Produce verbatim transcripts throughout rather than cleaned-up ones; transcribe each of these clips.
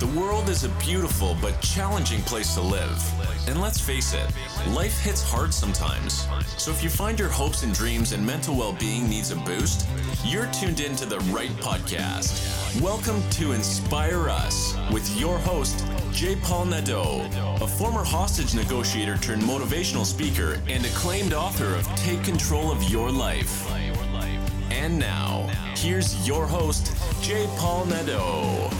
The world is a beautiful but challenging place to live. And let's face it, life hits hard sometimes. So if you find your hopes and dreams and mental well-being needs a boost, you're tuned in to the right podcast. Welcome to Inspire Us with your host, J. Paul Nadeau, a former hostage negotiator turned motivational speaker and acclaimed author of Take Control of Your Life. And now, here's your host, J. Paul Nadeau.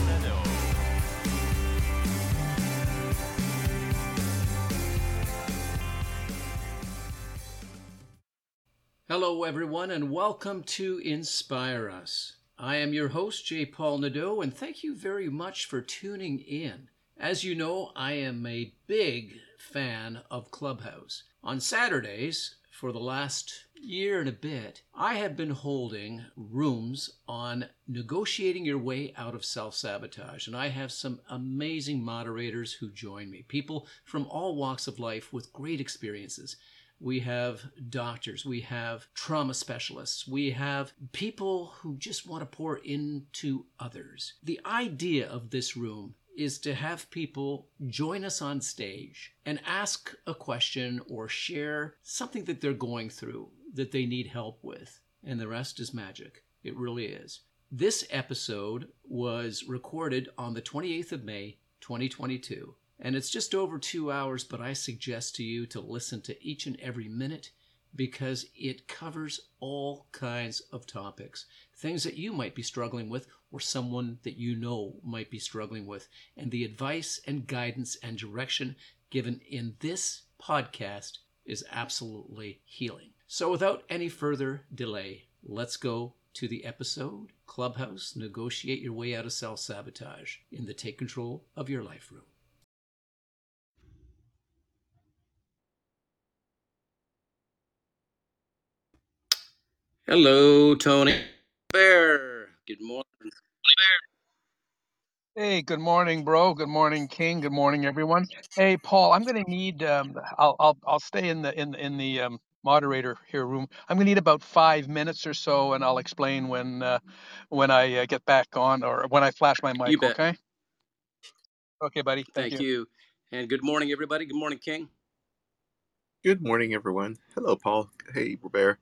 Hello, everyone, and welcome to Inspire Us. I am your host, J. Paul Nadeau, and thank you very much for tuning in. As you know, I am a big fan of Clubhouse. On Saturdays, for the last year and a bit, I have been holding rooms on negotiating your way out of self-sabotage, and I have some amazing moderators who join me, people from all walks of life with great experiences. We have doctors, we have trauma specialists, we have people who just want to pour into others. The idea of this room is to have people join us on stage and ask a question or share something that they're going through, that they need help with. And the rest is magic. It really is. This episode was recorded on the twenty-eighth of May, twenty twenty-two. And it's just over two hours, but I suggest to you to listen to each and every minute because it covers all kinds of topics, things that you might be struggling with or someone that you know might be struggling with. And the advice and guidance and direction given in this podcast is absolutely healing. So without any further delay, let's go to the episode, Clubhouse, Negotiate Your Way Out of Self-Sabotage in the Take Control of Your Life room. Hello, Tony Bear. Good morning. Hey, good morning, bro. Good morning, King. Good morning, everyone. Hey, Paul. I'm going to need. Um, I'll, I'll I'll stay in the in in the um, moderator here room. I'm going to need about five minutes or so, and I'll explain when uh, when I uh, get back on or when I flash my mic. You bet. Okay. Okay, buddy. Thank, Thank you. you. And good morning, everybody. Good morning, King. Good morning, everyone. Hello, Paul. Hey, Bear.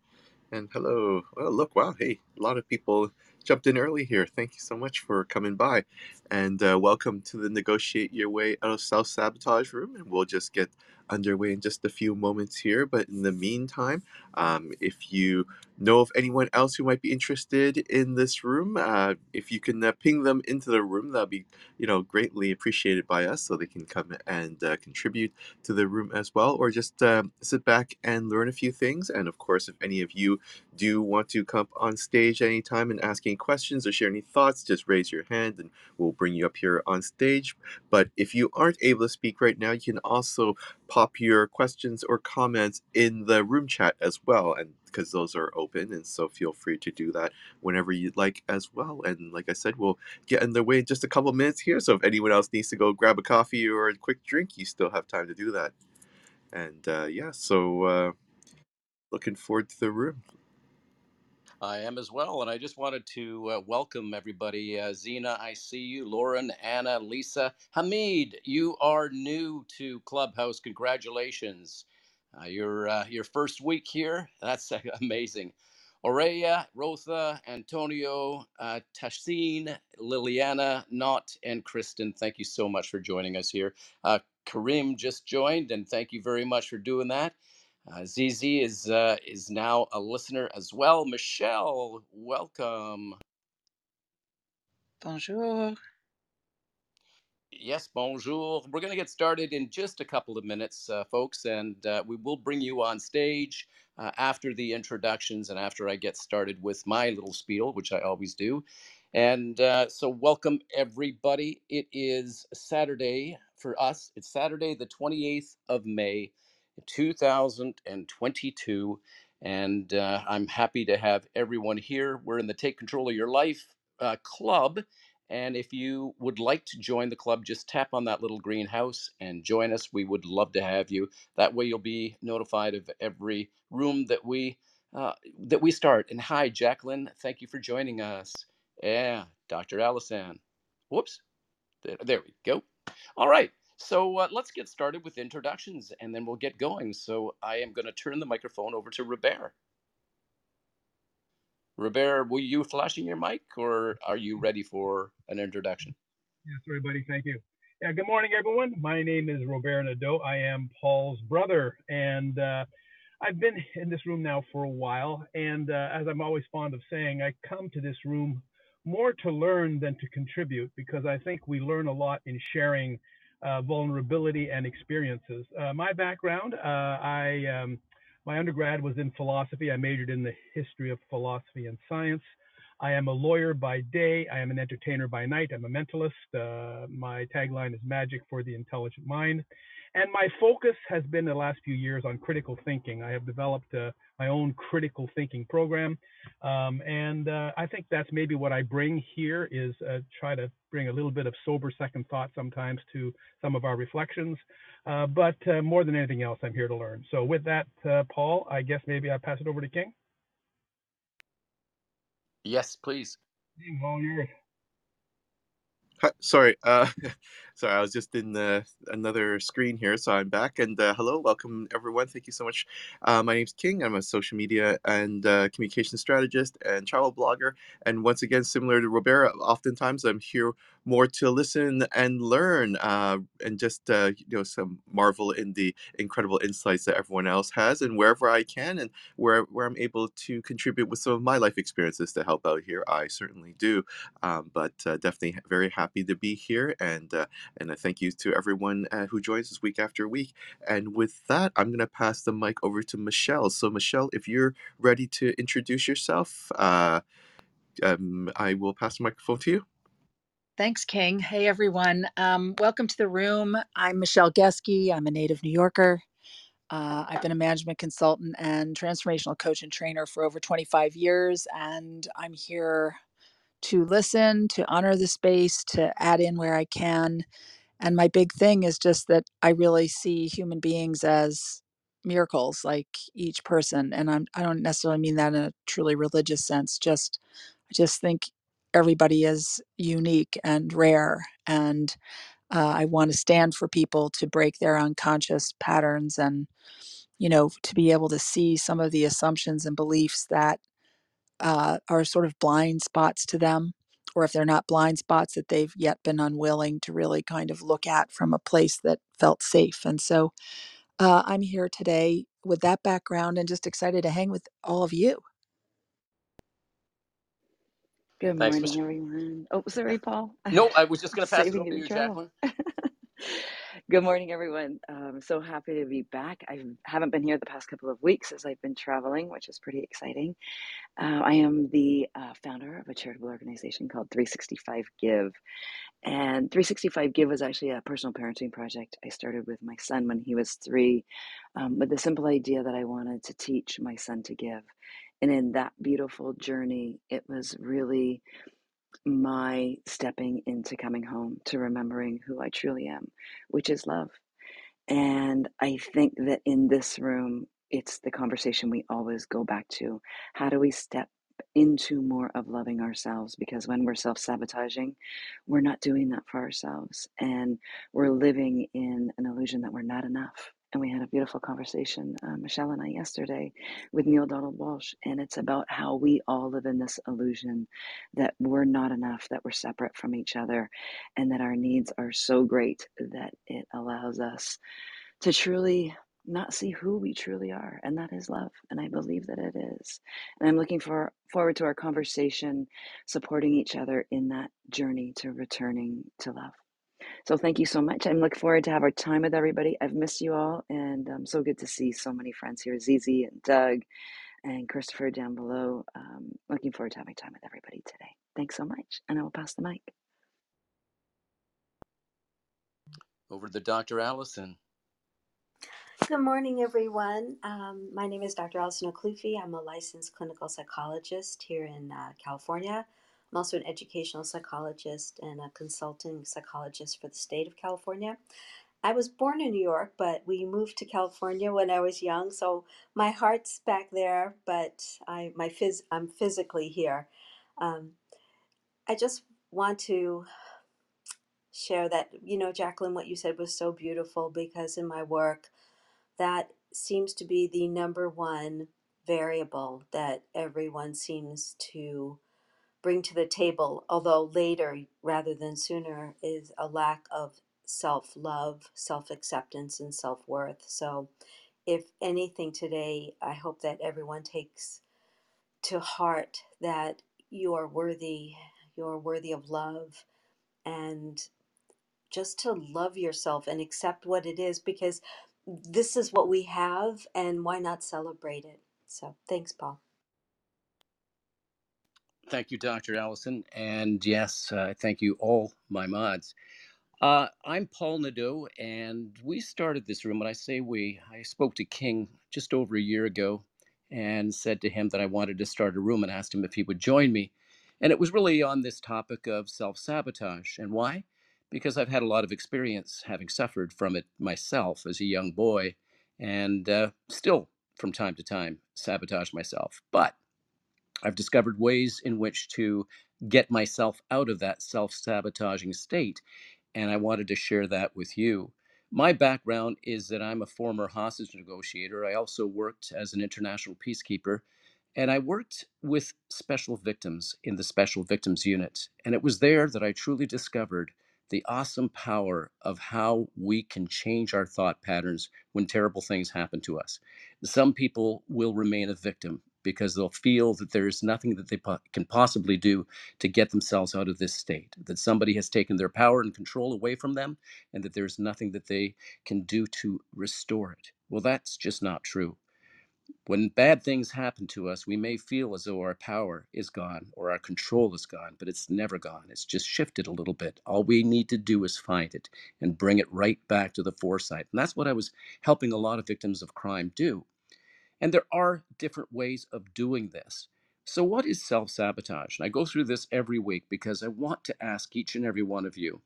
And hello. Well, look, wow. Hey, a lot of people jumped in early here. Thank you so much for coming by. And uh, welcome to the Negotiate Your Way Out of Self-Sabotage room. And we'll just get underway in just a few moments here. But in the meantime, um, if you know of anyone else who might be interested in this room, uh, if you can uh, ping them into the room, that'll be, you know, greatly appreciated by us so they can come and uh, contribute to the room as well, or just uh, sit back and learn a few things. And of course, if any of you do want to come up on stage anytime and ask any questions or share any thoughts, just raise your hand and we'll bring you up here on stage. But if you aren't able to speak right now, you can also pop your questions or comments in the room chat as well, and because those are open, and so feel free to do that whenever you'd like as well. And like I said, we'll get in the way in just a couple minutes here, so if anyone else needs to go grab a coffee or a quick drink, you still have time to do that. And uh, yeah, so uh, looking forward to the room. I am as well, and I just wanted to uh, welcome everybody. Uh, Zena, I see you. Lauren, Anna, Lisa, Hamid, you are new to Clubhouse. Congratulations. Uh, your uh, your first week here, that's uh, amazing. Aurea, Rotha, Antonio, uh, Tashin, Liliana, Knott, and Kristen, thank you so much for joining us here. Uh, Karim just joined, and thank you very much for doing that. Uh, Zizi is uh, is now a listener as well. Michelle, welcome. Bonjour. Yes, bonjour. We're going to get started in just a couple of minutes, uh, folks, and uh, we will bring you on stage uh, after the introductions and after I get started with my little spiel, which I always do. And uh, so welcome, everybody. It is Saturday for us. It's Saturday, the twenty-eighth of May, two thousand twenty-two, and uh, I'm happy to have everyone here. We're in the Take Control of Your Life uh, club, and if you would like to join the club, just tap on that little greenhouse and join us. We would love to have you. That way you'll be notified of every room that we uh, that we start. And hi, Jacqueline, thank you for joining us. Yeah, Doctor Allison. Whoops. There we go. All right. So uh, let's get started with introductions, and then we'll get going. So I am going to turn the microphone over to Robert. Robert, were you flashing your mic, or are you ready for an introduction? Yes, everybody. Thank you. Yeah, good morning, everyone. My name is Robert Nadeau. I am Paul's brother, and uh, I've been in this room now for a while. And uh, as I'm always fond of saying, I come to this room more to learn than to contribute, because I think we learn a lot in sharing uh, vulnerability and experiences. Uh, my background, uh, I um, my undergrad was in philosophy. I majored in the history of philosophy and science. I am a lawyer by day. I am an entertainer by night. I'm a mentalist. Uh, my tagline is magic for the intelligent mind. And my focus has been the last few years on critical thinking. I have developed uh, my own critical thinking program. Um, and uh, I think that's maybe what I bring here is uh, try to bring a little bit of sober second thought sometimes to some of our reflections. Uh, but uh, more than anything else, I'm here to learn. So with that, uh, Paul, I guess maybe I pass it over to King. Yes, please. Hi, sorry, uh, sorry, I was just in the, another screen here, so I'm back. And uh, hello, welcome everyone. Thank you so much. Uh, my name's King. I'm a social media and uh, communication strategist and travel blogger. And once again, similar to Robert, oftentimes I'm here more to listen and learn, uh, and just uh, you know, some marvel in the incredible insights that everyone else has, and wherever I can and where where I'm able to contribute with some of my life experiences to help out here, I certainly do. Um, but uh, definitely very happy to be here, and uh, and a thank you to everyone uh, who joins us week after week. And with that, I'm going to pass the mic over to Michelle. So Michelle, if you're ready to introduce yourself, uh, um, I will pass the microphone to you. Thanks, King. Hey, everyone. Um, welcome to the room. I'm Michelle Geske. I'm a native New Yorker. Uh, I've been a management consultant and transformational coach and trainer for over twenty-five years. And I'm here to listen, to honor the space, to add in where I can. And my big thing is just that I really see human beings as miracles, like each person. And I'm, I don't necessarily mean that in a truly religious sense. Just, I just think everybody is unique and rare, and uh, I want to stand for people to break their unconscious patterns, and you know, to be able to see some of the assumptions and beliefs that uh, are sort of blind spots to them, or if they're not blind spots, that they've yet been unwilling to really kind of look at from a place that felt safe. And so uh, I'm here today with that background and just excited to hang with all of you. Good morning, Thanks, everyone. Oh, sorry, Paul. No, I was just going to pass it over to you, Jacqueline. Good morning, everyone. I'm um, so happy to be back. I haven't been here the past couple of weeks as I've been traveling, which is pretty exciting. Uh, I am the uh, founder of a charitable organization called three sixty-five Give. And three sixty-five Give was actually a personal parenting project I started with my son when he was three, um, with the simple idea that I wanted to teach my son to give. And in that beautiful journey, it was really my stepping into coming home to remembering who I truly am, which is love. And I think that in this room, it's the conversation we always go back to. How do we step into more of loving ourselves? Because when we're self-sabotaging, we're not doing that for ourselves. And we're living in an illusion that we're not enough. And we had a beautiful conversation, uh, Michelle and I, yesterday with Neil Donald Walsh. And it's about how we all live in this illusion that we're not enough, that we're separate from each other, and that our needs are so great that it allows us to truly not see who we truly are. And that is love. And I believe that it is. And I'm looking for, forward to our conversation, supporting each other in that journey to returning to love. So thank you so much. I'm looking forward to have our time with everybody. I've missed you all, and um, so good to see so many friends here, Zizi and Doug and Christopher down below. Um, looking forward to having time with everybody today. Thanks so much, and I will pass the mic. Over to Doctor Allison. Good morning, everyone. Um, my name is Doctor Allison O'Kloufie. I'm a licensed clinical psychologist here in uh, California. I'm also an educational psychologist and a consulting psychologist for the state of California. I was born in New York, but we moved to California when I was young, so my heart's back there, but I, my phys- I'm physically here. Um, I just want to share that. You know, Jacqueline, what you said was so beautiful, because in my work, that seems to be the number one variable that everyone seems to bring to the table, although later rather than sooner, is a lack of self-love, self-acceptance, and self-worth. So if anything today, I hope that everyone takes to heart that you are worthy, you're worthy of love, and just to love yourself and accept what it is, because this is what we have, and why not celebrate it? So thanks, Paul. Thank you, Doctor Allison. And yes, uh, thank you all my mods. Uh, I'm Paul Nadeau, and we started this room. When I say we, I spoke to King just over a year ago and said to him that I wanted to start a room and asked him if he would join me. And it was really on this topic of self-sabotage. And why? Because I've had a lot of experience having suffered from it myself as a young boy, and uh, still from time to time sabotage myself. But I've discovered ways in which to get myself out of that self-sabotaging state, and I wanted to share that with you. My background is that I'm a former hostage negotiator. I also worked as an international peacekeeper, and I worked with special victims in the Special Victims Unit. And it was there that I truly discovered the awesome power of how we can change our thought patterns when terrible things happen to us. Some people will remain a victim because they'll feel that there is nothing that they po- can possibly do to get themselves out of this state, that somebody has taken their power and control away from them, and that there's nothing that they can do to restore it. Well, that's just not true. When bad things happen to us, we may feel as though our power is gone or our control is gone, but it's never gone. It's just shifted a little bit. All we need to do is find it and bring it right back to the foresight. And that's what I was helping a lot of victims of crime do. And there are different ways of doing this. So what is self-sabotage? And I go through this every week because I want to ask each and every one of you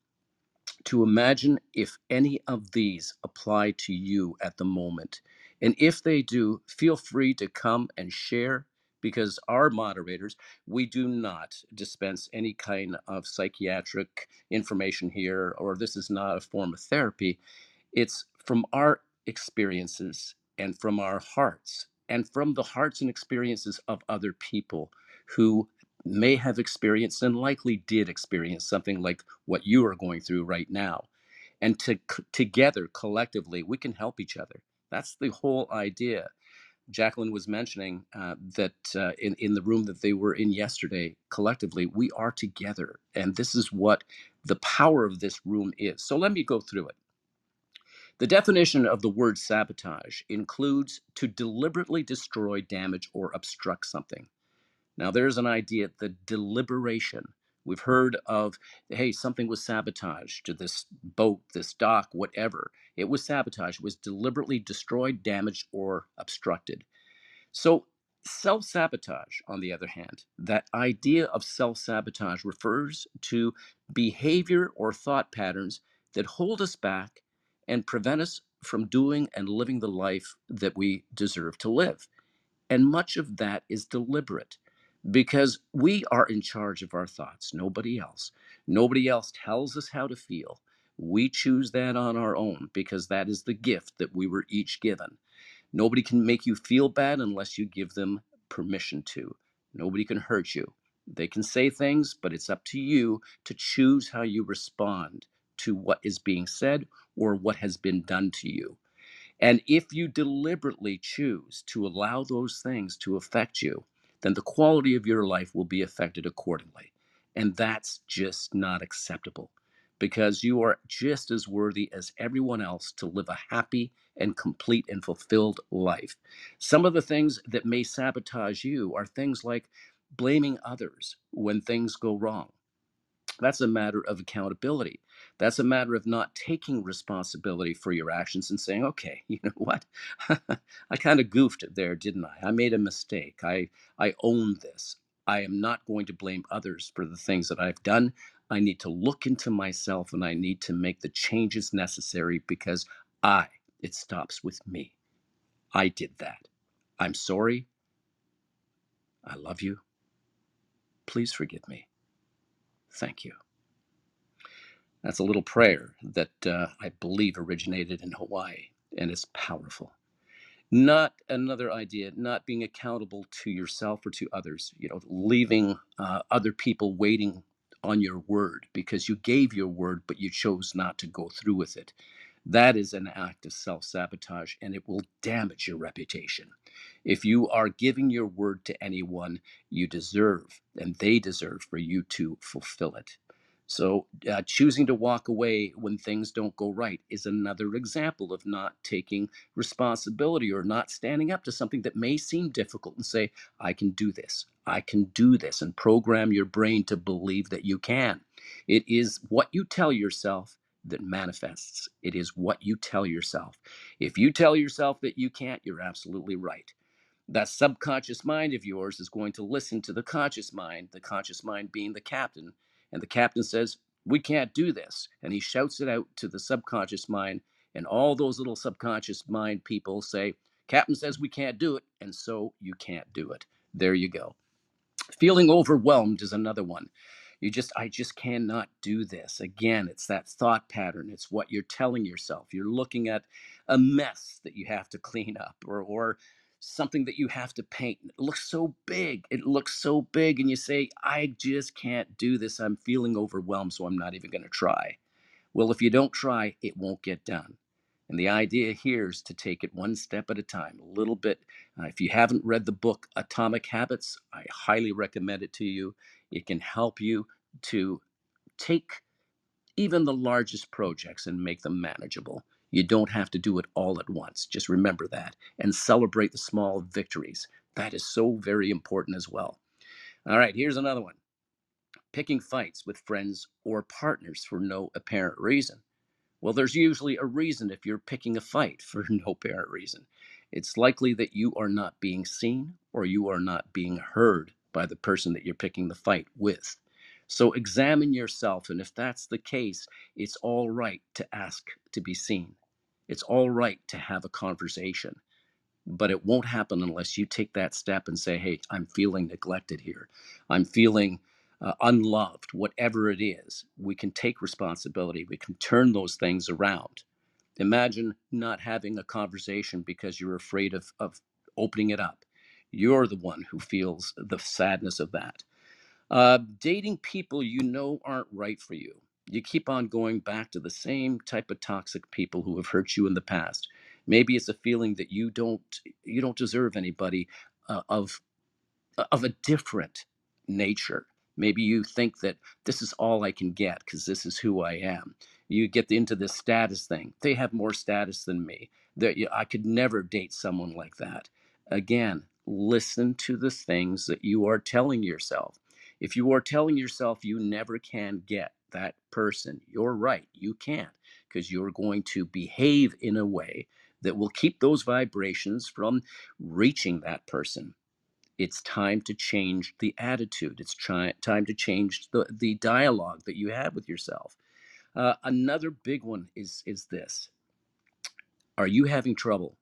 to imagine if any of these apply to you at the moment. And if they do, feel free to come and share, because our moderators, we do not dispense any kind of psychiatric information here, or this is not a form of therapy. It's from our experiences and from our hearts and from the hearts and experiences of other people who may have experienced and likely did experience something like what you are going through right now. And to, c- together, collectively, we can help each other. That's the whole idea. Jacqueline was mentioning uh, that uh, in, in the room that they were in yesterday, collectively, we are together. And this is what the power of this room is. So let me go through it. The definition of the word sabotage includes to deliberately destroy, damage, or obstruct something. Now, there's an idea, the deliberation. We've heard of, hey, something was sabotaged to this boat, this dock, whatever. It was sabotaged. It was deliberately destroyed, damaged, or obstructed. So self-sabotage, on the other hand, that idea of self-sabotage refers to behavior or thought patterns that hold us back and prevent us from doing and living the life that we deserve to live. And much of that is deliberate, because we are in charge of our thoughts, nobody else. Nobody else tells us how to feel. We choose that on our own, because that is the gift that we were each given. Nobody can make you feel bad unless you give them permission to. Nobody can hurt you. They can say things, but it's up to you to choose how you respond to what is being said or what has been done to you. And if you deliberately choose to allow those things to affect you, then the quality of your life will be affected accordingly. And that's just not acceptable, because you are just as worthy as everyone else to live a happy and complete and fulfilled life. Some of the things that may sabotage you are things like blaming others when things go wrong. That's a matter of accountability. That's a matter of not taking responsibility for your actions and saying, okay, you know what? I kind of goofed there, didn't I? I made a mistake. I, I own this. I am not going to blame others for the things that I've done. I need to look into myself, and I need to make the changes necessary, because I, it stops with me. I did that. I'm sorry. I love you. Please forgive me. Thank you. That's a little prayer that uh, I believe originated in Hawaii, and it's powerful. Not another idea, not being accountable to yourself or to others, you know, leaving uh, other people waiting on your word because you gave your word, but you chose not to go through with it. That is an act of self-sabotage, and it will damage your reputation. If you are giving your word to anyone, you deserve, and they deserve for you to fulfill it. So uh, choosing to walk away when things don't go right is another example of not taking responsibility or not standing up to something that may seem difficult and say, I can do this, I can do this, and program your brain to believe that you can. It is what you tell yourself that manifests. It is what you tell yourself. If you tell yourself that you can't, you're absolutely right. That subconscious mind of yours is going to listen to the conscious mind, the conscious mind being the captain, and the captain says, we can't do this. And he shouts it out to the subconscious mind, and all those little subconscious mind people say, captain says we can't do it, and so you can't do it. There you go. Feeling overwhelmed is another one. You just, I just cannot do this. Again, it's that thought pattern. It's what you're telling yourself. You're looking at a mess that you have to clean up, or or something that you have to paint. It looks so big. It looks so big. And you say, I just can't do this. I'm feeling overwhelmed, so I'm not even going to try. Well, if you don't try, it won't get done. And the idea here is to take it one step at a time, a little bit. Uh, if you haven't read the book Atomic Habits, I highly recommend it to you. It can help you to take even the largest projects and make them manageable. You don't have to do it all at once. Just remember that and celebrate the small victories. That is so very important as well. All right, here's another one. Picking fights with friends or partners for no apparent reason. Well, there's usually a reason if you're picking a fight for no apparent reason. It's likely that you are not being seen or you are not being heard by the person that you're picking the fight with. So examine yourself, and if that's the case, it's all right to ask to be seen. It's all right to have a conversation, but it won't happen unless you take that step and say, hey, I'm feeling neglected here. I'm feeling uh, unloved, whatever it is. We can take responsibility. We can turn those things around. Imagine not having a conversation because you're afraid of, of opening it up. You're the one who feels the sadness of that. Uh, dating people you know aren't right for you. You keep on going back to the same type of toxic people who have hurt you in the past. Maybe it's a feeling that you don't you don't deserve anybody uh, of of a different nature. Maybe you think that this is all I can get because this is who I am. You get into this status thing. They have more status than me. They're, I could never date someone like that. Again, listen to the things that you are telling yourself. If you are telling yourself you never can get that person, you're right, you can't, because you're going to behave in a way that will keep those vibrations from reaching that person. It's time to change the attitude. It's try- time to change the, the dialogue that you have with yourself. Uh, another big one is, is this. Are you having trouble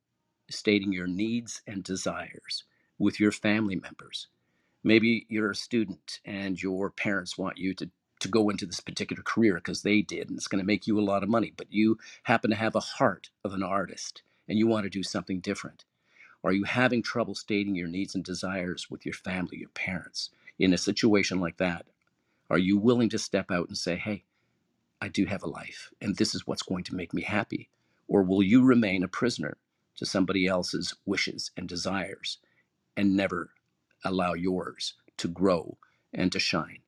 stating your needs and desires with your family members? Maybe you're a student and your parents want you to, to go into this particular career because they did, and it's going to make you a lot of money, but you happen to have a heart of an artist and you want to do something different. Are you having trouble stating your needs and desires with your family, your parents? In a situation like that, are you willing to step out and say, hey, I do have a life and this is what's going to make me happy? Or will you remain a prisoner to somebody else's wishes and desires and never allow yours to grow and to shine?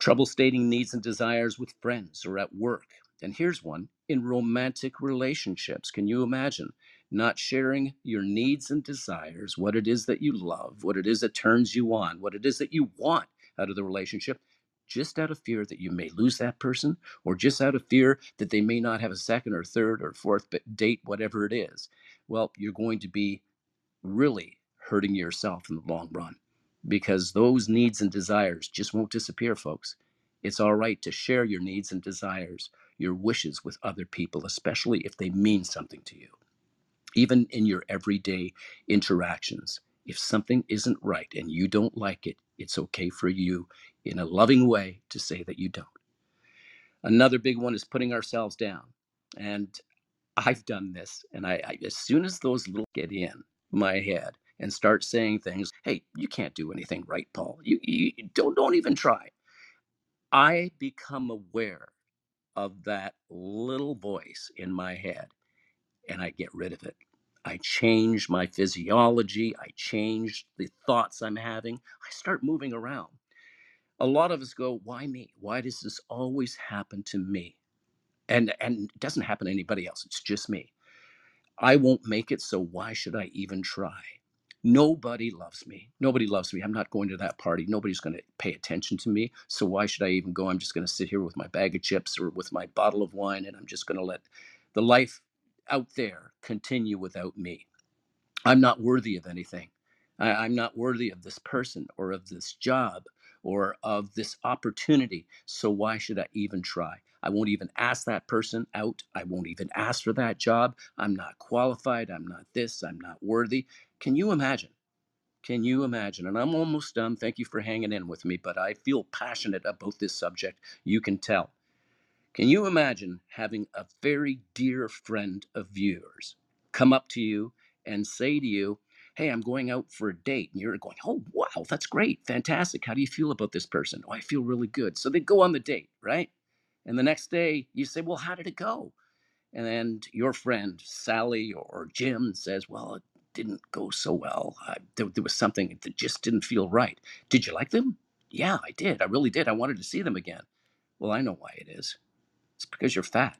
Trouble stating needs and desires with friends or at work. And here's one, in romantic relationships. Can you imagine not sharing your needs and desires, what it is that you love, what it is that turns you on, what it is that you want out of the relationship, just out of fear that you may lose that person, or just out of fear that they may not have a second or third or fourth date, whatever it is? Well, you're going to be really hurting yourself in the long run, because those needs and desires just won't disappear, folks. It's all right to share your needs and desires, your wishes, with other people, especially if they mean something to you. Even in your everyday interactions, if something isn't right and you don't like it, it's okay for you in a loving way to say that you don't. Another big one is putting ourselves down. And I've done this. And I, I as soon as those little get in my head and start saying things, hey, you can't do anything right, Paul. You, you don't don't even try. I become aware of that little voice in my head, and I get rid of it. I change my physiology. I change the thoughts I'm having. I start moving around. A lot of us go, why me? Why does this always happen to me? And and it doesn't happen to anybody else. It's just me. I won't make it, so why should I even try? Nobody loves me. Nobody loves me. I'm not going to that party. Nobody's going to pay attention to me. So why should I even go? I'm just going to sit here with my bag of chips or with my bottle of wine, and I'm just going to let the life out there continue without me. I'm not worthy of anything. I, I'm not worthy of this person or of this job or of this opportunity. So why should I even try? I won't even ask that person out. I won't even ask for that job. I'm not qualified. I'm not this. I'm not worthy. Can you imagine? Can you imagine? And I'm almost done. Thank you for hanging in with me, but I feel passionate about this subject. You can tell. Can you imagine having a very dear friend of yours come up to you and say to you, hey, I'm going out for a date. And you're going, oh, wow, that's great. Fantastic. How do you feel about this person? Oh, I feel really good. So they go on the date, right? And the next day you say, well, how did it go? And then your friend, Sally or Jim, says, well, it didn't go so well. I, there, there was something that just didn't feel right. Did you like them? Yeah, I did. I really did. I wanted to see them again. Well, I know why it is. It's because you're fat.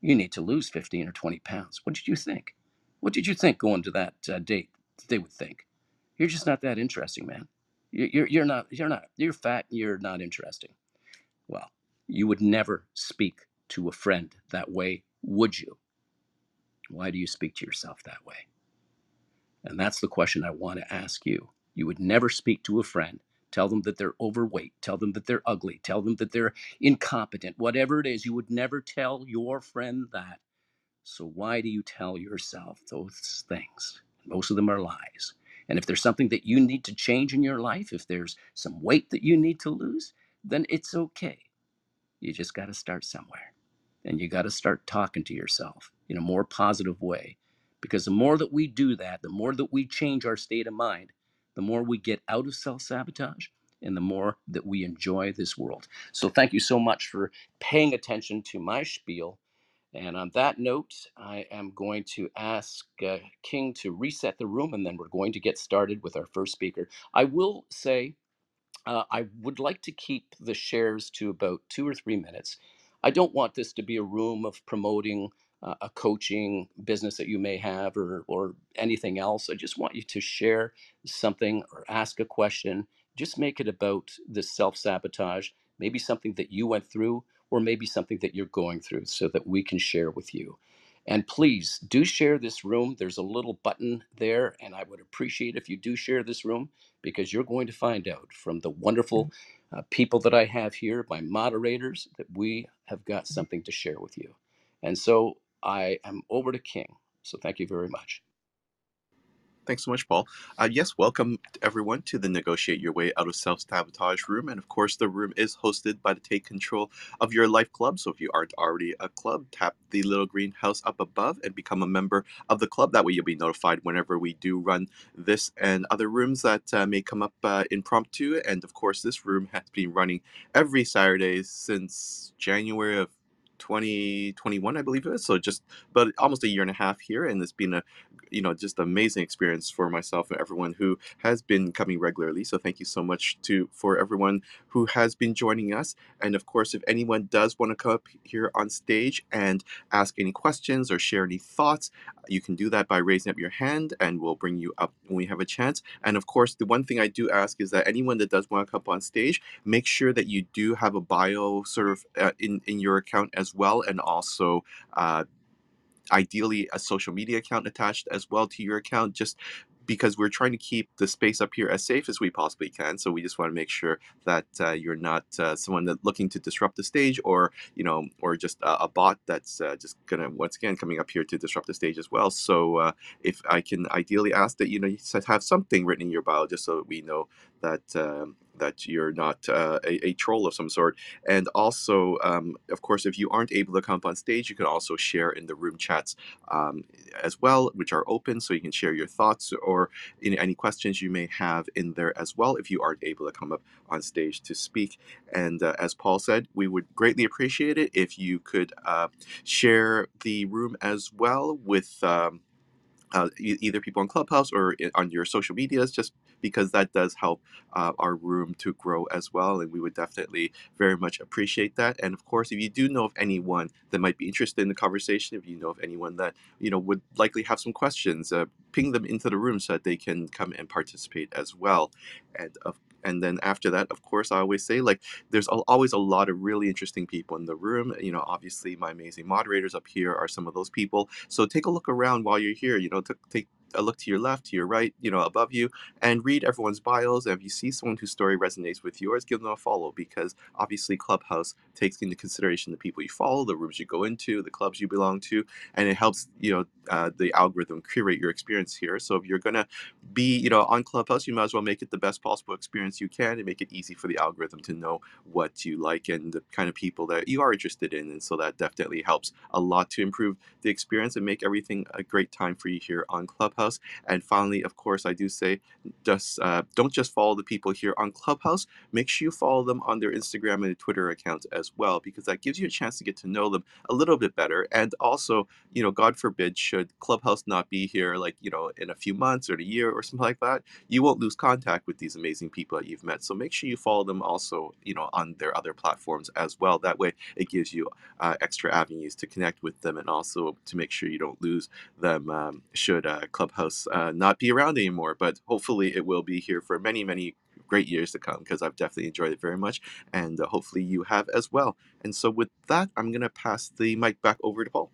You need to lose fifteen or twenty pounds. What did you think? What did you think going to that uh, date? They would think you're just not that interesting, man. You're, you're you're not you're not you're fat. And you're not interesting. Well, you would never speak to a friend that way, would you? Why do you speak to yourself that way? And that's the question I want to ask you. You would never speak to a friend, tell them that they're overweight, tell them that they're ugly, tell them that they're incompetent, whatever it is. You would never tell your friend that. So why do you tell yourself those things? Most of them are lies. And if there's something that you need to change in your life, if there's some weight that you need to lose, then it's okay. You just got to start somewhere. And you got to start talking to yourself in a more positive way. Because the more that we do that, the more that we change our state of mind, the more we get out of self-sabotage and the more that we enjoy this world. So thank you so much for paying attention to my spiel. And on that note, I am going to ask uh, King to reset the room, and then we're going to get started with our first speaker. I will say uh, I would like to keep the shares to about two or three minutes. I don't want this to be a room of promoting uh, a coaching business that you may have or, or anything else. I just want you to share something or ask a question. Just make it about this self-sabotage, maybe something that you went through, or maybe something that you're going through, so that we can share with you. And please do share this room. There's a little button there, and I would appreciate if you do share this room, because you're going to find out from the wonderful uh, people that I have here, my moderators, that we have got something to share with you. And so I am over to King. So thank you very much. Thanks so much, Paul. Uh, yes, welcome everyone to the Negotiate Your Way Out of Self-Sabotage room. And of course, the room is hosted by the Take Control of Your Life Club. So if you aren't already a club, tap the little green house up above and become a member of the club. That way you'll be notified whenever we do run this and other rooms that uh, may come up uh, impromptu. And of course, this room has been running every Saturday since January of twenty twenty-one, I believe it is. So just about almost a year and a half here, and it's been a, you know, just amazing experience for myself and everyone who has been coming regularly. So thank you so much to for everyone who has been joining us. And of course, if anyone does want to come up here on stage and ask any questions or share any thoughts, you can do that by raising up your hand, and we'll bring you up when we have a chance. And of course, the one thing I do ask is that anyone that does want to come up on stage, make sure that you do have a bio sort of uh, in in your account as well, and also uh, ideally a social media account attached as well to your account, just because we're trying to keep the space up here as safe as we possibly can. So we just want to make sure that uh, you're not uh, someone that's looking to disrupt the stage, or, you know, or just uh, a bot that's uh, just going to, once again, coming up here to disrupt the stage as well. So uh, if I can ideally ask that, you know, you have something written in your bio, just so we know that um, that you're not uh, a, a troll of some sort. And also, um, of course, if you aren't able to come up on stage, you can also share in the room chats um, as well, which are open, so you can share your thoughts or in any questions you may have in there as well if you aren't able to come up on stage to speak. And uh, as Paul said, we would greatly appreciate it if you could uh, share the room as well with um, Uh, e- either people on Clubhouse or i- on your social medias, just because that does help uh, our room to grow as well. And we would definitely very much appreciate that. And of course, if you do know of anyone that might be interested in the conversation, if you know of anyone that, you know, would likely have some questions, uh, ping them into the room so that they can come and participate as well. And of And then after that, of course, I always say, like, there's al- always a lot of really interesting people in the room. You know, obviously, my amazing moderators up here are some of those people. So take a look around while you're here. You know, t- take a look to your left, to your right, you know, above you, and read everyone's bios. And if you see someone whose story resonates with yours, give them a follow, because obviously Clubhouse takes into consideration the people you follow, the rooms you go into, the clubs you belong to, and it helps, you know, uh, the algorithm curate your experience here. So if you're going to be, you know, on Clubhouse, you might as well make it the best possible experience you can and make it easy for the algorithm to know what you like and the kind of people that you are interested in. And so that definitely helps a lot to improve the experience and make everything a great time for you here on Clubhouse. And finally, of course, I do say, just uh, don't just follow the people here on Clubhouse. Make sure you follow them on their Instagram and their Twitter accounts as well, because that gives you a chance to get to know them a little bit better. And also, you know, God forbid, should Clubhouse not be here, like, you know, in a few months or a year or something like that, you won't lose contact with these amazing people that you've met. So make sure you follow them also, you know, on their other platforms as well. That way, it gives you uh, extra avenues to connect with them, and also to make sure you don't lose them um, should uh, Clubhouse uh, not be around anymore. But hopefully it will be here for many, many great years to come, because I've definitely enjoyed it very much, and uh, hopefully you have as well. And so with that, I'm going to pass the mic back over to Paul.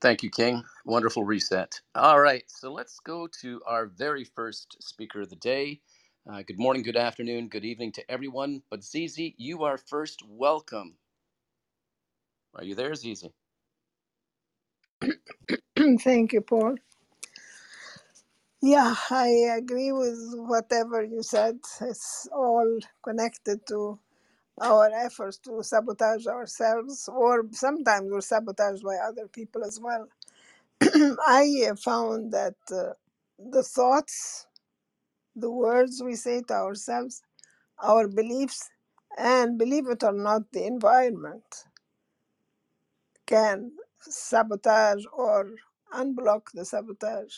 Thank you, King. Wonderful reset. All right, so let's go to our very first speaker of the day. Uh, good morning, good afternoon, good evening to everyone. But Zizi, you are first. Welcome. Are you there, Zizi? Thank you, Paul. Yeah, I agree with whatever you said. It's all connected to our efforts to sabotage ourselves, or sometimes we're sabotaged by other people as well. I found that uh, the thoughts, the words we say to ourselves, our beliefs, and believe it or not, the environment can sabotage or unblock the sabotage.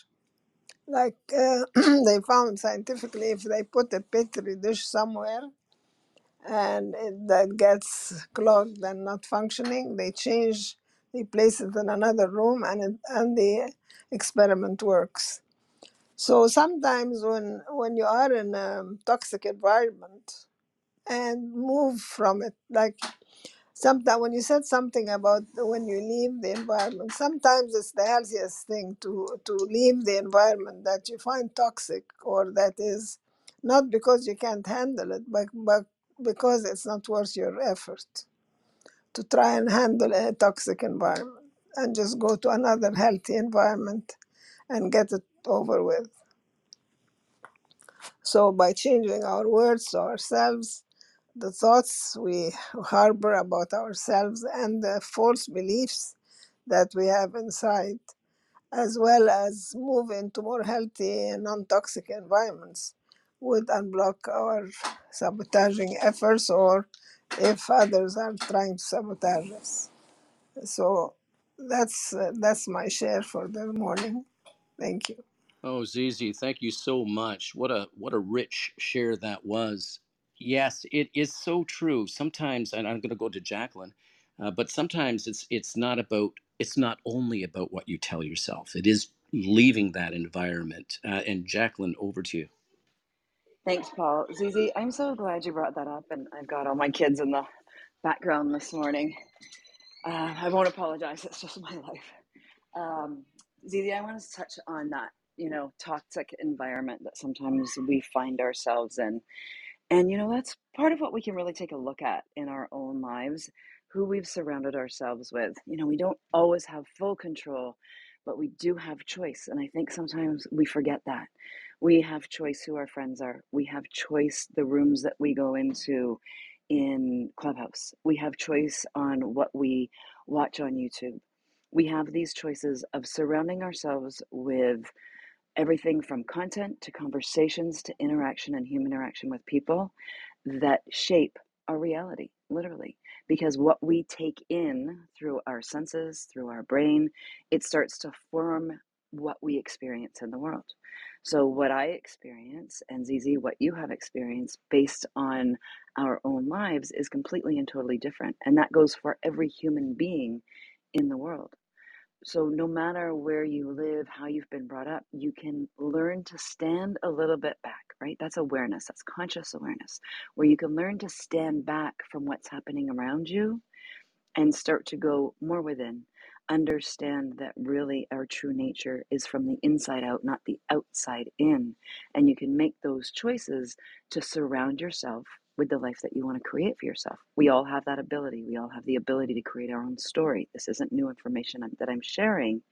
Like uh, they found scientifically, if they put a petri dish somewhere and it, that gets clogged and not functioning, they change, they place it in another room, and it, and the experiment works. So sometimes when when you are in a toxic environment and move from it, like sometimes when you said something about when you leave the environment, sometimes it's the healthiest thing to, to leave the environment that you find toxic, or that is not because you can't handle it, but, but because it's not worth your effort to try and handle a toxic environment, and just go to another healthy environment and get it over with. So by changing our words to ourselves, the thoughts we harbor about ourselves, and the false beliefs that we have inside, as well as move into more healthy and non-toxic environments, would unblock our sabotaging efforts, or if others are trying to sabotage us. So that's uh, that's my share for the morning. Thank you. Oh, Zizi, thank you so much. What a what a rich share that was. Yes, it is so true. Sometimes, and I'm going to go to Jacqueline, uh, but sometimes it's it's not about it's not only about what you tell yourself. It is leaving that environment. Uh, and Jacqueline, over to you. Thanks, Paul. Zizi, I'm so glad you brought that up, and I've got all my kids in the background this morning. Uh, I won't apologize. It's just my life. Um, Zizi, I want to touch on that, you know, toxic environment that sometimes we find ourselves in. And, you know, that's part of what we can really take a look at in our own lives, who we've surrounded ourselves with. You know, we don't always have full control, but we do have choice. And I think sometimes we forget that. We have choice who our friends are. We have choice the rooms that we go into in Clubhouse. We have choice on what we watch on YouTube. We have these choices of surrounding ourselves with everything from content to conversations to interaction and human interaction with people that shape our reality, literally. Because what we take in through our senses, through our brain, it starts to form what we experience in the world. So what I experience, and Zizi, what you have experienced based on our own lives is completely and totally different. And that goes for every human being in the world. So no matter where you live, how you've been brought up, you can learn to stand a little bit back, right? That's awareness. That's conscious awareness, where you can learn to stand back from what's happening around you and start to go more within. Understand that really our true nature is from the inside out, not the outside in. And you can make those choices to surround yourself with the life that you want to create for yourself. We all have that ability. We all have the ability to create our own story. This isn't new information that I'm sharing,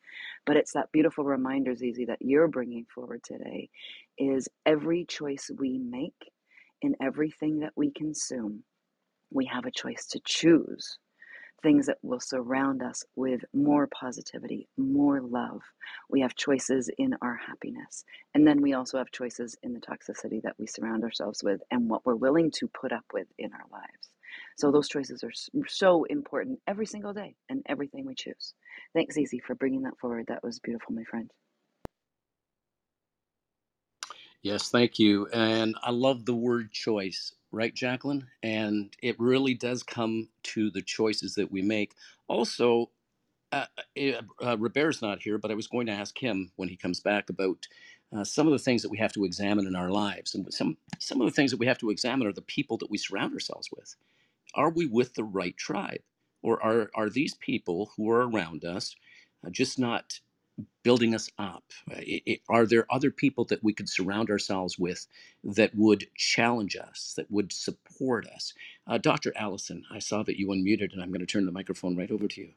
but it's that beautiful reminder, Zizi, that you're bringing forward today is every choice we make in everything that we consume, we have a choice to choose things that will surround us with more positivity, more love. We have choices in our happiness. And then we also have choices in the toxicity that we surround ourselves with and what we're willing to put up with in our lives. So those choices are so important every single day and everything we choose. Thanks, Zizi, for bringing that forward. That was beautiful, my friend. Yes, thank you. And I love the word choice. Right, Jacqueline? And it really does come to the choices that we make. Also, uh, uh, Robert's not here, but I was going to ask him when he comes back about uh, some of the things that we have to examine in our lives. And some, some of the things that we have to examine are the people that we surround ourselves with. Are we with the right tribe? Or are, are these people who are around us uh, just not building us up? It, it, are there other people that we could surround ourselves with that would challenge us, that would support us? Uh, Doctor Allison, I saw that you unmuted, and I'm going to turn the microphone right over to you.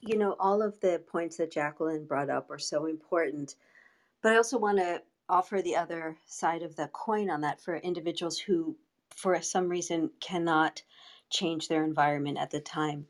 You know, all of the points that Jacqueline brought up are so important, but I also want to offer the other side of the coin on that for individuals who, for some reason, cannot change their environment at the time.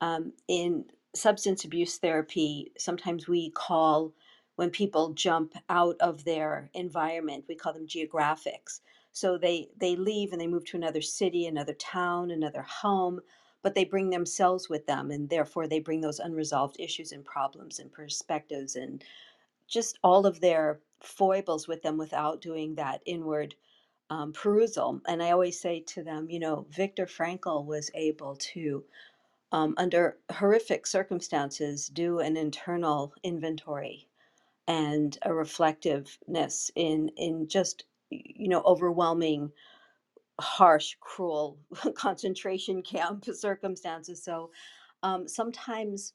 Um, in substance abuse therapy, sometimes we call, when people jump out of their environment, we call them geographics. So they, they leave and they move to another city, another town, another home, but they bring themselves with them. And therefore they bring those unresolved issues and problems and perspectives and just all of their foibles with them without doing that inward um, perusal. And I always say to them, you know, Viktor Frankl was able to Um, under horrific circumstances, do an internal inventory and a reflectiveness in, in just, you know, overwhelming, harsh, cruel concentration camp circumstances. So um, sometimes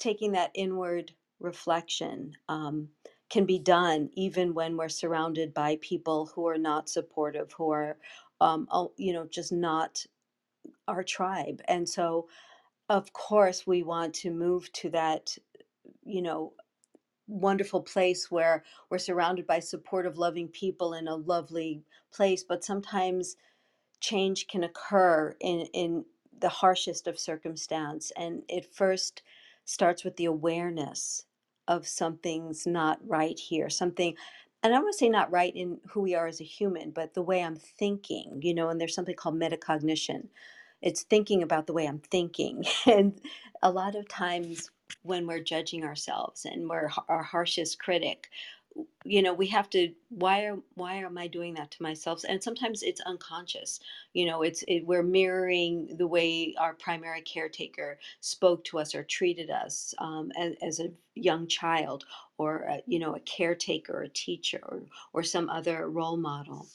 taking that inward reflection um, can be done even when we're surrounded by people who are not supportive, who are, um, you know, just not our tribe. And so of course, we want to move to that, you know, wonderful place where we're surrounded by supportive, loving people in a lovely place. But sometimes change can occur in, in the harshest of circumstance. And it first starts with the awareness of something's not right here, something, and I want to say not right in who we are as a human, but the way I'm thinking, you know, and there's something called metacognition. It's thinking about the way I'm thinking. And a lot of times when we're judging ourselves and we're our harshest critic, you know, we have to, why are, why am I doing that to myself? And sometimes it's unconscious. You know, it's, it, we're mirroring the way our primary caretaker spoke to us or treated us um, as, as a young child or, a, you know, a caretaker or a teacher or, or some other role model.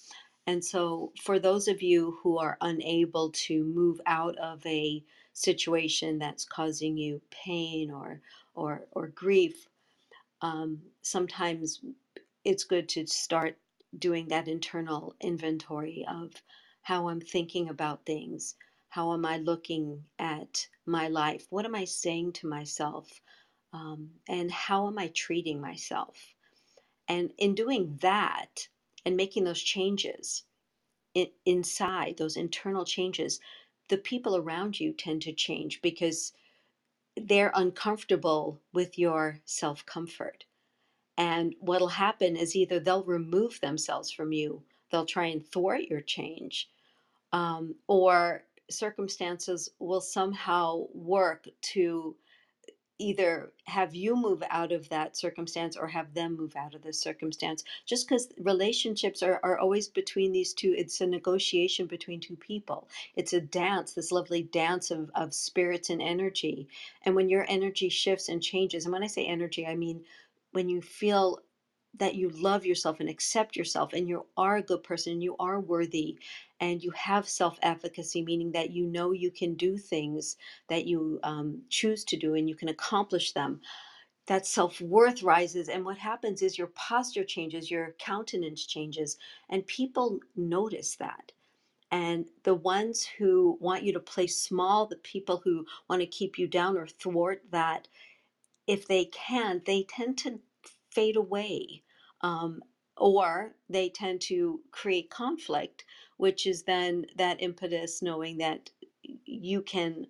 And so for those of you who are unable to move out of a situation that's causing you pain or or, or grief, um, sometimes it's good to start doing that internal inventory of how I'm thinking about things. How am I looking at my life? What am I saying to myself? Um, and how am I treating myself? And in doing that and making those changes in, inside, those internal changes, the people around you tend to change because they're uncomfortable with your self-comfort. And what'll happen is either they'll remove themselves from you, they'll try and thwart your change, um, or circumstances will somehow work to either have you move out of that circumstance or have them move out of the circumstance. Just because relationships are, are always between these two, it's a negotiation between two people. It's a dance, this lovely dance of, of spirits and energy. And when your energy shifts and changes, and when I say energy, I mean when you feel that you love yourself and accept yourself and you are a good person, you are worthy, and you have self-efficacy, meaning that you know you can do things that you um, choose to do and you can accomplish them, that self-worth rises. And what happens is your posture changes, your countenance changes, and people notice that. And the ones who want you to play small, the people who want to keep you down or thwart that, if they can, they tend to fade away, um, or they tend to create conflict, which is then that impetus knowing that you can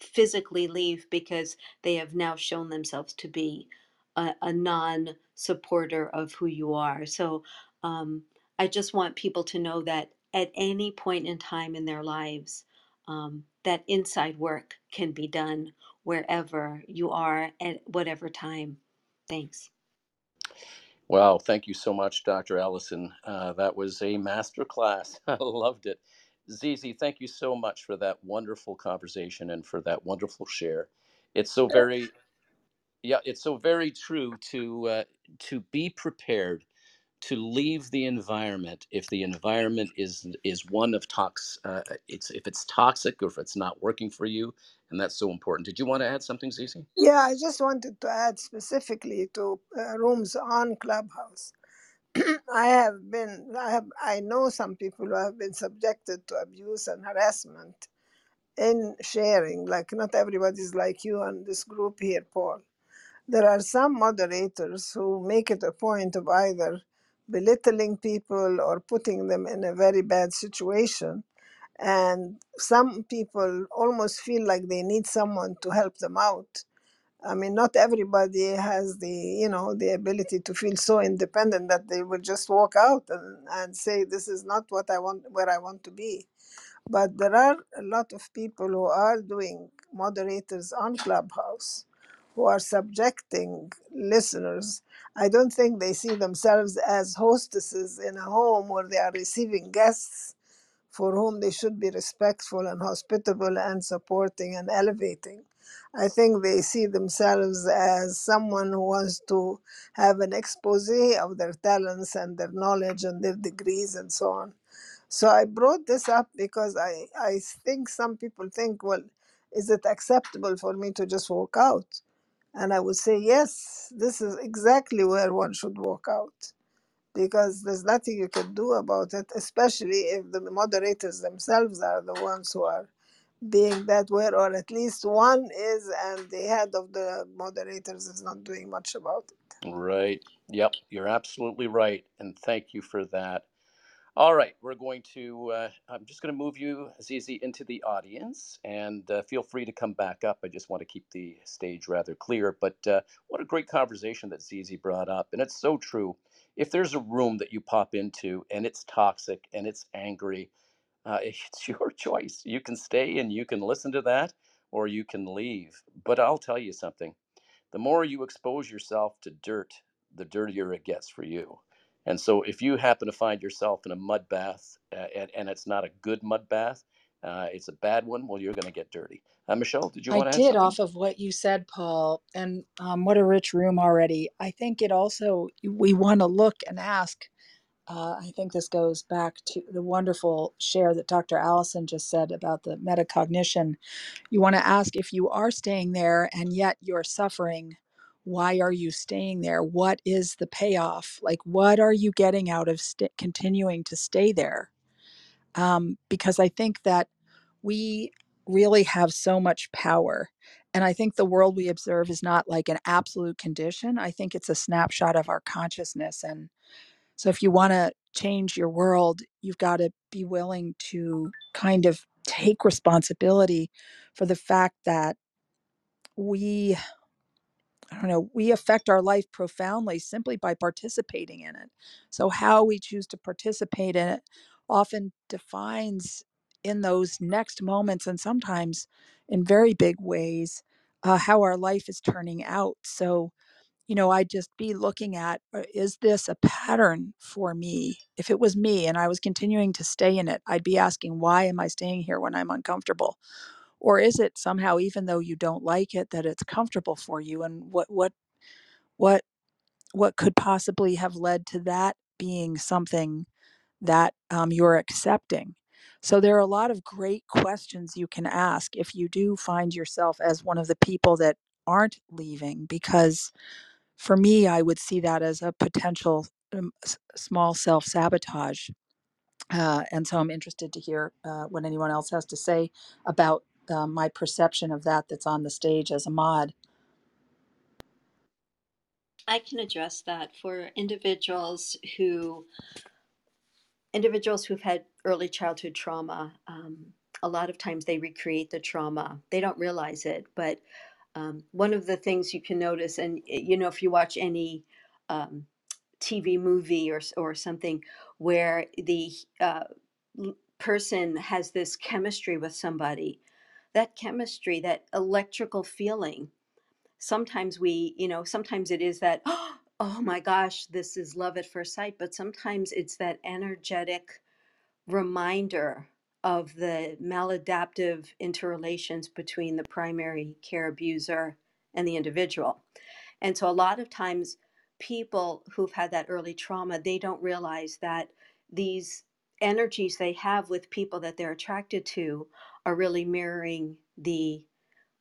physically leave because they have now shown themselves to be a, a non-supporter of who you are. So um, I just want people to know that at any point in time in their lives, um, that inside work can be done wherever you are at whatever time. Thanks. Wow. Thank you so much, Doctor Allison. Uh, that was a masterclass. I loved it. Zizi, thank you so much for that wonderful conversation and for that wonderful share. It's so very, yeah, it's so very true to uh, to be prepared to leave the environment if the environment is is one of tox. Uh, it's if it's toxic or if it's not working for you, and that's so important. Did you want to add something, Zizi? Yeah, I just wanted to add specifically to uh, rooms on Clubhouse. I have been, I have, I know some people who have been subjected to abuse and harassment in sharing. Like, not everybody's like you on this group here, Paul. There are some moderators who make it a point of either belittling people or putting them in a very bad situation. And some people almost feel like they need someone to help them out. I mean, not everybody has the, you know, the ability to feel so independent that they will just walk out and, and say, this is not what I want, where I want to be. But there are a lot of people who are doing moderators on Clubhouse who are subjecting listeners. I don't think they see themselves as hostesses in a home where they are receiving guests for whom they should be respectful and hospitable and supporting and elevating. I think they see themselves as someone who wants to have an exposé of their talents and their knowledge and their degrees and so on. So I brought this up because I, I think some people think, well, is it acceptable for me to just walk out? And I would say, yes, this is exactly where one should walk out, because there's nothing you can do about it, especially if the moderators themselves are the ones who are being that way, or at least one is, and the head of the moderators is not doing much about it. Right. Yep. You're absolutely right. And thank you for that. All right. We're going to, uh, I'm just going to move you, Zizi, into the audience, and uh, feel free to come back up. I just want to keep the stage rather clear, but uh, what a great conversation that Zizi brought up. And it's so true. If there's a room that you pop into and it's toxic and it's angry, uh, it's your choice. You can stay and you can listen to that, or you can leave. But I'll tell you something. The more you expose yourself to dirt, the dirtier it gets for you. And so if you happen to find yourself in a mud bath, uh, and, and it's not a good mud bath, uh, it's a bad one, well, you're going to get dirty. Uh, Michelle, did you want to add something? I did, off of what you said, Paul, and um, what a rich room already. I think it also, we want to look and ask, uh, I think this goes back to the wonderful share that Doctor Allison just said about the metacognition. You want to ask, if you are staying there and yet you're suffering, why are you staying there? What is the payoff? Like, what are you getting out of st- continuing to stay there? Um, because I think that we really have so much power. And I think the world we observe is not like an absolute condition. I think it's a snapshot of our consciousness. And so if you want to change your world, you've got to be willing to kind of take responsibility for the fact that we, I don't know, we affect our life profoundly simply by participating in it. So how we choose to participate in it often defines in those next moments, and sometimes in very big ways, uh, how our life is turning out. So, you know, I'd just be looking at, is this a pattern for me? If it was me and I was continuing to stay in it, I'd be asking, why am I staying here when I'm uncomfortable? Or is it somehow, even though you don't like it, that it's comfortable for you? And what what what what could possibly have led to that being something that um, you're accepting? So there are a lot of great questions you can ask if you do find yourself as one of the people that aren't leaving, because for me, I would see that as a potential um, s- small self-sabotage. Uh, and so I'm interested to hear uh, what anyone else has to say about uh, my perception of that that's on the stage as a mod. I can address that for individuals who individuals who've had early childhood trauma. Um, a lot of times they recreate the trauma. They don't realize it, but um, one of the things you can notice, and you know, if you watch any um, T V movie or or something where the uh, person has this chemistry with somebody, that chemistry, that electrical feeling, sometimes we, you know, sometimes it is that, oh my gosh, this is love at first sight, but sometimes it's that energetic reminder of the maladaptive interrelations between the primary care abuser and the individual. And so a lot of times people who've had that early trauma, they don't realize that these energies they have with people that they're attracted to are really mirroring the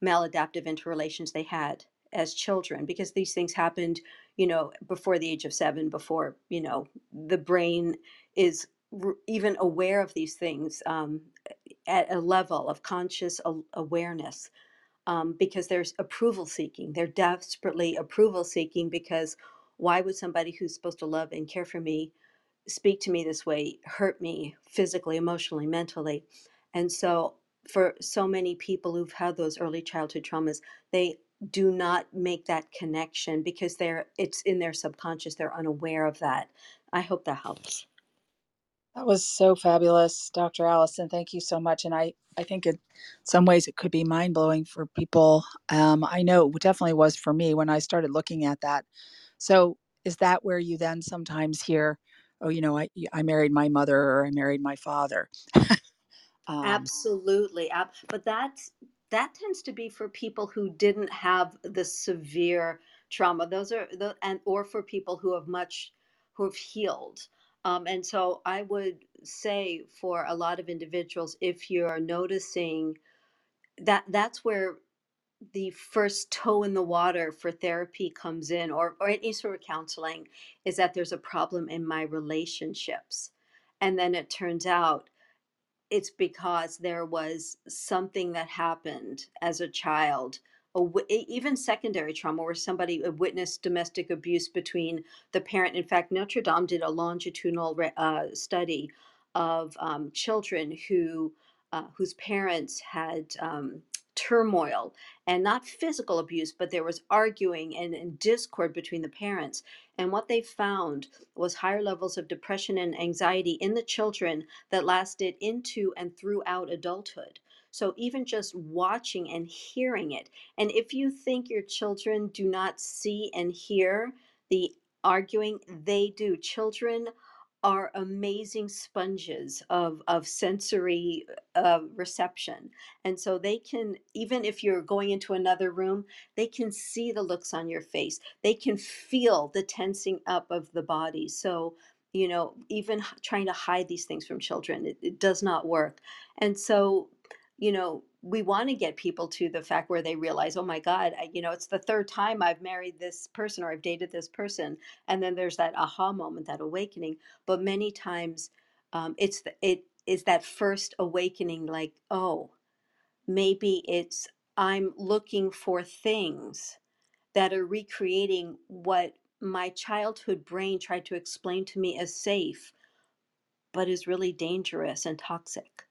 maladaptive interrelations they had as children, because these things happened, you know, before the age of seven, before, you know, the brain is r- even aware of these things um, at a level of conscious a- awareness, um, because there's approval seeking. They're desperately approval seeking, because why would somebody who's supposed to love and care for me speak to me this way, hurt me physically, emotionally, mentally? And so for so many people who've had those early childhood traumas, they do not make that connection because they're it's in their subconscious. They're unaware of that. I hope that helps. That was so fabulous, Doctor Allison. Thank you so much. And I, I think in some ways it could be mind-blowing for people. Um, I know it definitely was for me when I started looking at that. So is that where you then sometimes hear, oh, you know, I, I married my mother or I married my father? Um, Absolutely. But that's, that tends to be for people who didn't have the severe trauma. Those are the, and, or for people who have much, who have healed. Um, and so I would say for a lot of individuals, if you're noticing that, that's where the first toe in the water for therapy comes in, or, or any sort of counseling, is that there's a problem in my relationships. And then it turns out it's because there was something that happened as a child, a w- even secondary trauma where somebody witnessed domestic abuse between the parent. In fact, Notre Dame did a longitudinal uh, study of um, children who uh, whose parents had um, turmoil, and not physical abuse, but there was arguing and, and discord between the parents. And what they found was higher levels of depression and anxiety in the children that lasted into and throughout adulthood. So even just watching and hearing it, and if you think your children do not see and hear the arguing, they do. Children are amazing sponges of, of sensory uh, reception. And so they can, even if you're going into another room, they can see the looks on your face. They can feel the tensing up of the body. So, you know, even h- trying to hide these things from children, it, it does not work. And so, you know, we want to get people to the fact where they realize, oh my God, I, you know, it's the third time I've married this person or I've dated this person. And then there's that aha moment, that awakening. But many times um, it's the, it is that first awakening, like, oh, maybe it's I'm looking for things that are recreating what my childhood brain tried to explain to me as safe, but is really dangerous and toxic.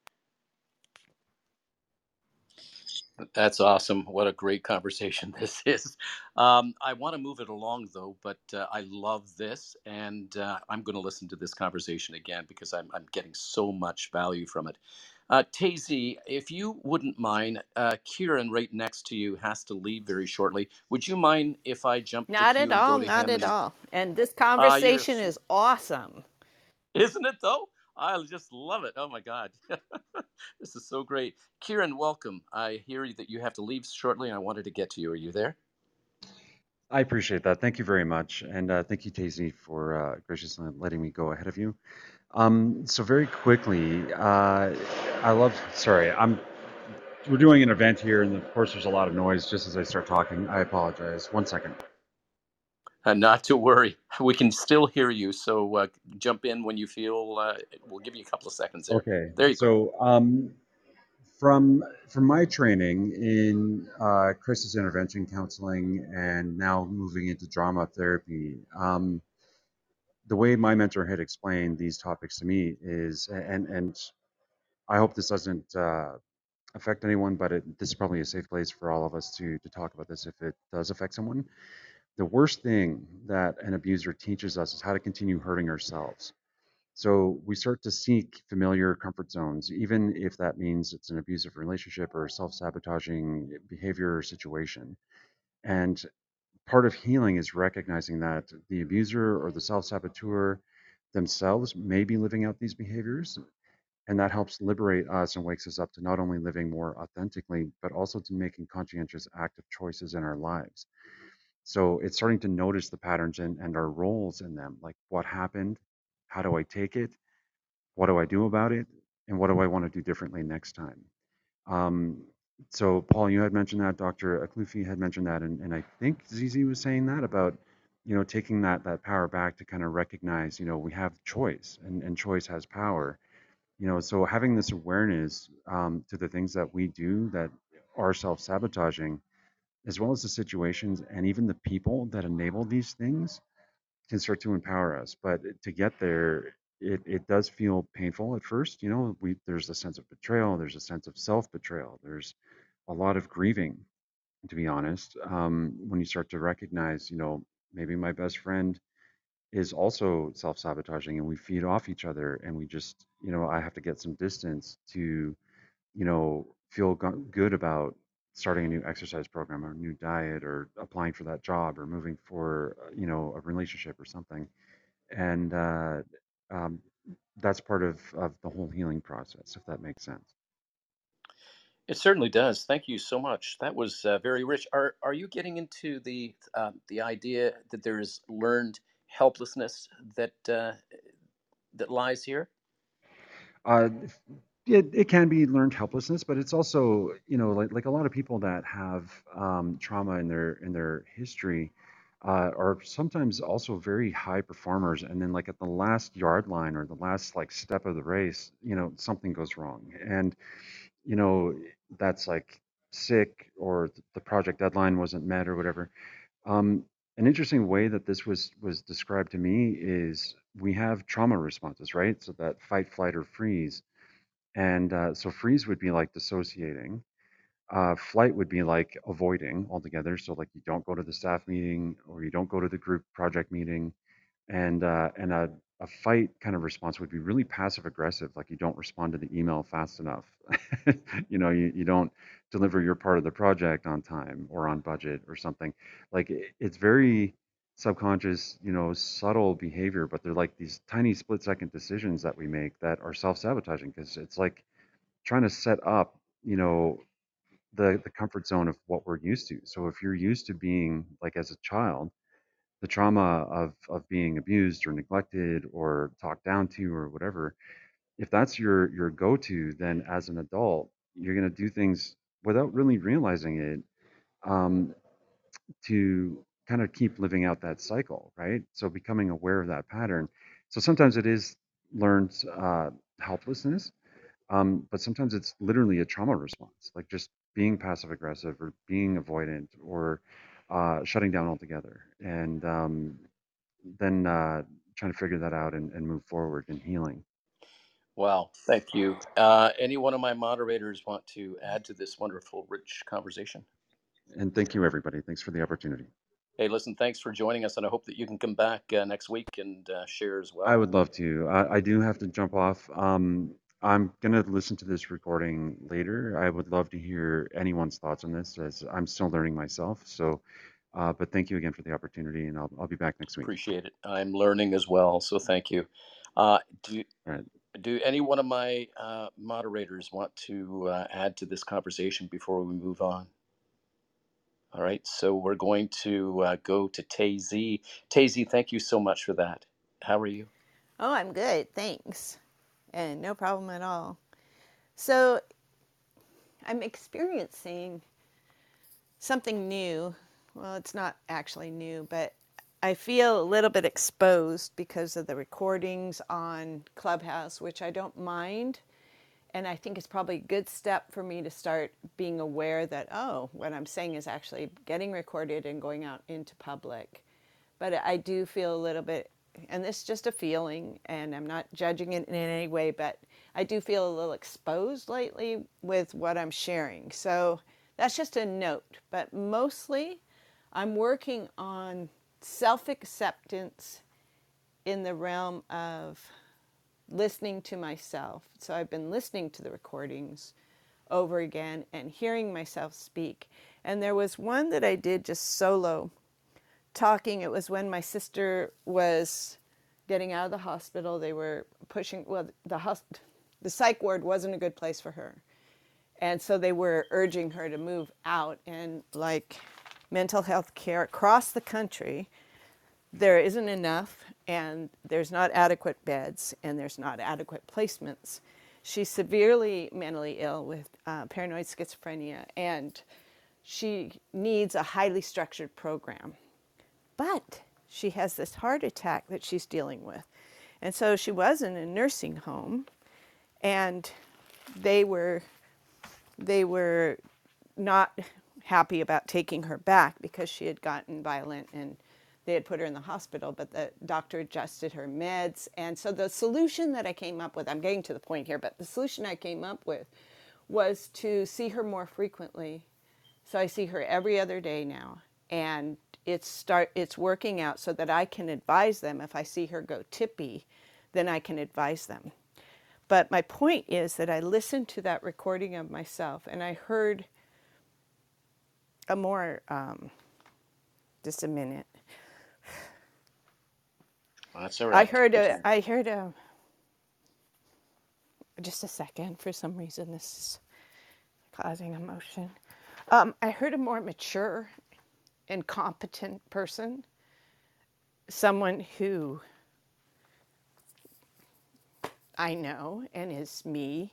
That's awesome. What a great conversation this is. Um, I want to move it along, though, but uh, I love this, and uh, I'm going to listen to this conversation again because I'm, I'm getting so much value from it. Uh, Tazy, if you wouldn't mind, uh, Kieran right next to you has to leave very shortly. Would you mind if I jump not to you at all, and go to not him? Not at and, all. And this conversation uh, is awesome. Isn't it, though? I just love it. Oh, my God. This is so great. Kieran, welcome. I hear that you have to leave shortly, and I wanted to get to you. Are you there? I appreciate that. Thank you very much. And uh, thank you, Tazy, for uh, graciously letting me go ahead of you. Um, so very quickly, uh, I love, sorry, I'm. we're doing an event here, and of course there's a lot of noise just as I start talking. I apologize. One second. Uh, not to worry. We can still hear you, so uh, jump in when you feel. Uh, we'll give you a couple of seconds there. Okay. There you so, go. Um, from from my training in uh, crisis intervention counseling and now moving into drama therapy, um, the way my mentor had explained these topics to me is, and and I hope this doesn't uh, affect anyone, but it, this is probably a safe place for all of us to to talk about this if it does affect someone. The worst thing that an abuser teaches us is how to continue hurting ourselves. So we start to seek familiar comfort zones, even if that means it's an abusive relationship or self-sabotaging behavior or situation. And part of healing is recognizing that the abuser or the self-saboteur themselves may be living out these behaviors. And that helps liberate us and wakes us up to not only living more authentically, but also to making conscientious, active choices in our lives. So it's starting to notice the patterns and, and our roles in them, like what happened, how do I take it, what do I do about it, and what do I want to do differently next time? Um, so Paul, you had mentioned that, Doctor O'Kloufie had mentioned that, and, and I think Zizi was saying that about, you know, taking that that power back to kind of recognize, you know, we have choice, and, and choice has power. You know, so having this awareness um, to the things that we do that are self-sabotaging, as well as the situations and even the people that enable these things, can start to empower us. But to get there, it, it does feel painful at first. You know, we, there's a sense of betrayal. There's a sense of self-betrayal. There's a lot of grieving, to be honest, um, when you start to recognize, you know, maybe my best friend is also self-sabotaging, and we feed off each other, and we just, you know, I have to get some distance to, you know, feel go- good about starting a new exercise program or a new diet or applying for that job or moving for, you know, a relationship or something. And uh, um, that's part of, of the whole healing process, if that makes sense. It certainly does. Thank you so much. That was uh, very rich. Are are you getting into the uh, the idea that there is learned helplessness that uh, that lies here? Uh, It, it can be learned helplessness, but it's also, you know, like like a lot of people that have um, trauma in their in their history uh, are sometimes also very high performers, and then like at the last yard line or the last like step of the race, you know, something goes wrong, and you know that's like sick or the project deadline wasn't met or whatever. Um, an interesting way that this was was described to me is we have trauma responses, right? So that fight, flight, or freeze. And uh, so freeze would be like dissociating. Uh, flight would be like avoiding altogether. So like you don't go to the staff meeting or you don't go to the group project meeting. And uh, and a, a fight kind of response would be really passive aggressive. Like you don't respond to the email fast enough. you know, you, you don't deliver your part of the project on time or on budget or something. Like it, it's very subconscious, you know, subtle behavior, but they're like these tiny split second decisions that we make that are self-sabotaging because it's like trying to set up, you know, the, the comfort zone of what we're used to. So if you're used to being like as a child, the trauma of, of being abused or neglected or talked down to or whatever, if that's your, your go-to, then as an adult, you're going to do things without really realizing it um, to kind of keep living out that cycle, right? So becoming aware of that pattern. So sometimes it is learned uh, helplessness, um, but sometimes it's literally a trauma response, like just being passive aggressive or being avoidant or uh, shutting down altogether. And um, then uh, trying to figure that out and, and move forward in healing. Wow. Thank you. Uh, any one of my moderators want to add to this wonderful, rich conversation? And thank you, everybody. Thanks for the opportunity. Hey, listen, thanks for joining us, and I hope that you can come back uh, next week and uh, share as well. I would love to. I, I do have to jump off. Um, I'm going to listen to this recording later. I would love to hear anyone's thoughts on this, as I'm still learning myself. So, uh, but thank you again for the opportunity, and I'll, I'll be back next week. Appreciate it. I'm learning as well, so thank you. Uh, do, All right. Do any one of my uh, moderators want to uh, add to this conversation before we move on? All right, so we're going to uh, go to Tazy. Tazy, thank you so much for that. How are you? Oh, I'm good, thanks. And no problem at all. So I'm experiencing something new. Well, it's not actually new, but I feel a little bit exposed because of the recordings on Clubhouse, which I don't mind. And I think it's probably a good step for me to start being aware that, oh, what I'm saying is actually getting recorded and going out into public. But I do feel a little bit, and this is just a feeling, and I'm not judging it in any way, but I do feel a little exposed lately with what I'm sharing. So that's just a note. But mostly I'm working on self-acceptance in the realm of listening to myself. So I've been listening to the recordings over again and hearing myself speak. And there was one that I did just solo talking. It was when my sister was getting out of the hospital. They were pushing, well, the hosp- the psych ward wasn't a good place for her. And so they were urging her to move out. And like mental health care across the country, there isn't enough, and there's not adequate beds, and there's not adequate placements. She's severely mentally ill with uh, paranoid schizophrenia, and she needs a highly structured program. But she has this heart attack that she's dealing with. And so she was in a nursing home, and they were they were not happy about taking her back because she had gotten violent and they had put her in the hospital, but the doctor adjusted her meds. And so the solution that I came up with, I'm getting to the point here, but the solution I came up with was to see her more frequently. So I see her every other day now. And it's start it's working out so that I can advise them. If I see her go tippy, then I can advise them. But my point is that I listened to that recording of myself, and I heard a more, um, just a minute. That's all right. I heard a, I heard a, just a second, for some reason this is causing emotion. Um, I heard a more mature and competent person, someone who I know and is me.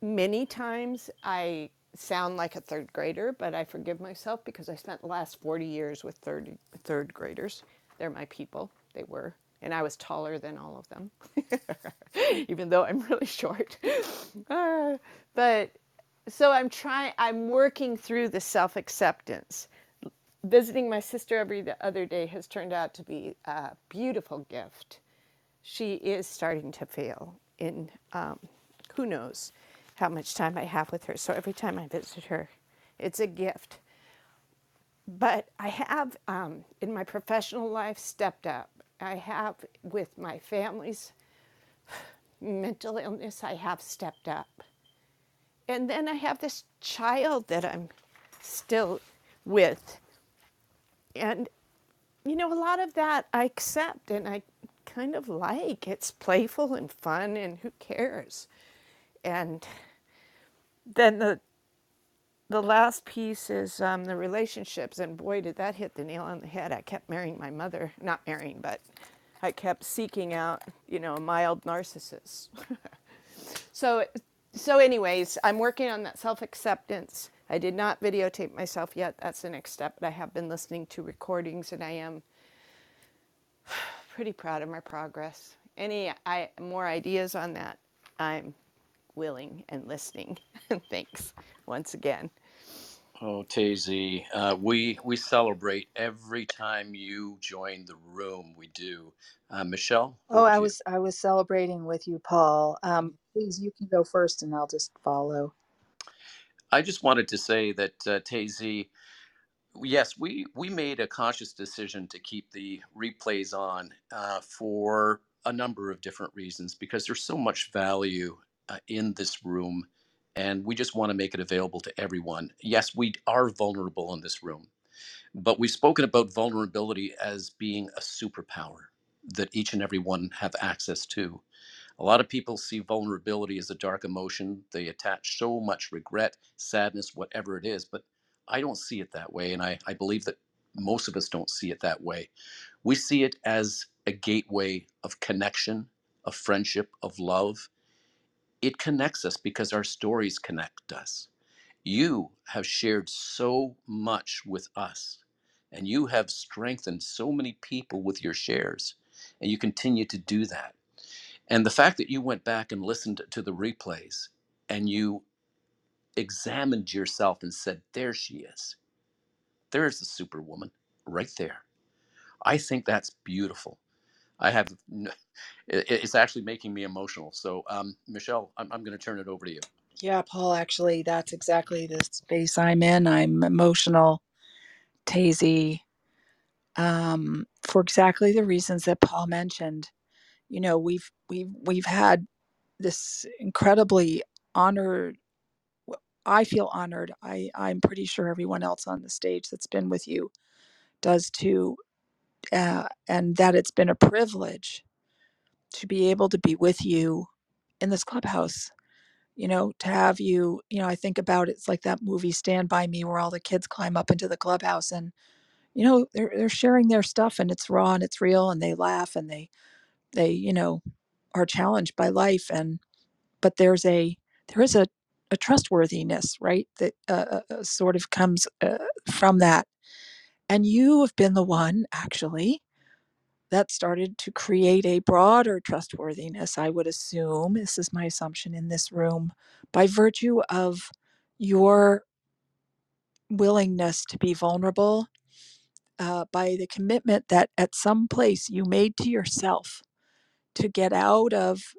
Many times I sound like a third grader, but I forgive myself because I spent the last forty years with third, third graders. They're my people. They were. And I was taller than all of them, even though I'm really short. uh, but so I'm trying, I'm working through the self-acceptance. Visiting my sister every other day has turned out to be a beautiful gift. She is starting to fail in, um, who knows how much time I have with her. So every time I visit her, it's a gift. But I have, um, in my professional life, stepped up. I have, with my family's mental illness, I have stepped up. And then I have this child that I'm still with. And, you know, a lot of that I accept and I kind of like. It's playful and fun and who cares? And then the The last piece is um, the relationships, and boy, did that hit the nail on the head. I kept marrying my mother, not marrying, but I kept seeking out, you know, a mild narcissist. so, so anyways, I'm working on that self-acceptance. I did not videotape myself yet. That's the next step, but I have been listening to recordings, and I am pretty proud of my progress. Any I, more ideas on that, I'm willing and listening. Thanks once again. Oh, Tazy, uh, we we celebrate every time you join the room. We do, uh, Michelle. Oh, I you? was I was celebrating with you, Paul. Um, please, you can go first, and I'll just follow. I just wanted to say that uh, Tazy, yes, we we made a conscious decision to keep the replays on uh, for a number of different reasons, because there's so much value uh, in this room. And we just want to make it available to everyone. Yes, we are vulnerable in this room, but we've spoken about vulnerability as being a superpower that each and every one have access to. A lot of people see vulnerability as a dark emotion. They attach so much regret, sadness, whatever it is, but I don't see it that way. And I, I believe that most of us don't see it that way. We see it as a gateway of connection, of friendship, of love. It connects us because our stories connect us. You have shared so much with us, and you have strengthened so many people with your shares, and you continue to do that. And the fact that you went back and listened to the replays and you examined yourself and said, there she is. There is the superwoman right there. I think that's beautiful. I have, it's actually making me emotional. So, um, Michelle, I'm, I'm going to turn it over to you. Yeah, Paul, actually, that's exactly the space I'm in. I'm emotional, Tazy, um, for exactly the reasons that Paul mentioned. You know, we've, we've, we've had this incredibly honored, I feel honored. I, I'm pretty sure everyone else on the stage that's been with you does too. Uh, and that it's been a privilege to be able to be with you in this clubhouse, you know, to have you, you know, I think about it, it's like that movie Stand By Me, where all the kids climb up into the clubhouse and, you know, they're they're sharing their stuff, and it's raw and it's real, and they laugh and they, they, you know, are challenged by life. And, but there's a, there is a, a trustworthiness, right, that uh, uh, sort of comes uh, from that. And you have been the one, actually, that started to create a broader trustworthiness, I would assume, this is my assumption, in this room, by virtue of your willingness to be vulnerable, uh, by the commitment that at some place you made to yourself to get out of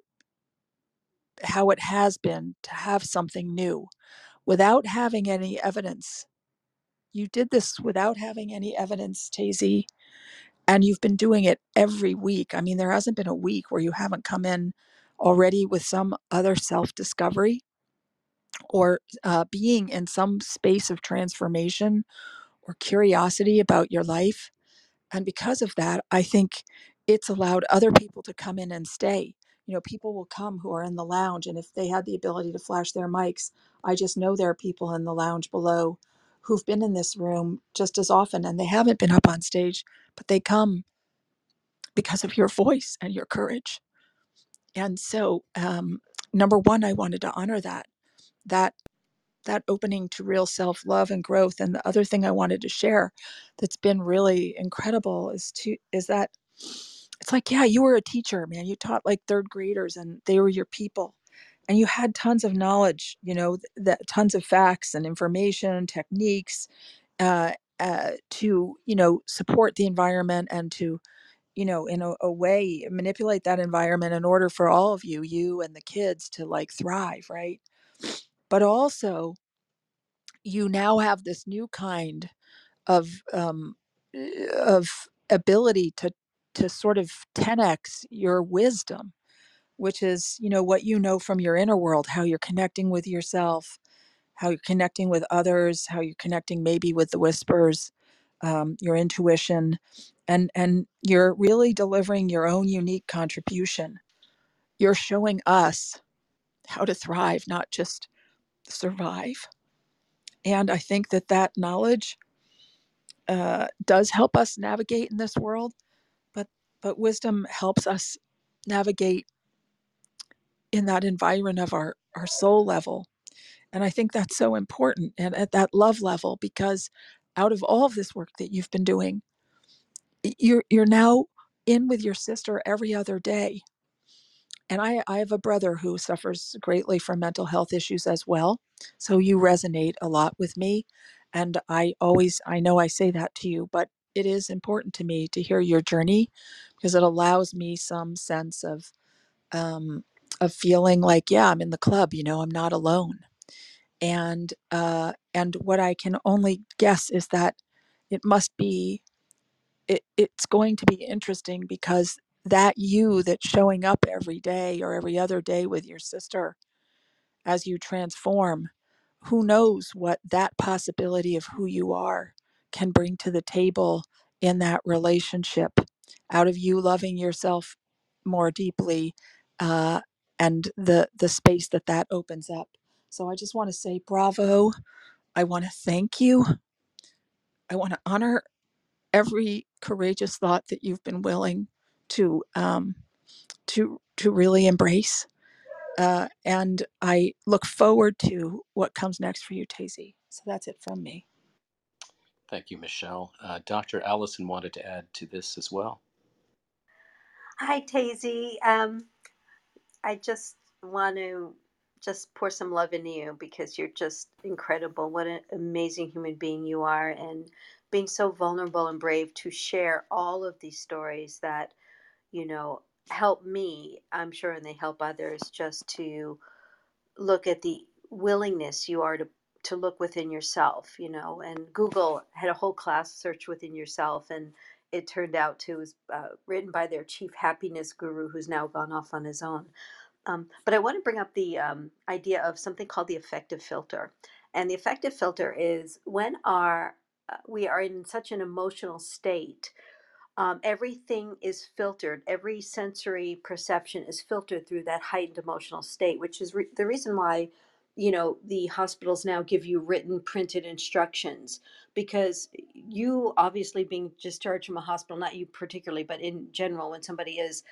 how it has been, to have something new without having any evidence. You did this without having any evidence, Tazy, and you've been doing it every week. I mean, there hasn't been a week where you haven't come in already with some other self-discovery or uh, being in some space of transformation or curiosity about your life. And because of that, I think it's allowed other people to come in and stay. You know, people will come who are in the lounge, and if they had the ability to flash their mics, I just know there are people in the lounge below who've been in this room just as often, and they haven't been up on stage, but they come because of your voice and your courage. And so, um, number one, I wanted to honor that, that, that opening to real self-love and growth. And the other thing I wanted to share that's been really incredible is to, is that it's like, yeah, you were a teacher, man. You taught like third graders, and they were your people. And you had tons of knowledge, you know, that tons of facts and information, techniques uh, uh, to, you know, support the environment and to, you know, in a, a way manipulate that environment in order for all of you, you and the kids to like thrive, right? But also you now have this new kind of um, of ability to to sort of ten x your wisdom, which is, you know, what you know from your inner world, how you're connecting with yourself, how you're connecting with others, how you're connecting maybe with the whispers, um, your intuition, and and you're really delivering your own unique contribution. You're showing us how to thrive, not just survive. And I think that that knowledge uh, does help us navigate in this world, but but wisdom helps us navigate in that environment of our, our soul level. And I think that's so important, and at that love level, because out of all of this work that you've been doing, you're, you're now in with your sister every other day. And I, I have a brother who suffers greatly from mental health issues as well. So you resonate a lot with me. And I always, I know I say that to you, but it is important to me to hear your journey because it allows me some sense of, um, of feeling like, yeah, I'm in the club, you know, I'm not alone. And, uh, and what I can only guess is that it must be, it, it's going to be interesting because that you that's showing up every day or every other day with your sister as you transform, who knows what that possibility of who you are can bring to the table in that relationship out of you loving yourself more deeply uh, and the, the space that that opens up. So I just want to say bravo. I want to thank you. I want to honor every courageous thought that you've been willing to um, to to really embrace. Uh, and I look forward to what comes next for you, Tazy. So that's it from me. Thank you, Michelle. Uh, Doctor Allison wanted to add to this as well. Hi, Tazy. Um, I just want to just pour some love into you because you're just incredible. What an amazing human being you are, and being so vulnerable and brave to share all of these stories that, you know, help me, I'm sure, and they help others just to look at the willingness you are to, to look within yourself, you know, and Google had a whole class search within yourself. And it turned out to was uh, written by their chief happiness guru, who's now gone off on his own. Um, but I want to bring up the um, idea of something called the affective filter. And the affective filter is when our, uh, we are in such an emotional state, Um, everything is filtered. Every sensory perception is filtered through that heightened emotional state, which is re- the reason why, you know, the hospitals now give you written, printed instructions, because you obviously being discharged from a hospital, not you particularly, but in general, when somebody is,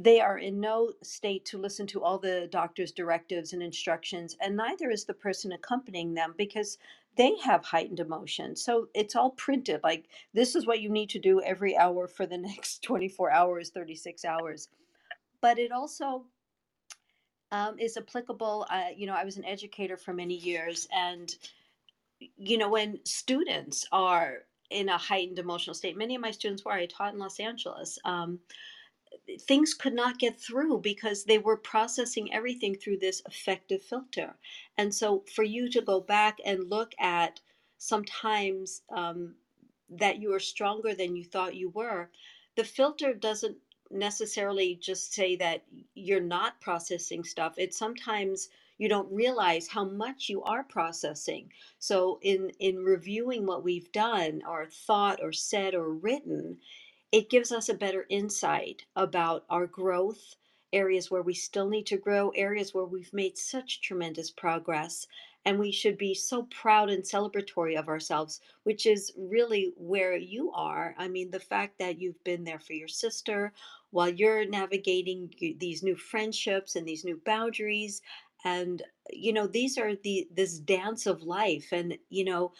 they are in no state to listen to all the doctor's directives and instructions, and neither is the person accompanying them because they have heightened emotion. So it's all printed, like this is what you need to do every hour for the next twenty-four hours, thirty-six hours. But it also um, is applicable. Uh, you know, I was an educator for many years, and, you know, when students are in a heightened emotional state, many of my students were, I taught in Los Angeles, um, things could not get through because they were processing everything through this affective filter. And so for you to go back and look at sometimes um, that you are stronger than you thought you were, the filter doesn't necessarily just say that you're not processing stuff. It's sometimes you don't realize how much you are processing. So in, in reviewing what we've done or thought or said or written, it gives us a better insight about our growth, areas where we still need to grow, areas where we've made such tremendous progress, and we should be so proud and celebratory of ourselves, which is really where you are. I mean, the fact that you've been there for your sister while you're navigating these new friendships and these new boundaries. And, you know, these are the this dance of life. And, you know,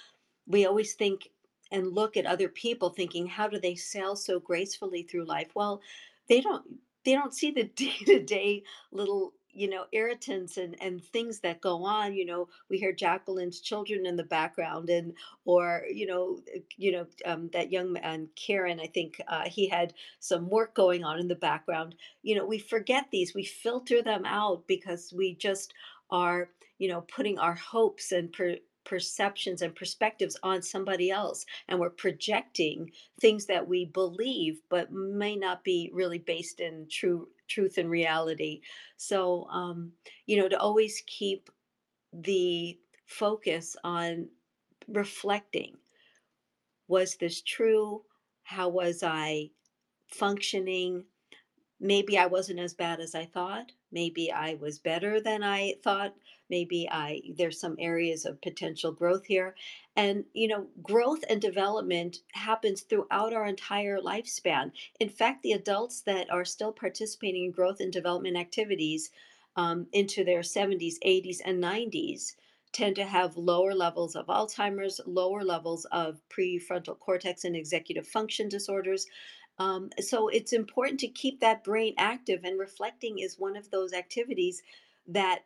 we always think, and look at other people thinking, how do they sail so gracefully through life? Well, they don't they don't see the day-to-day little, you know, irritants and, and things that go on. You know, we hear Jacqueline's children in the background, and or, you know, you know um, that young man, Karen, I think uh, he had some work going on in the background. You know, we forget these, we filter them out because we just are, you know, putting our hopes and per, perceptions and perspectives on somebody else. And we're projecting things that we believe, but may not be really based in true truth and reality. So, um, you know, to always keep the focus on reflecting, was this true? How was I functioning? Maybe I wasn't as bad as I thought. Maybe I was better than I thought. Maybe I there's some areas of potential growth here. And, you know, growth and development happens throughout our entire lifespan. In fact, the adults that are still participating in growth and development activities um, into their seventies, eighties, and nineties tend to have lower levels of Alzheimer's, lower levels of prefrontal cortex and executive function disorders, Um, so it's important to keep that brain active, and reflecting is one of those activities that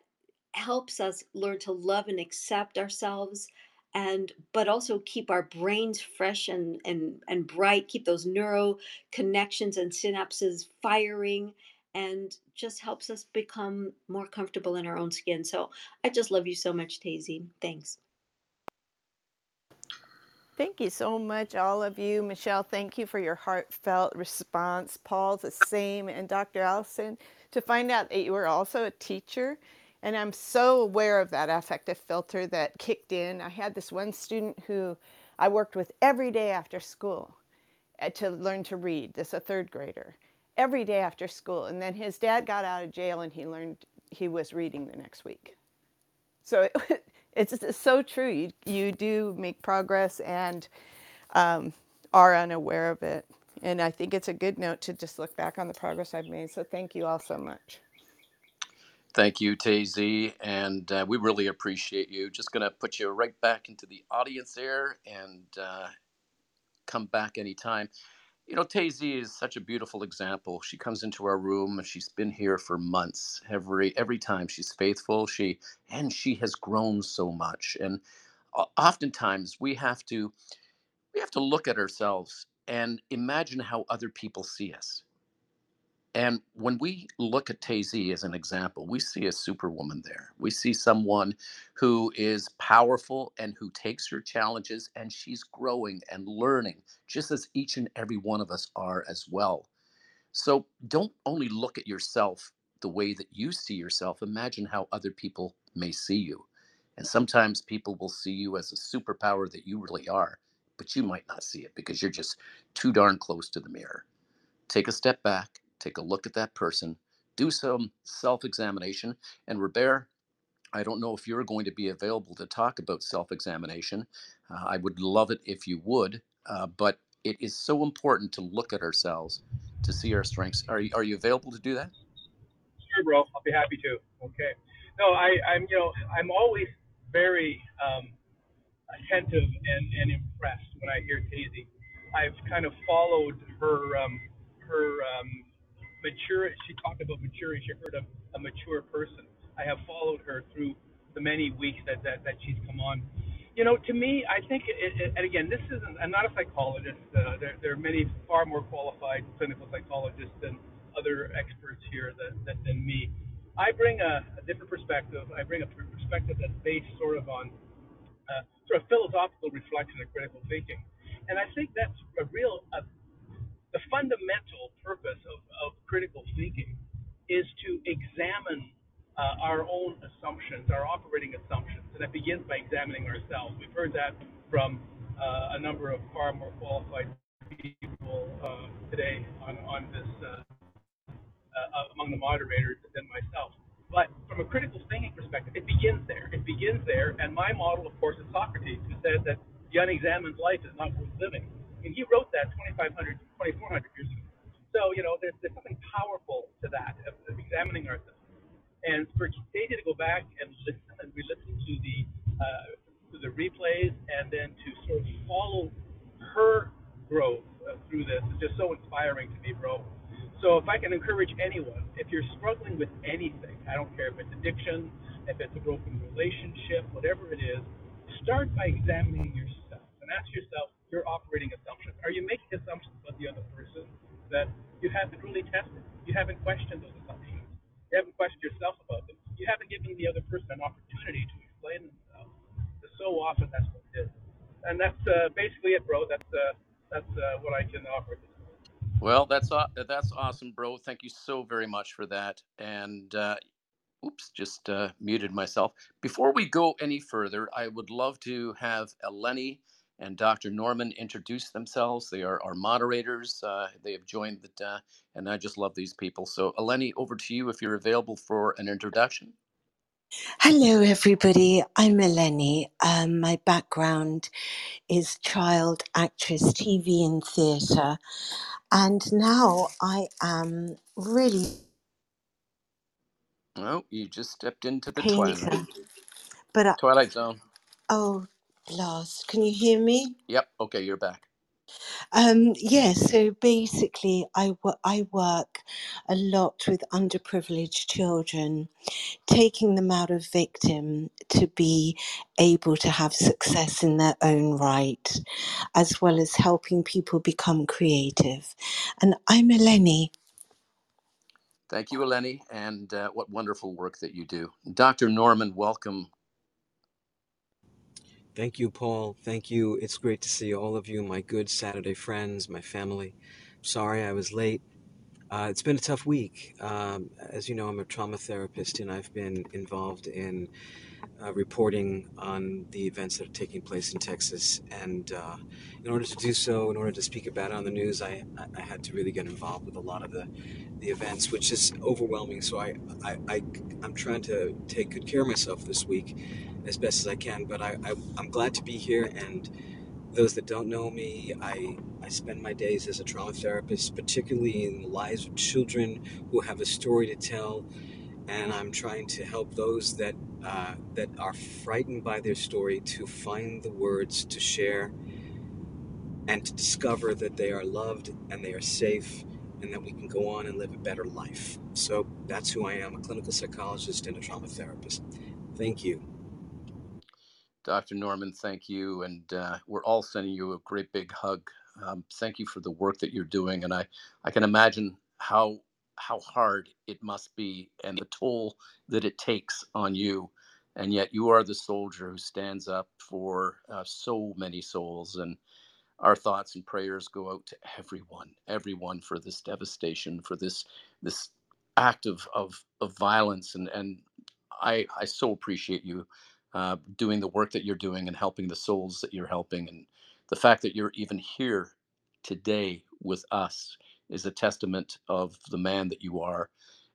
helps us learn to love and accept ourselves, and but also keep our brains fresh and and and bright, keep those neuro connections and synapses firing, and just helps us become more comfortable in our own skin. So I just love you so much, Tazy. Thanks. Thank you so much, all of you. Michelle, thank you for your heartfelt response. Paul, the same. And Doctor Allison, to find out that you were also a teacher. And I'm so aware of that affective filter that kicked in. I had this one student who I worked with every day after school to learn to read. This is a third grader. Every day after school. And then his dad got out of jail and he learned he was reading the next week. So it, it's, it's so true. You, you do make progress and um, are unaware of it. And I think it's a good note to just look back on the progress I've made. So thank you all so much. Thank you, Tazy. And uh, we really appreciate you. Just going to put you right back into the audience there, and uh, come back anytime. You know, Tazy is such a beautiful example. She comes into our room, and she's been here for months. Every every time she's faithful, she and she has grown so much. And oftentimes we have to we have to look at ourselves and imagine how other people see us. And when we look at Tazy as an example, we see a superwoman there. We see someone who is powerful and who takes her challenges, and she's growing and learning, just as each and every one of us are as well. So don't only look at yourself the way that you see yourself. Imagine how other people may see you. And sometimes people will see you as a superpower that you really are, but you might not see it because you're just too darn close to the mirror. Take a step back. Take a look at that person, do some self-examination. And Robert, I don't know if you're going to be available to talk about self-examination. Uh, I would love it if you would, uh, but it is so important to look at ourselves to see our strengths. Are you, are you available to do that? Sure, bro. I'll be happy to. Okay. No, I, I'm, you know, I'm always very um, attentive and, and impressed when I hear Tazy. I've kind of followed her, um, her, um, mature, she talked about maturity. She heard of a mature person. I have followed her through the many weeks that, that, that she's come on. You know, to me, I think, it, it, and again, this isn't, I'm not a psychologist. Uh, there, there are many far more qualified clinical psychologists and other experts here that, that, than me. I bring a, a different perspective. I bring a perspective that's based sort of on uh, sort of philosophical reflection and critical thinking. And I think that's a real, a, the fundamental purpose of, of critical thinking is to examine uh, our own assumptions, our operating assumptions, and that begins by examining ourselves. We've heard that from uh, a number of far more qualified people uh, today on, on this, uh, uh, among the moderators than myself. But from a critical thinking perspective, it begins there. It begins there, and my model, of course, is Socrates, who says that the unexamined life is not worth living. And he wrote that twenty-five hundred, twenty-four hundred years ago. So, you know, there's, there's something powerful to that, of, of examining ourselves. And for Tazy to go back and listen, and we listen to the uh, to the replays, and then to sort of follow her growth uh, through this is just so inspiring to me, bro. So if I can encourage anyone, if you're struggling with anything, I don't care if it's addiction, if it's a broken relationship, whatever it is, start by examining yourself and ask yourself, your operating assumptions. Are you making assumptions about the other person that you haven't really tested? You haven't questioned those assumptions. You haven't questioned yourself about them. You haven't given the other person an opportunity to explain themselves. Because so often that's what it is. And that's uh, basically it, bro. That's uh, that's uh, what I can offer. Well, that's uh, that's awesome, bro. Thank you so very much for that. And uh, oops, just uh, muted myself. Before we go any further, I would love to have Eleni and Doctor Norman introduce themselves. They are our moderators. Uh, they have joined the, uh, and I just love these people. So Eleni, over to you if you're available for an introduction. Hello, everybody. I'm Eleni. Um, my background is child actress, T V and theatre. And now I am really... Oh, you just stepped into the twilight. But I... Twilight Zone. Oh, Last, can you hear me? Yep. Okay, you're back. Um, yeah, so basically I, wo- I work a lot with underprivileged children, taking them out of victim to be able to have success in their own right, as well as helping people become creative. And I'm Eleni. Thank you, Eleni, and uh, what wonderful work that you do. Doctor Norman, welcome. Thank you, Paul. Thank you. It's great to see all of you, my good Saturday friends, my family. Sorry I was late. Uh, it's been a tough week. Um, as you know, I'm a trauma therapist, and I've been involved in uh, reporting on the events that are taking place in Texas. And uh, in order to do so, in order to speak about it on the news, I, I I had to really get involved with a lot of the, the events, which is overwhelming. So I, I, I, I'm trying to take good care of myself this week as best as I can. But I, I, I'm glad to be here. And those that don't know me, I, I spend my days as a trauma therapist, particularly in the lives of children who have a story to tell. And I'm trying to help those that uh, that are frightened by their story to find the words to share and to discover that they are loved and they are safe and that we can go on and live a better life. So that's who I am, a clinical psychologist and a trauma therapist. Thank you. Doctor Norman, thank you. And uh, we're all sending you a great big hug. Um, thank you for the work that you're doing. And I, I can imagine how how hard it must be and the toll that it takes on you. And yet you are the soldier who stands up for uh, so many souls. And our thoughts and prayers go out to everyone, everyone for this devastation, for this this act of of, of violence. And, and I, I so appreciate you Uh, doing the work that you're doing and helping the souls that you're helping. And the fact that you're even here today with us is a testament of the man that you are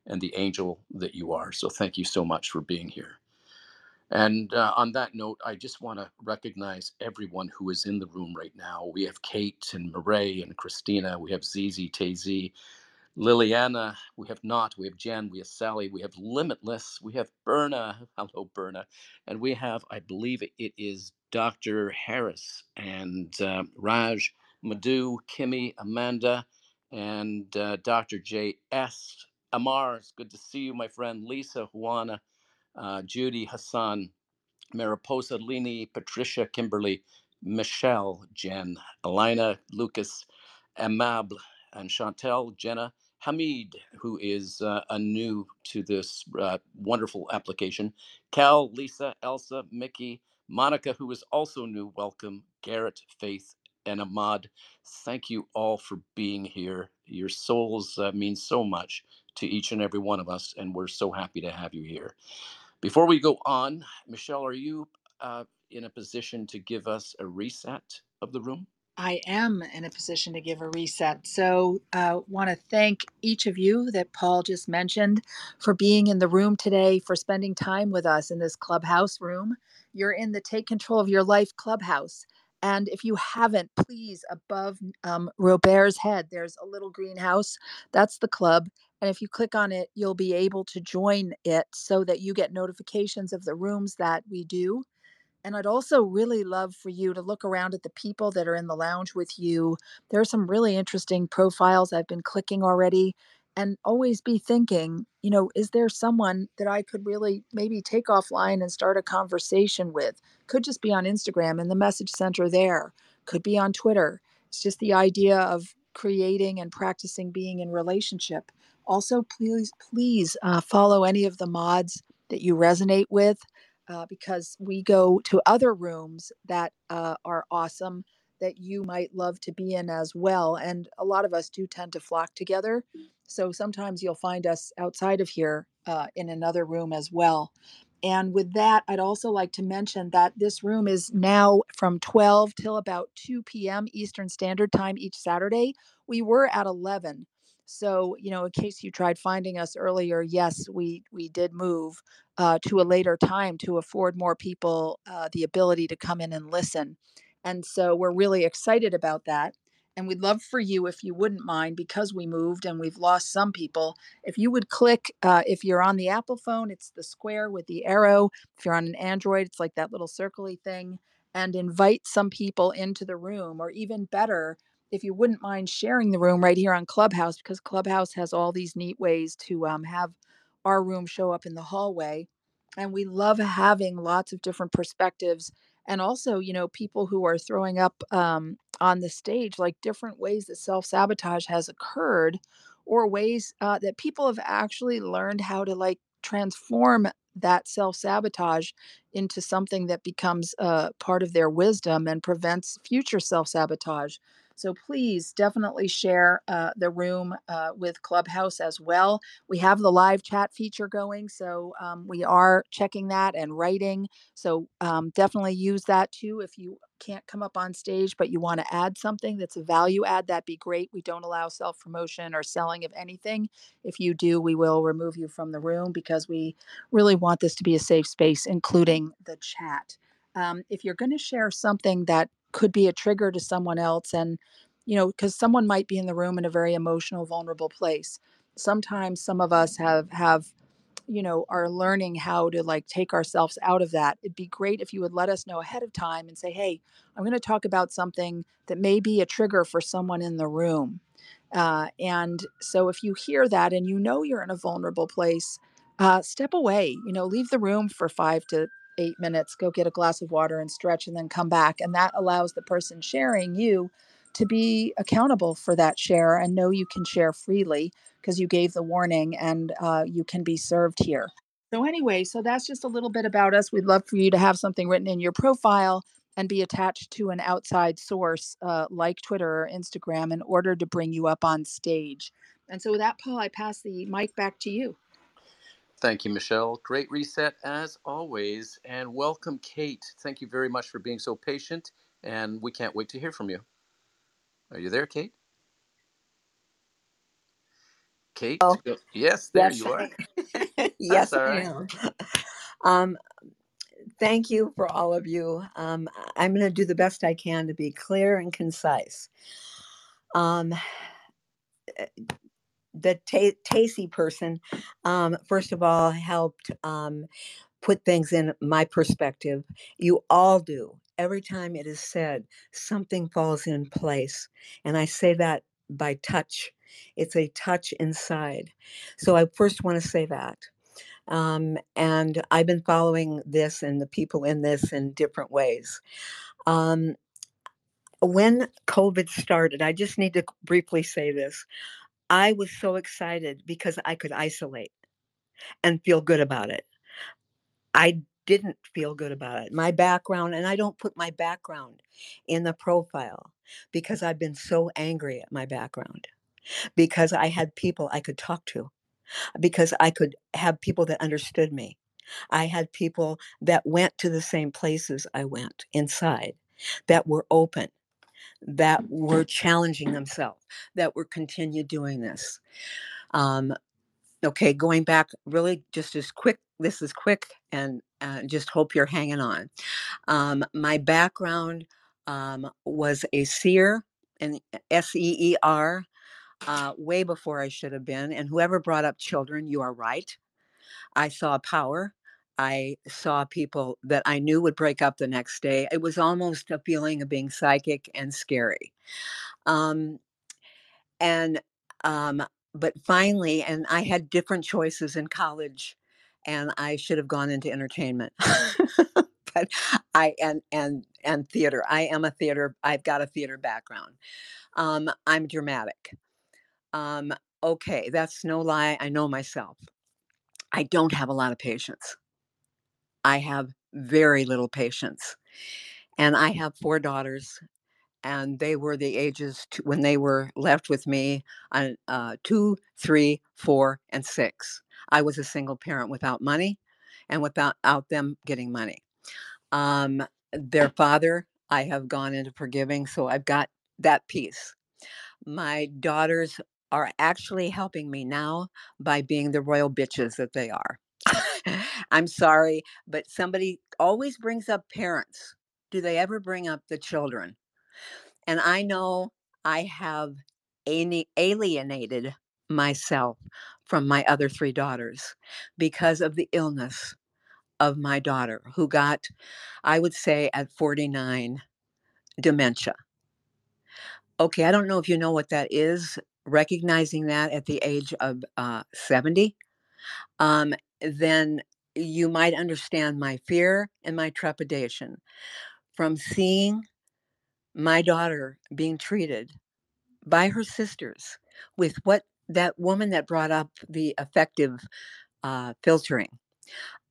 and the angel that you are. So thank you so much for being here. And uh, on that note, I just want to recognize everyone who is in the room right now. We have Kate and Murray and Christina. We have Zizi, Tazy, Liliana, we have Not, we have Jen, we have Sally, we have Limitless, we have Berna, hello Berna, and we have, I believe it is Doctor Harris and uh, Raj, Madhu, Kimmy, Amanda, and uh, Doctor J S, Amar, it's good to see you, my friend, Lisa, Juana, uh, Judy, Hassan, Mariposa, Lini, Patricia, Kimberly, Michelle, Jen, Alina, Lucas, Amable, and Chantel, Jenna, Hamid, who is uh, a new to this uh, wonderful application, Cal, Lisa, Elsa, Mickey, Monica, who is also new, welcome, Garrett, Faith, and Ahmad. Thank you all for being here. Your souls uh, mean so much to each and every one of us, and we're so happy to have you here. Before we go on, Michelle, are you uh, in a position to give us a reset of the room? I am in a position to give a reset. So I uh, want to thank each of you that Paul just mentioned for being in the room today, for spending time with us in this Clubhouse room. You're in the Take Control of Your Life Clubhouse. And if you haven't, please, above um, Robert's head, there's a little greenhouse. That's the club. And if you click on it, you'll be able to join it so that you get notifications of the rooms that we do. And I'd also really love for you to look around at the people that are in the lounge with you. There are some really interesting profiles I've been clicking already, and always be thinking, you know, is there someone that I could really maybe take offline and start a conversation with? Could just be on Instagram in the message center there. Could be on Twitter. It's just the idea of creating and practicing being in relationship. Also, please, please uh, follow any of the mods that you resonate with. Uh, because we go to other rooms that uh, are awesome that you might love to be in as well. And a lot of us do tend to flock together. So sometimes you'll find us outside of here uh, in another room as well. And with that, I'd also like to mention that this room is now from twelve till about two p.m. Eastern Standard Time each Saturday. We were at eleven. So, you know, in case you tried finding us earlier, yes, we we did move uh, to a later time to afford more people uh, the ability to come in and listen. And so we're really excited about that. And we'd love for you, if you wouldn't mind, because we moved and we've lost some people, if you would click, uh, if you're on the Apple phone, it's the square with the arrow. If you're on an Android, it's like that little circly thing. And invite some people into the room, or even better, if you wouldn't mind sharing the room right here on Clubhouse, because Clubhouse has all these neat ways to um, have our room show up in the hallway. And we love having lots of different perspectives. And also, you know, people who are throwing up um, on the stage, like different ways that self-sabotage has occurred, or ways uh, that people have actually learned how to like transform that self-sabotage into something that becomes uh, part of their wisdom and prevents future self-sabotage. So please definitely share uh, the room uh, with Clubhouse as well. We have the live chat feature going, so um, we are checking that and writing. So um, definitely use that too. If you can't come up on stage, but you want to add something that's a value add, that'd be great. We don't allow self-promotion or selling of anything. If you do, we will remove you from the room because we really want this to be a safe space, including the chat. Um, if you're going to share something that could be a trigger to someone else. And, you know, because someone might be in the room in a very emotional, vulnerable place. Sometimes some of us have, have, you know, are learning how to like take ourselves out of that. It'd be great if you would let us know ahead of time and say, hey, I'm going to talk about something that may be a trigger for someone in the room. Uh, and so if you hear that and you know you're in a vulnerable place, uh, step away, you know, leave the room for five to eight minutes, go get a glass of water and stretch and then come back. And that allows the person sharing you to be accountable for that share and know you can share freely because you gave the warning and uh, you can be served here. So anyway, so that's just a little bit about us. We'd love for you to have something written in your profile and be attached to an outside source uh, like Twitter or Instagram in order to bring you up on stage. And so with that, Paul, I pass the mic back to you. Thank you, Michelle. Great reset as always. And welcome, Kate. Thank you very much for being so patient. And we can't wait to hear from you. Are you there, Kate? Kate? Oh. Yes, there yes, you are. I, yes, I am. Um, thank you for all of you. Um, I'm going to do the best I can to be clear and concise. Um. The t- Tacy person, um, first of all, helped um, put things in my perspective. You all do. Every time it is said, something falls in place. And I say that by touch. It's a touch inside. So I first want to say that. Um, and I've been following this and the people in this in different ways. Um, when COVID started, I just need to briefly say this. I was so excited because I could isolate and feel good about it. I didn't feel good about it. My background, and I don't put my background in the profile because I've been so angry at my background, because I had people I could talk to, because I could have people that understood me. I had people that went to the same places I went inside, that were open, that were challenging themselves, that were continue doing this. Um, okay, going back really just as quick, this is quick, and uh, just hope you're hanging on. Um, my background um, was a seer, an S E E R, uh, way before I should have been. And whoever brought up children, you are right. I saw power. I saw people that I knew would break up the next day. It was almost a feeling of being psychic and scary. Um, and, um, but finally, and I had different choices in college and I should have gone into entertainment, but I, and, and, and theater, I am a theater. I've got a theater background. Um, I'm dramatic. Um, okay. That's no lie. I know myself. I don't have a lot of patience. I have very little patience. And I have four daughters, and they were the ages to, when they were left with me, uh, two, three, four, and six. I was a single parent without money and without out them getting money. Um, their father, I have gone into forgiving, so I've got that piece. My daughters are actually helping me now by being the royal bitches that they are. I'm sorry, but somebody always brings up parents. Do they ever bring up the children? And I know I have alienated myself from my other three daughters because of the illness of my daughter, who got, I would say at forty-nine, dementia. Okay, I don't know if you know what that is, recognizing that at the age of uh, seventy, um, then you might understand my fear and my trepidation from seeing my daughter being treated by her sisters with what that woman that brought up the effective uh, filtering.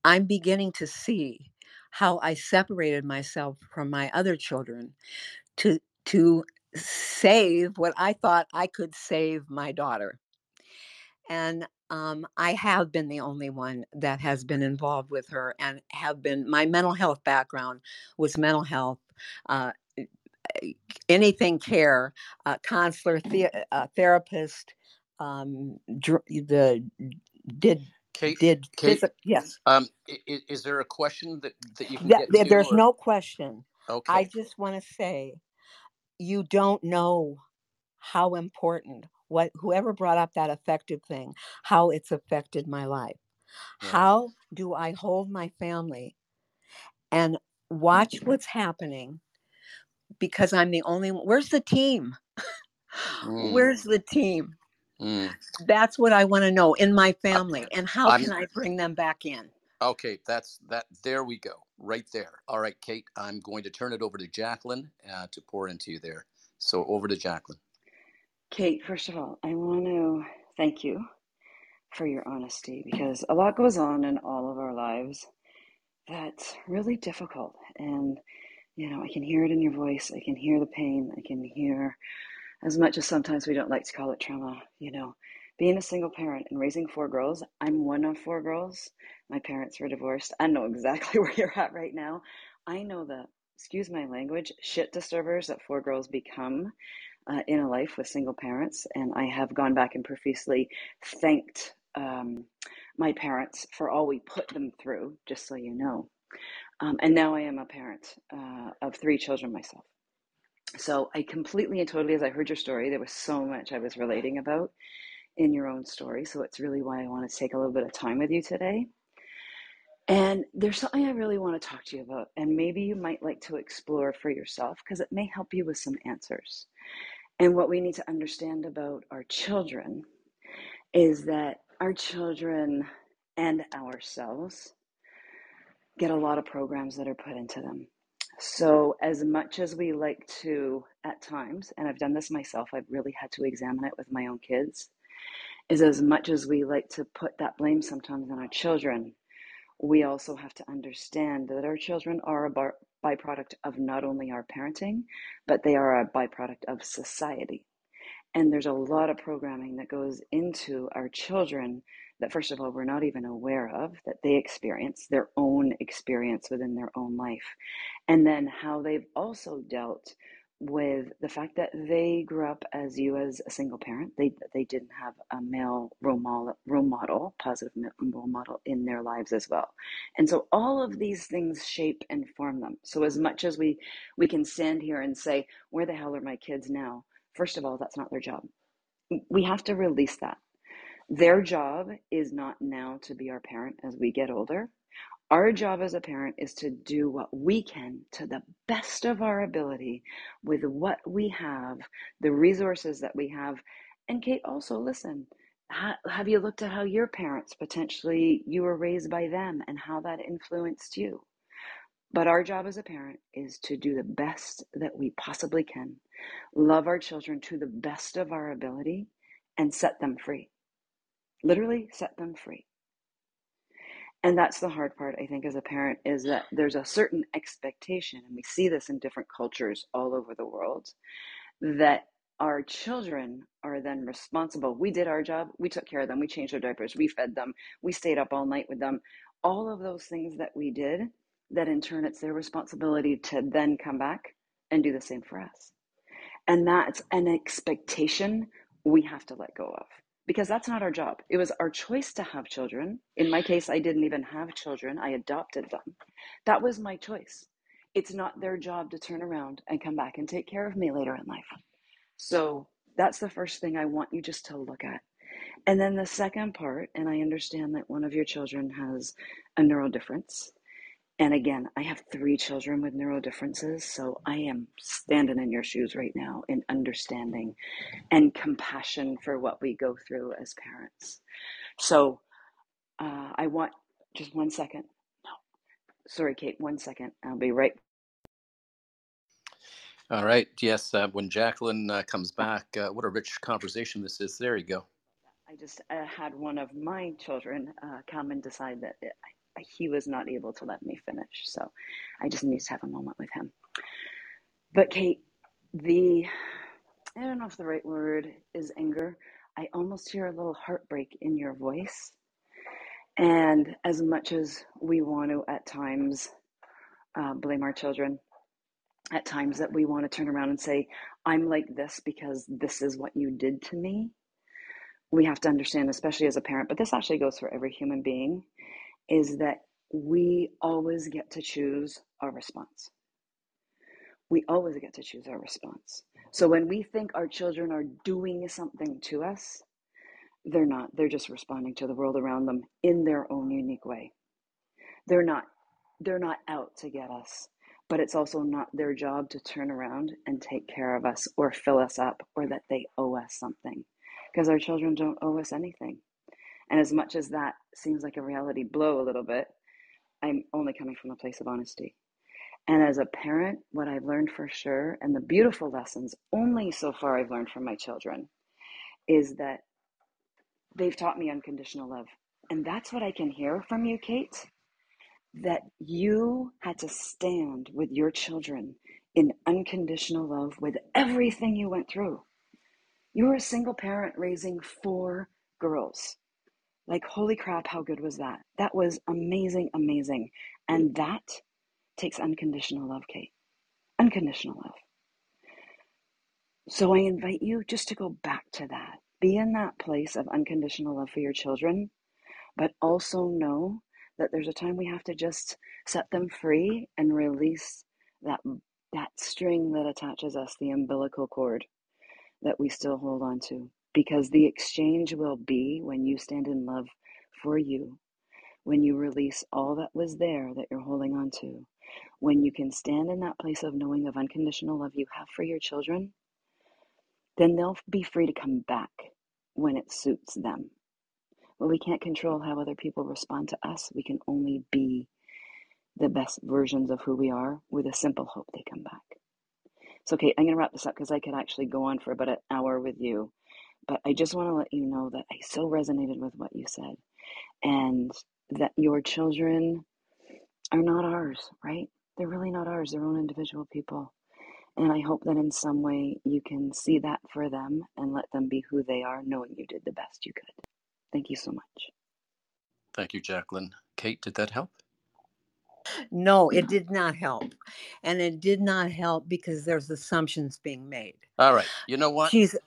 I'm beginning to see how I separated myself from my other children to to save what I thought I could save my daughter. And um, I have been the only one that has been involved with her and have been, my mental health background was mental health, uh, anything care, uh, counselor, the, uh, therapist, um, dr- the did Kate, did Kate, phys- yes. Um, is, is there a question that, that you can that, get? There's to, or... no question. Okay. I just want to say, you don't know how important what whoever brought up that effective thing, how it's affected my life. Right. How do I hold my family and watch what's happening? Because I'm the only one. Where's the team? Mm. Where's the team? Mm. That's what I want to know in my family. I, and how I'm, can I bring them back in? Okay, that's that. There we go. Right there. All right, Kate, I'm going to turn it over to Jacqueline uh, to pour into you there. So over to Jacqueline. Kate, first of all, I want to thank you for your honesty, because a lot goes on in all of our lives that's really difficult. And, you know, I can hear it in your voice. I can hear the pain. I can hear, as much as sometimes we don't like to call it trauma, you know, being a single parent and raising four girls. I'm one of four girls. My parents were divorced. I know exactly where you're at right now. I know the, excuse my language, shit disturbers that four girls become uh, in a life with single parents. And I have gone back and profusely thanked um, my parents for all we put them through, just so you know. Um, and now I am a parent uh, of three children myself. So I completely and totally, as I heard your story, there was so much I was relating about in your own story. So it's really why I want to take a little bit of time with you today. And there's something I really want to talk to you about, and maybe you might like to explore for yourself, because it may help you with some answers. And what we need to understand about our children is that our children and ourselves get a lot of programs that are put into them. So as much as we like to, at times, and I've done this myself, I've really had to examine it with my own kids, is as much as we like to put that blame sometimes on our children, we also have to understand that our children are a bar- byproduct of not only our parenting, but they are a byproduct of society. And there's a lot of programming that goes into our children that, first of all, we're not even aware of, that they experience their own experience within their own life. And then how they've also dealt with the fact that they grew up as you as a single parent. They they didn't have a male role model, role model, positive role model in their lives as well. And so all of these things shape and form them. So as much as we, we can stand here and say, where the hell are my kids now? First of all, that's not their job. We have to release that. Their job is not now to be our parent as we get older. Our job as a parent is to do what we can to the best of our ability with what we have, the resources that we have. And Kate, also listen, ha- have you looked at how your parents, potentially you were raised by them and how that influenced you? But our job as a parent is to do the best that we possibly can, love our children to the best of our ability, and set them free. Literally set them free. And that's the hard part, I think, as a parent, is that there's a certain expectation, and we see this in different cultures all over the world, that our children are then responsible. We did our job. We took care of them. We changed their diapers. We fed them. We stayed up all night with them. All of those things that we did, that in turn, it's their responsibility to then come back and do the same for us. And that's an expectation we have to let go of. Because that's not our job. It was our choice to have children. In my case, I didn't even have children. I adopted them. That was my choice. It's not their job to turn around and come back and take care of me later in life. So that's the first thing I want you just to look at. And then the second part, and I understand that one of your children has a neural difference, And again, I have three children with neurodifferences, so I am standing in your shoes right now in understanding and compassion for what we go through as parents. So uh, I want, just one second. No, sorry, Kate, one second. I'll be right. All right. Yes. Uh, when Jacqueline uh, comes back, uh, what a rich conversation this is. There you go. I just uh, had one of my children uh, come and decide that it, I he was not able to let me finish. So I just need to have a moment with him. But Kate, the, I don't know if the right word is anger. I almost hear a little heartbreak in your voice. And as much as we want to at times uh, blame our children, at times that we want to turn around and say, I'm like this because this is what you did to me. We have to understand, especially as a parent, but this actually goes for every human being, is that we always get to choose our response. We always get to choose our response. So when we think our children are doing something to us, they're not. They're just responding to the world around them in their own unique way. They're not, they're not out to get us, but it's also not their job to turn around and take care of us or fill us up or that they owe us something, because our children don't owe us anything. And as much as that seems like a reality blow a little bit, I'm only coming from a place of honesty. And as a parent, what I've learned for sure, and the beautiful lessons only so far I've learned from my children, is that they've taught me unconditional love. And that's what I can hear from you, Kate, that you had to stand with your children in unconditional love with everything you went through. You were a single parent raising four girls. Like, holy crap, how good was that? That was amazing, amazing. And that takes unconditional love, Kate. Unconditional love. So I invite you just to go back to that. Be in that place of unconditional love for your children, but also know that there's a time we have to just set them free and release that, that string that attaches us, the umbilical cord that we still hold on to. Because the exchange will be when you stand in love for you, when you release all that was there that you're holding on to, when you can stand in that place of knowing of unconditional love you have for your children, then they'll be free to come back when it suits them. But we can't control how other people respond to us. We can only be the best versions of who we are with a simple hope they come back. So, Kate, I'm going to wrap this up because I could actually go on for about an hour with you. But I just want to let you know that I so resonated with what you said, and that your children are not ours, right? They're really not ours. They're own individual people. And I hope that in some way you can see that for them and let them be who they are, knowing you did the best you could. Thank you so much. Thank you, Jacqueline. Kate, did that help? No, it did not help. And it did not help because there's assumptions being made. All right. You know what? She's,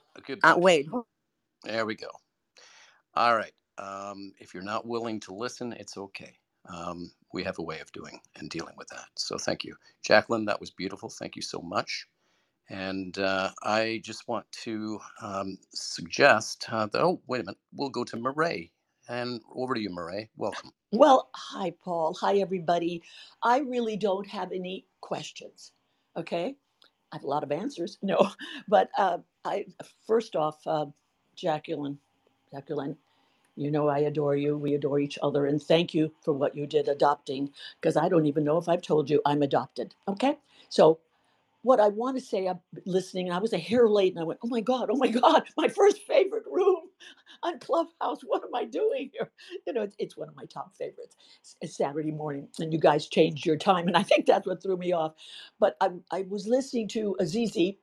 uh, wait. There we go. All right. Um, if you're not willing to listen, it's okay. Um, we have a way of doing and dealing with that. So thank you. Jacqueline, that was beautiful. Thank you so much. And uh, I just want to um, suggest, uh, that, oh, wait a minute. We'll go to Murray. And over to you, Murray. Welcome. Well, hi, Paul. Hi, everybody. I really don't have any questions, okay? I have a lot of answers, no. But uh, I first off, uh, Jacqueline, Jacqueline, you know I adore you. We adore each other. And thank you for what you did adopting, because I don't even know if I've told you I'm adopted, okay? So what I want to say, I'm listening, I was a hair late, and I went, oh, my God, oh, my God, my first favorite room on Clubhouse. What am I doing here? You know, it's, it's one of my top favorites. It's Saturday morning, and you guys changed your time, and I think that's what threw me off. But I, I was listening to Azizi,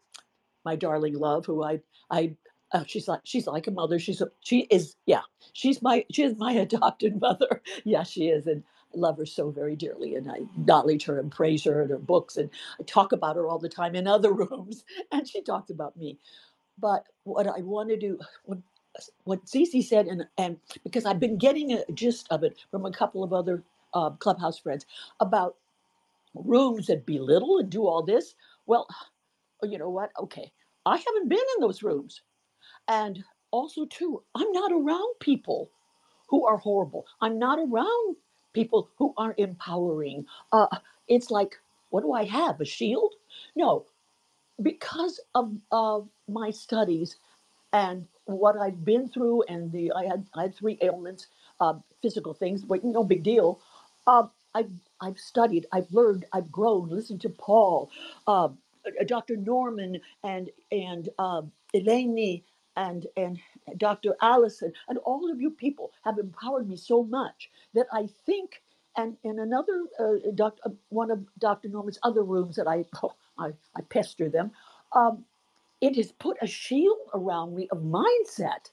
my darling love, who I, I uh, she's like, she's like a mother. She's a, she is, yeah, she's my, she is my adopted mother. Yeah, she is, and love her so very dearly, and I acknowledge her and praise her and her books, and I talk about her all the time in other rooms, and she talked about me. But what I want to do, what, what Cece said, and, and because I've been getting a gist of it from a couple of other uh, Clubhouse friends about rooms that belittle and do all this. Well, you know what? Okay. I haven't been in those rooms. And also, too, I'm not around people who are horrible. I'm not around people who are empowering. Uh, it's like, what do I have, a shield? No, because of, of my studies and what I've been through, and the I had I had three ailments, uh, physical things, but no big deal. Uh, I've I've studied, I've learned, I've grown. Listened to Paul, uh, Doctor Norman, and and uh, Eleni, and and Doctor Allison, and all of you people have empowered me so much that I think. And in another uh, doc, uh, one of Doctor Norman's other rooms that I oh, I, I pester them. Um, It has put a shield around me of mindset.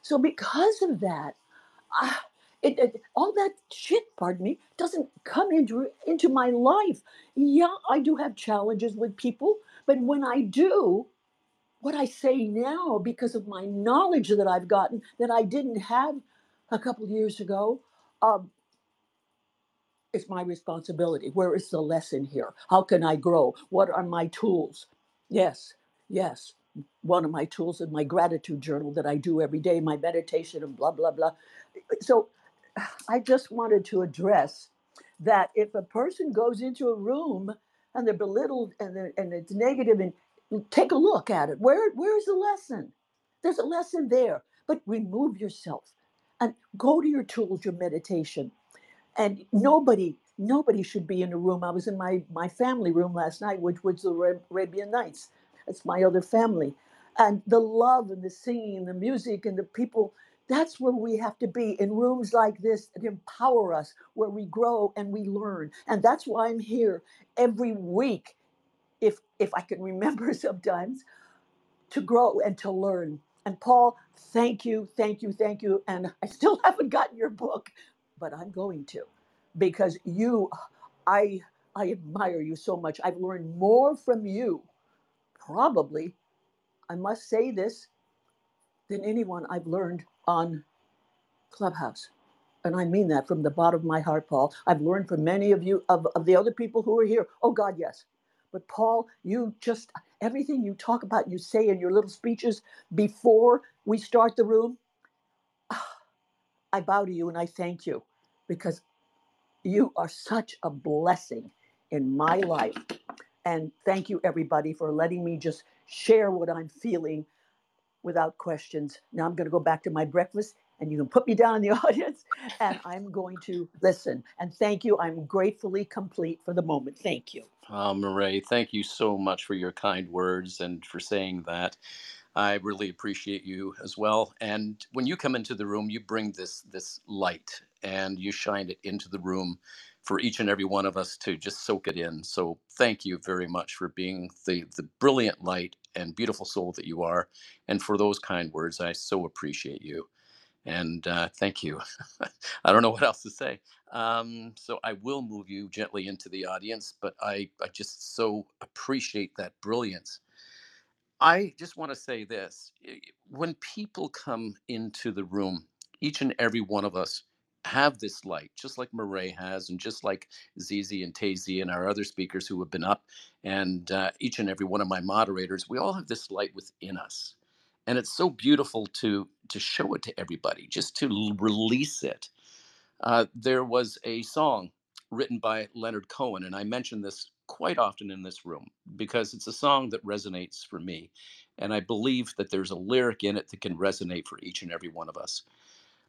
So because of that, uh, it, it, all that shit, pardon me, doesn't come into, into my life. Yeah, I do have challenges with people, but when I do, what I say now, because of my knowledge that I've gotten that I didn't have a couple of years ago, um, it's my responsibility. Where is the lesson here? How can I grow? What are my tools? Yes. Yes, one of my tools is my gratitude journal that I do every day, my meditation and blah, blah, blah. So I just wanted to address that if a person goes into a room and they're belittled and, they're, and it's negative, and take a look at it. Where, where is the lesson? There's a lesson there, but remove yourself and go to your tools, your meditation. And nobody, nobody should be in a room. I was in my, my family room last night, which was the Arabian Nights. It's my other family. And the love and the singing and the music and the people, that's where we have to be, in rooms like this that empower us, where we grow and we learn. And that's why I'm here every week, if if I can remember sometimes, to grow and to learn. And Paul, thank you, thank you, thank you. And I still haven't gotten your book, but I'm going to, because you, I I admire you so much. I've learned more from you. Probably, I must say this, than anyone I've learned on Clubhouse. And I mean that from the bottom of my heart, Paul. I've learned from many of you, of, of the other people who are here. Oh, God, yes. But Paul, you just, everything you talk about, you say in your little speeches before we start the room, I bow to you and I thank you, because you are such a blessing in my life. And thank you, everybody, for letting me just share what I'm feeling without questions. Now I'm going to go back to my breakfast, and you can put me down in the audience, and I'm going to listen. And thank you. I'm gratefully complete for the moment. Thank you. Uh, Mireille, thank you so much for your kind words and for saying that. I really appreciate you as well. And when you come into the room, you bring this this light, and you shine it into the room for each and every one of us to just soak it in. So thank you very much for being the, the brilliant light and beautiful soul that you are. And for those kind words, I so appreciate you. And uh, thank you. I don't know what else to say. Um, so I will move you gently into the audience, but I, I just so appreciate that brilliance. I just want to say this. When people come into the room, each and every one of us have this light, just like Mireille has, and just like Zizi and Tazy and our other speakers who have been up, and uh, each and every one of my moderators, we all have this light within us. And it's so beautiful to to show it to everybody, just to release it. Uh, there was a song written by Leonard Cohen, and I mention this quite often in this room because it's a song that resonates for me. And I believe that there's a lyric in it that can resonate for each and every one of us.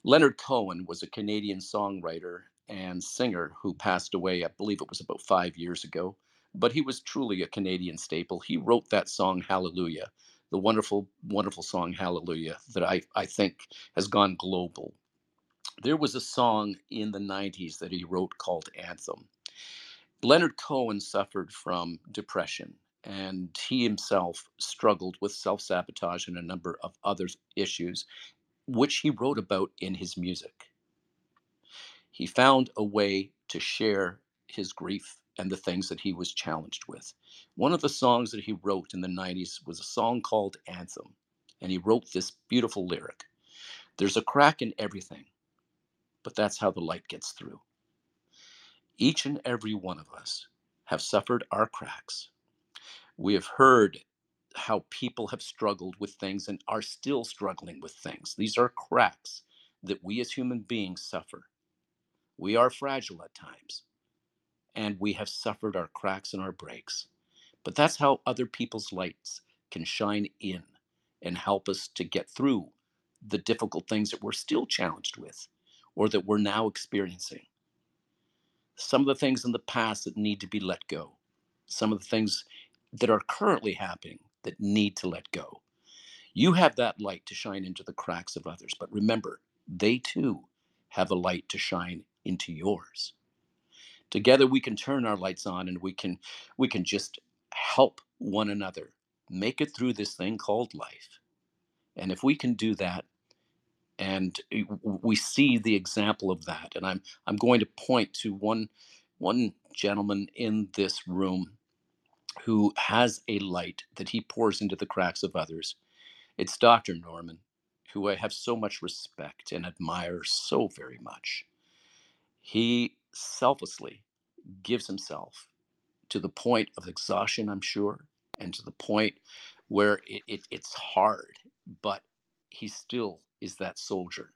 Leonard Cohen was a Canadian songwriter and singer who passed away, I believe it was about five years ago, but he was truly a Canadian staple. He wrote that song, Hallelujah, the wonderful, wonderful song, Hallelujah, that I, I think has gone global. There was a song in the nineties that he wrote called Anthem. Leonard Cohen suffered from depression, and he himself struggled with self-sabotage and a number of other issues, which he wrote about in his music. He found a way to share his grief and the things that he was challenged with. One of the songs that he wrote in the nineties was a song called Anthem, and he wrote this beautiful lyric. There's a crack in everything, but that's how the light gets through. Each and every one of us have suffered our cracks. We have heard how people have struggled with things and are still struggling with things. These are cracks that we as human beings suffer. We are fragile at times, and we have suffered our cracks and our breaks. But that's how other people's lights can shine in and help us to get through the difficult things that we're still challenged with or that we're now experiencing. Some of the things in the past that need to be let go. Some of the things that are currently happening that need to let go. You have that light to shine into the cracks of others, but remember, they too have a light to shine into yours. Together we can turn our lights on, and we can we can just help one another make it through this thing called life. And if we can do that, and we see the example of that, and I'm I'm going to point to one one gentleman in this room who has a light that he pours into the cracks of others. It's Doctor Norman, who I have so much respect and admire so very much. He selflessly gives himself to the point of exhaustion, I'm sure, and to the point where it, it, it's hard, but he still is that soldier,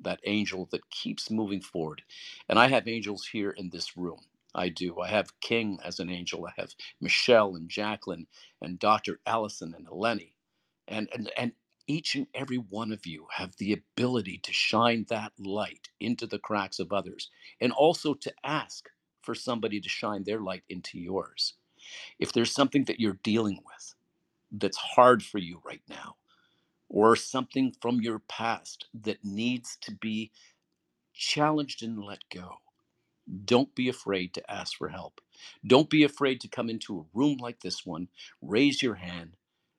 that angel that keeps moving forward. And I have angels here in this room. I do. I have King as an angel. I have Michelle and Jacqueline and Doctor Allison and Eleni. And, and, and each and every one of you have the ability to shine that light into the cracks of others, and also to ask for somebody to shine their light into yours. If there's something that you're dealing with that's hard for you right now, or something from your past that needs to be challenged and let go, don't be afraid to ask for help. Don't be afraid to come into a room like this one, raise your hand,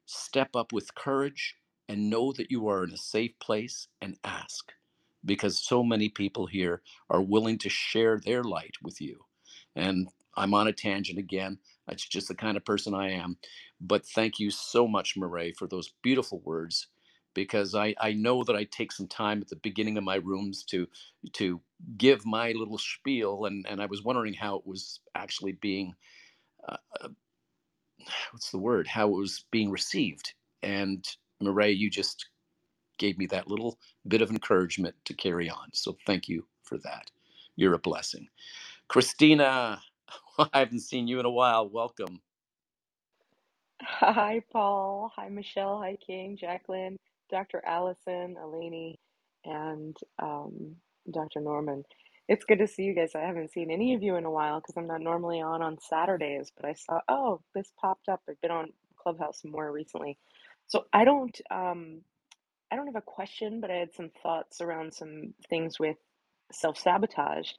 step up with courage, and know that you are in a safe place, and ask, because so many people here are willing to share their light with you. And I'm on a tangent again. It's just the kind of person I am. But thank you so much, Murray, for those beautiful words, because I, I know that I take some time at the beginning of my rooms to to give my little spiel, and, and I was wondering how it was actually being, uh, what's the word, how it was being received. And Murray, you just gave me that little bit of encouragement to carry on. So thank you for that. You're a blessing. Christina, I haven't seen you in a while. Welcome. Hi, Paul. Hi, Michelle. Hi, King, Jacqueline, Doctor Allison, Eleni, and um, Doctor Norman. It's good to see you guys. I haven't seen any of you in a while because I'm not normally on on Saturdays, but I saw, oh, this popped up. I've been on Clubhouse more recently. So I don't, um, I don't have a question, but I had some thoughts around some things with self-sabotage,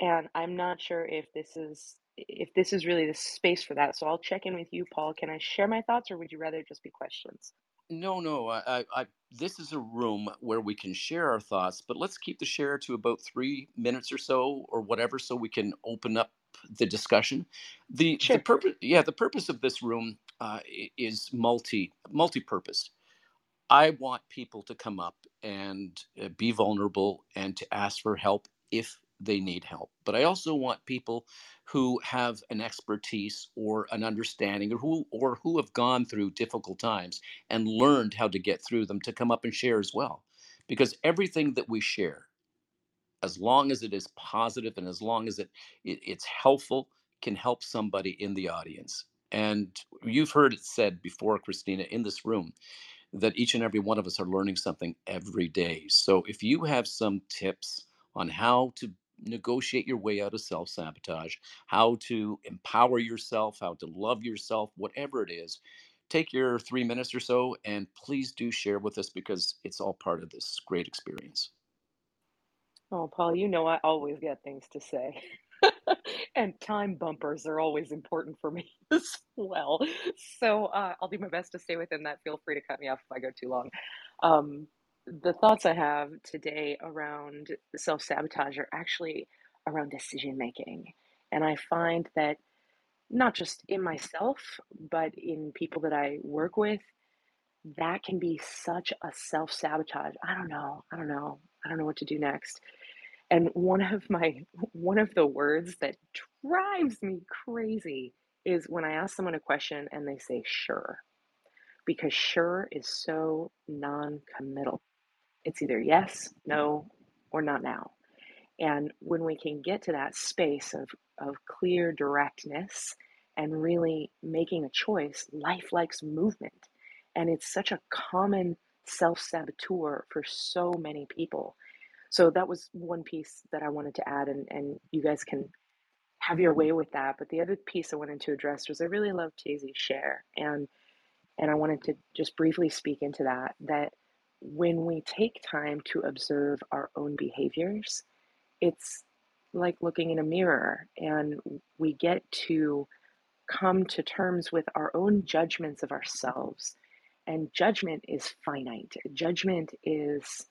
and I'm not sure if this is if this is really the space for that. So I'll check in with you, Paul. Can I share my thoughts, or would you rather just be questions? No, no. I, I, I this is a room where we can share our thoughts, but let's keep the share to about three minutes or so, or whatever, so we can open up the discussion. The, sure. the purpose, yeah, the purpose of this room uh, is multi multi-purposed. I want people to come up and uh, be vulnerable and to ask for help if they need help. But I also want people who have an expertise or an understanding, or who or who have gone through difficult times and learned how to get through them, to come up and share as well. Because everything that we share, as long as it is positive and as long as it, it it's helpful, can help somebody in the audience. And you've heard it said before, Christina, in this room, that each and every one of us are learning something every day. So if you have some tips on how to negotiate your way out of self-sabotage, how to empower yourself, how to love yourself, whatever it is, take your three minutes or so, and please do share with us, because it's all part of this great experience. Oh, Paul, you know I always got things to say. And time bumpers are always important for me as well. So uh, I'll do my best to stay within that. Feel free to cut me off if I go too long. Um, the thoughts I have today around self-sabotage are actually around decision-making. And I find that not just in myself, but in people that I work with, that can be such a self-sabotage. I don't know. I don't know. I don't know what to do next. And one of my, one of the words that drives me crazy is when I ask someone a question and they say, sure, because sure is so non-committal. It's either yes, no, or not now. And when we can get to that space of, of clear directness and really making a choice, life likes movement. And it's such a common self-saboteur for so many people. So that was one piece that I wanted to add, and, and you guys can have your way with that. But the other piece I wanted to address was I really love Tazy's share. And, and I wanted to just briefly speak into that, that when we take time to observe our own behaviors, it's like looking in a mirror, and we get to come to terms with our own judgments of ourselves. And judgment is finite. Judgment is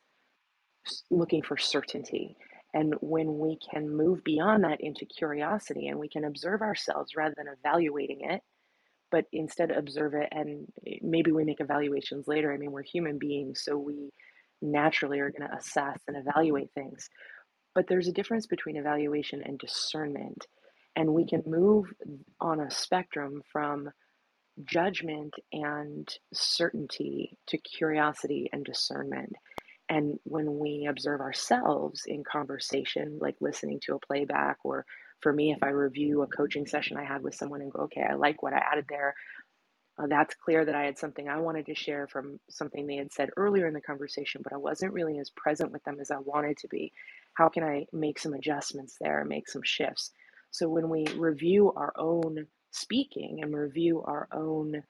looking for certainty. And when we can move beyond that into curiosity, and we can observe ourselves rather than evaluating it, but instead observe it, and maybe we make evaluations later. I mean, we're human beings, so we naturally are going to assess and evaluate things. But there's a difference between evaluation and discernment. And we can move on a spectrum from judgment and certainty to curiosity and discernment. And when we observe ourselves in conversation, like listening to a playback, or for me, if I review a coaching session I had with someone and go, okay, I like what I added there. Uh, that's clear that I had something I wanted to share from something they had said earlier in the conversation, but I wasn't really as present with them as I wanted to be. How can I make some adjustments there, make some shifts? So when we review our own speaking and review our own,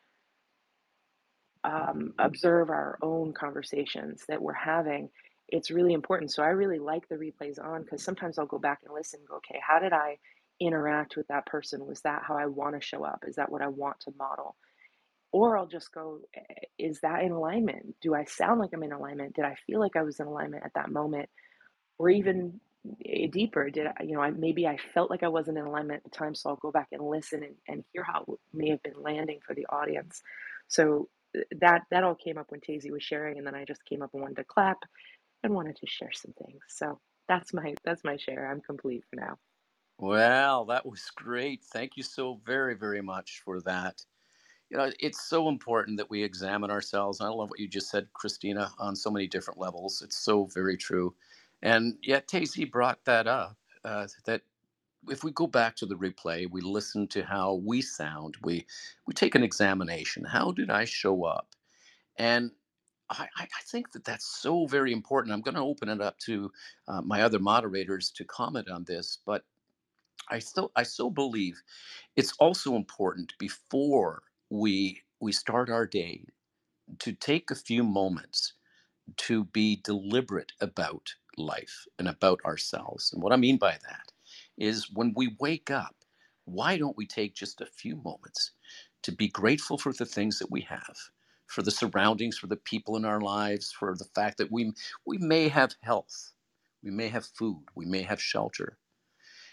um, observe our own conversations that we're having, it's really important. So I really like the replays on, because sometimes I'll go back and listen and go, okay, how did I interact with that person? Was that how I want to show up? Is that what I want to model? Or I'll just go, is that in alignment? Do I sound like I'm in alignment? Did I feel like I was in alignment at that moment? Or even deeper, did I, you know, I, maybe I felt like I wasn't in alignment at the time, so I'll go back and listen and, and hear how it may have been landing for the audience. So that that all came up when Tazy was sharing, and then I just came up and wanted to clap and wanted to share some things. So that's my that's my share. I'm complete for now. Well, that was great. Thank you so very, very much for that. You know, it's so important that we examine ourselves. I love what you just said, Christina, on so many different levels. It's so very true. And yet Tazy brought that up, uh, that if we go back to the replay, we listen to how we sound, we we take an examination. How did I show up? And I, I think that that's so very important. I'm going to open it up to uh, my other moderators to comment on this, but I still I so believe it's also important before we we start our day to take a few moments to be deliberate about life and about ourselves. And what I mean by that is when we wake up, why don't we take just a few moments to be grateful for the things that we have, for the surroundings, for the people in our lives, for the fact that we we may have health, we may have food, we may have shelter.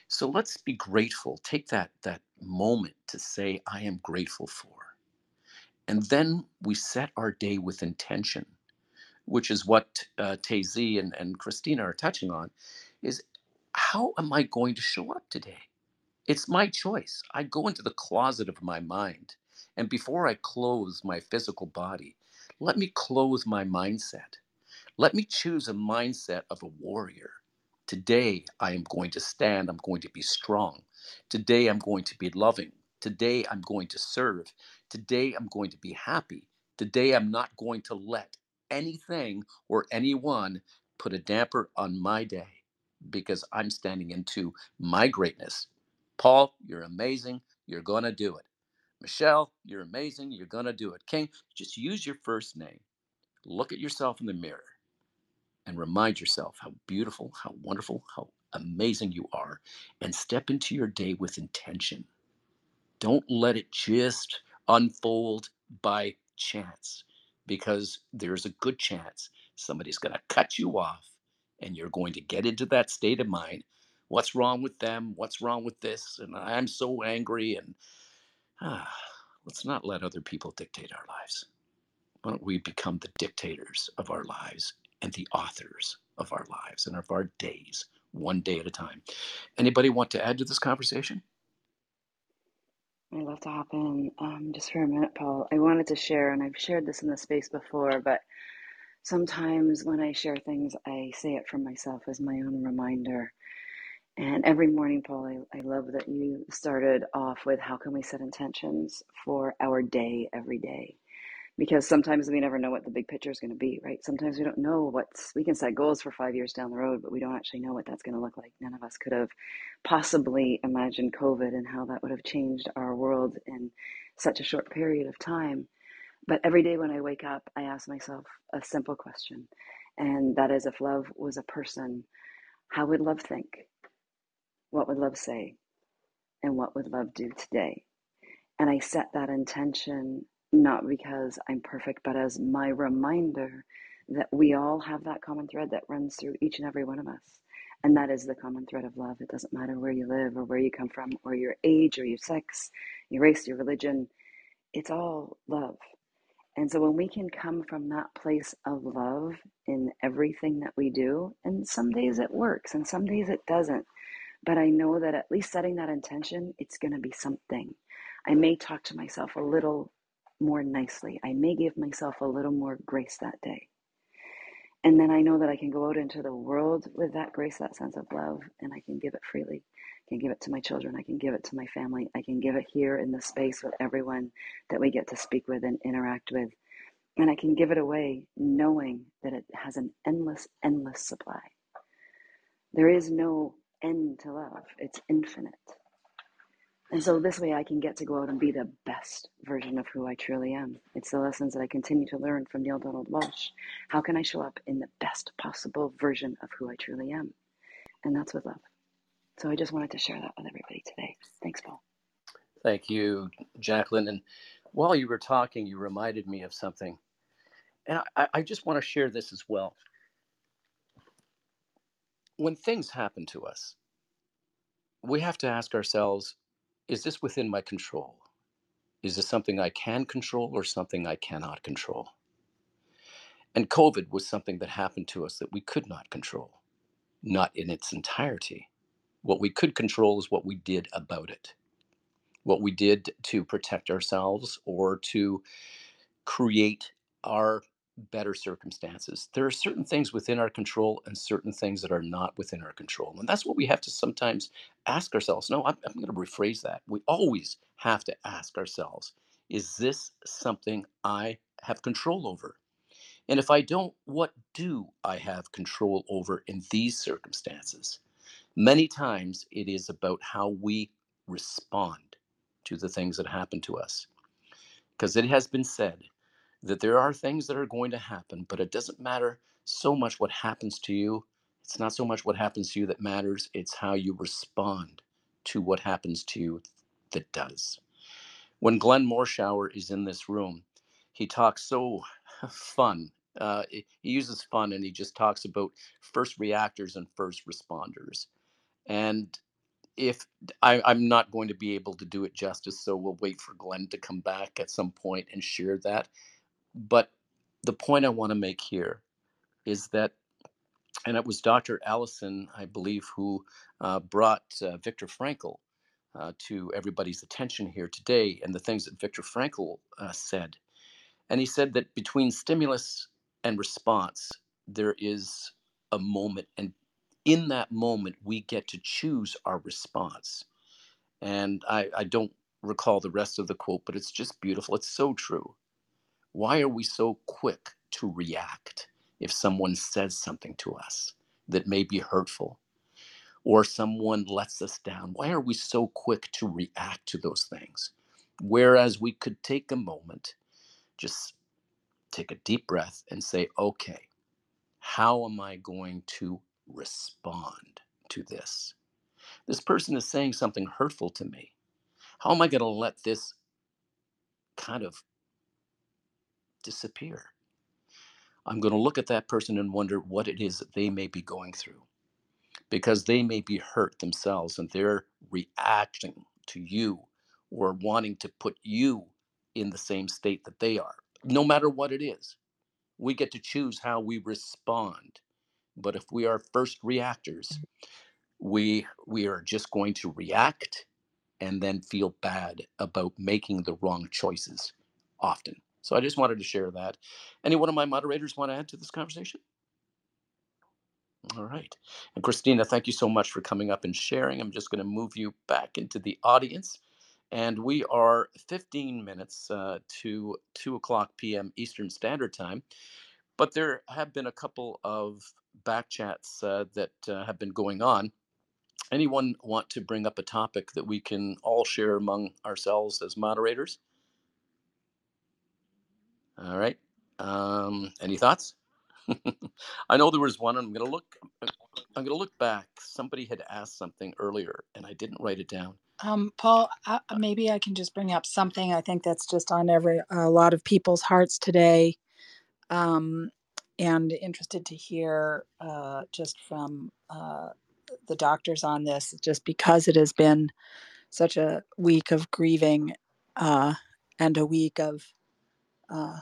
So let's be grateful. Take that, that moment to say, I am grateful for. And then we set our day with intention, which is what uh, Tazy and, and Christina are touching on, is how am I going to show up today? It's my choice. I go into the closet of my mind, and before I clothe my physical body, let me clothe my mindset. Let me choose a mindset of a warrior. Today, I am going to stand. I'm going to be strong. Today, I'm going to be loving. Today, I'm going to serve. Today, I'm going to be happy. Today, I'm not going to let anything or anyone put a damper on my day, because I'm standing into my greatness. Paul, you're amazing. You're going to do it. Michelle, you're amazing. You're going to do it. King, just use your first name. Look at yourself in the mirror and remind yourself how beautiful, how wonderful, how amazing you are, and step into your day with intention. Don't let it just unfold by chance, because there's a good chance somebody's going to cut you off and you're going to get into that state of mind. What's wrong with them? What's wrong with this? And I'm so angry. And ah, let's not let other people dictate our lives. Why don't we become the dictators of our lives and the authors of our lives and of our days, one day at a time? Anybody want to add to this conversation? I'd love to hop in um, just for a minute, Paul. I wanted to share, and I've shared this in the space before, but sometimes when I share things, I say it for myself as my own reminder. And every morning, Paul, I, I love that you started off with how can we set intentions for our day every day? Because sometimes we never know what the big picture is going to be, right? Sometimes we don't know what's, we can set goals for five years down the road, but we don't actually know what that's going to look like. None of us could have possibly imagined COVID and how that would have changed our world in such a short period of time. But every day when I wake up, I ask myself a simple question. And that is, if love was a person, how would love think? What would love say? And what would love do today? And I set that intention not because I'm perfect, but as my reminder that we all have that common thread that runs through each and every one of us. And that is the common thread of love. It doesn't matter where you live or where you come from or your age or your sex, your race, your religion. It's all love. And so when we can come from that place of love in everything that we do, and some days it works and some days it doesn't, but I know that at least setting that intention, it's going to be something. I may talk to myself a little more nicely. I may give myself a little more grace that day. And then I know that I can go out into the world with that grace, that sense of love, and I can give it freely. I can give it to my children. I can give it to my family. I can give it here in the space with everyone that we get to speak with and interact with. And I can give it away knowing that it has an endless, endless supply. There is no end to love. It's infinite. And so this way I can get to go out and be the best version of who I truly am. It's the lessons that I continue to learn from Neil Donald Walsh. How can I show up in the best possible version of who I truly am? And that's with love. So I just wanted to share that with everybody today. Thanks, Paul. Thank you, Jacqueline. And while you were talking, you reminded me of something. And I, I just want to share this as well. When things happen to us, we have to ask ourselves, is this within my control? Is this something I can control or something I cannot control? And COVID was something that happened to us that we could not control, not in its entirety. What we could control is what we did about it, what we did to protect ourselves or to create our better circumstances. There are certain things within our control and certain things that are not within our control. And that's what we have to sometimes ask ourselves. No, I'm, I'm going to rephrase that. We always have to ask ourselves, is this something I have control over? And if I don't, what do I have control over in these circumstances? Many times it is about how we respond to the things that happen to us. Because it has been said that there are things that are going to happen, but it doesn't matter so much what happens to you. It's not so much what happens to you that matters. It's how you respond to what happens to you that does. When Glenn Morshower is in this room, he talks so fun. Uh, he uses fun, and he just talks about first reactors and first responders. And if I, I'm not going to be able to do it justice, so we'll wait for Glenn to come back at some point and share that. But the point I want to make here is that, and it was Doctor Allison, I believe, who uh, brought uh, Viktor Frankl uh, to everybody's attention here today, and the things that Viktor Frankl uh, said. And he said that between stimulus and response, there is a moment, and in that moment, we get to choose our response. And I, I don't recall the rest of the quote, but it's just beautiful. It's so true. Why are we so quick to react if someone says something to us that may be hurtful or someone lets us down? Why are we so quick to react to those things? Whereas we could take a moment, just take a deep breath and say, okay, how am I going to respond to this? This person is saying something hurtful to me. How am I going to let this kind of disappear? I'm going to look at that person and wonder what it is that they may be going through, because they may be hurt themselves and they're reacting to you or wanting to put you in the same state that they are. No matter what it is, we get to choose how we respond. But if we are first reactors, we we are just going to react and then feel bad about making the wrong choices often. So I just wanted to share that. Any one of my moderators want to add to this conversation? All right. And Christina, thank you so much for coming up and sharing. I'm just going to move you back into the audience. And we are fifteen minutes uh, to two o'clock p.m. Eastern Standard Time. But there have been a couple of back chats uh, that uh, have been going on. Anyone want to bring up a topic that we can all share among ourselves as moderators? All right. Um, any thoughts? I know there was one. I'm going to look. I'm going to look back. Somebody had asked something earlier, and I didn't write it down. Um, Paul, I, maybe I can just bring up something. I think that's just on every a lot of people's hearts today, um, and interested to hear uh, just from uh, the doctors on this, just because it has been such a week of grieving uh, and a week of. Uh,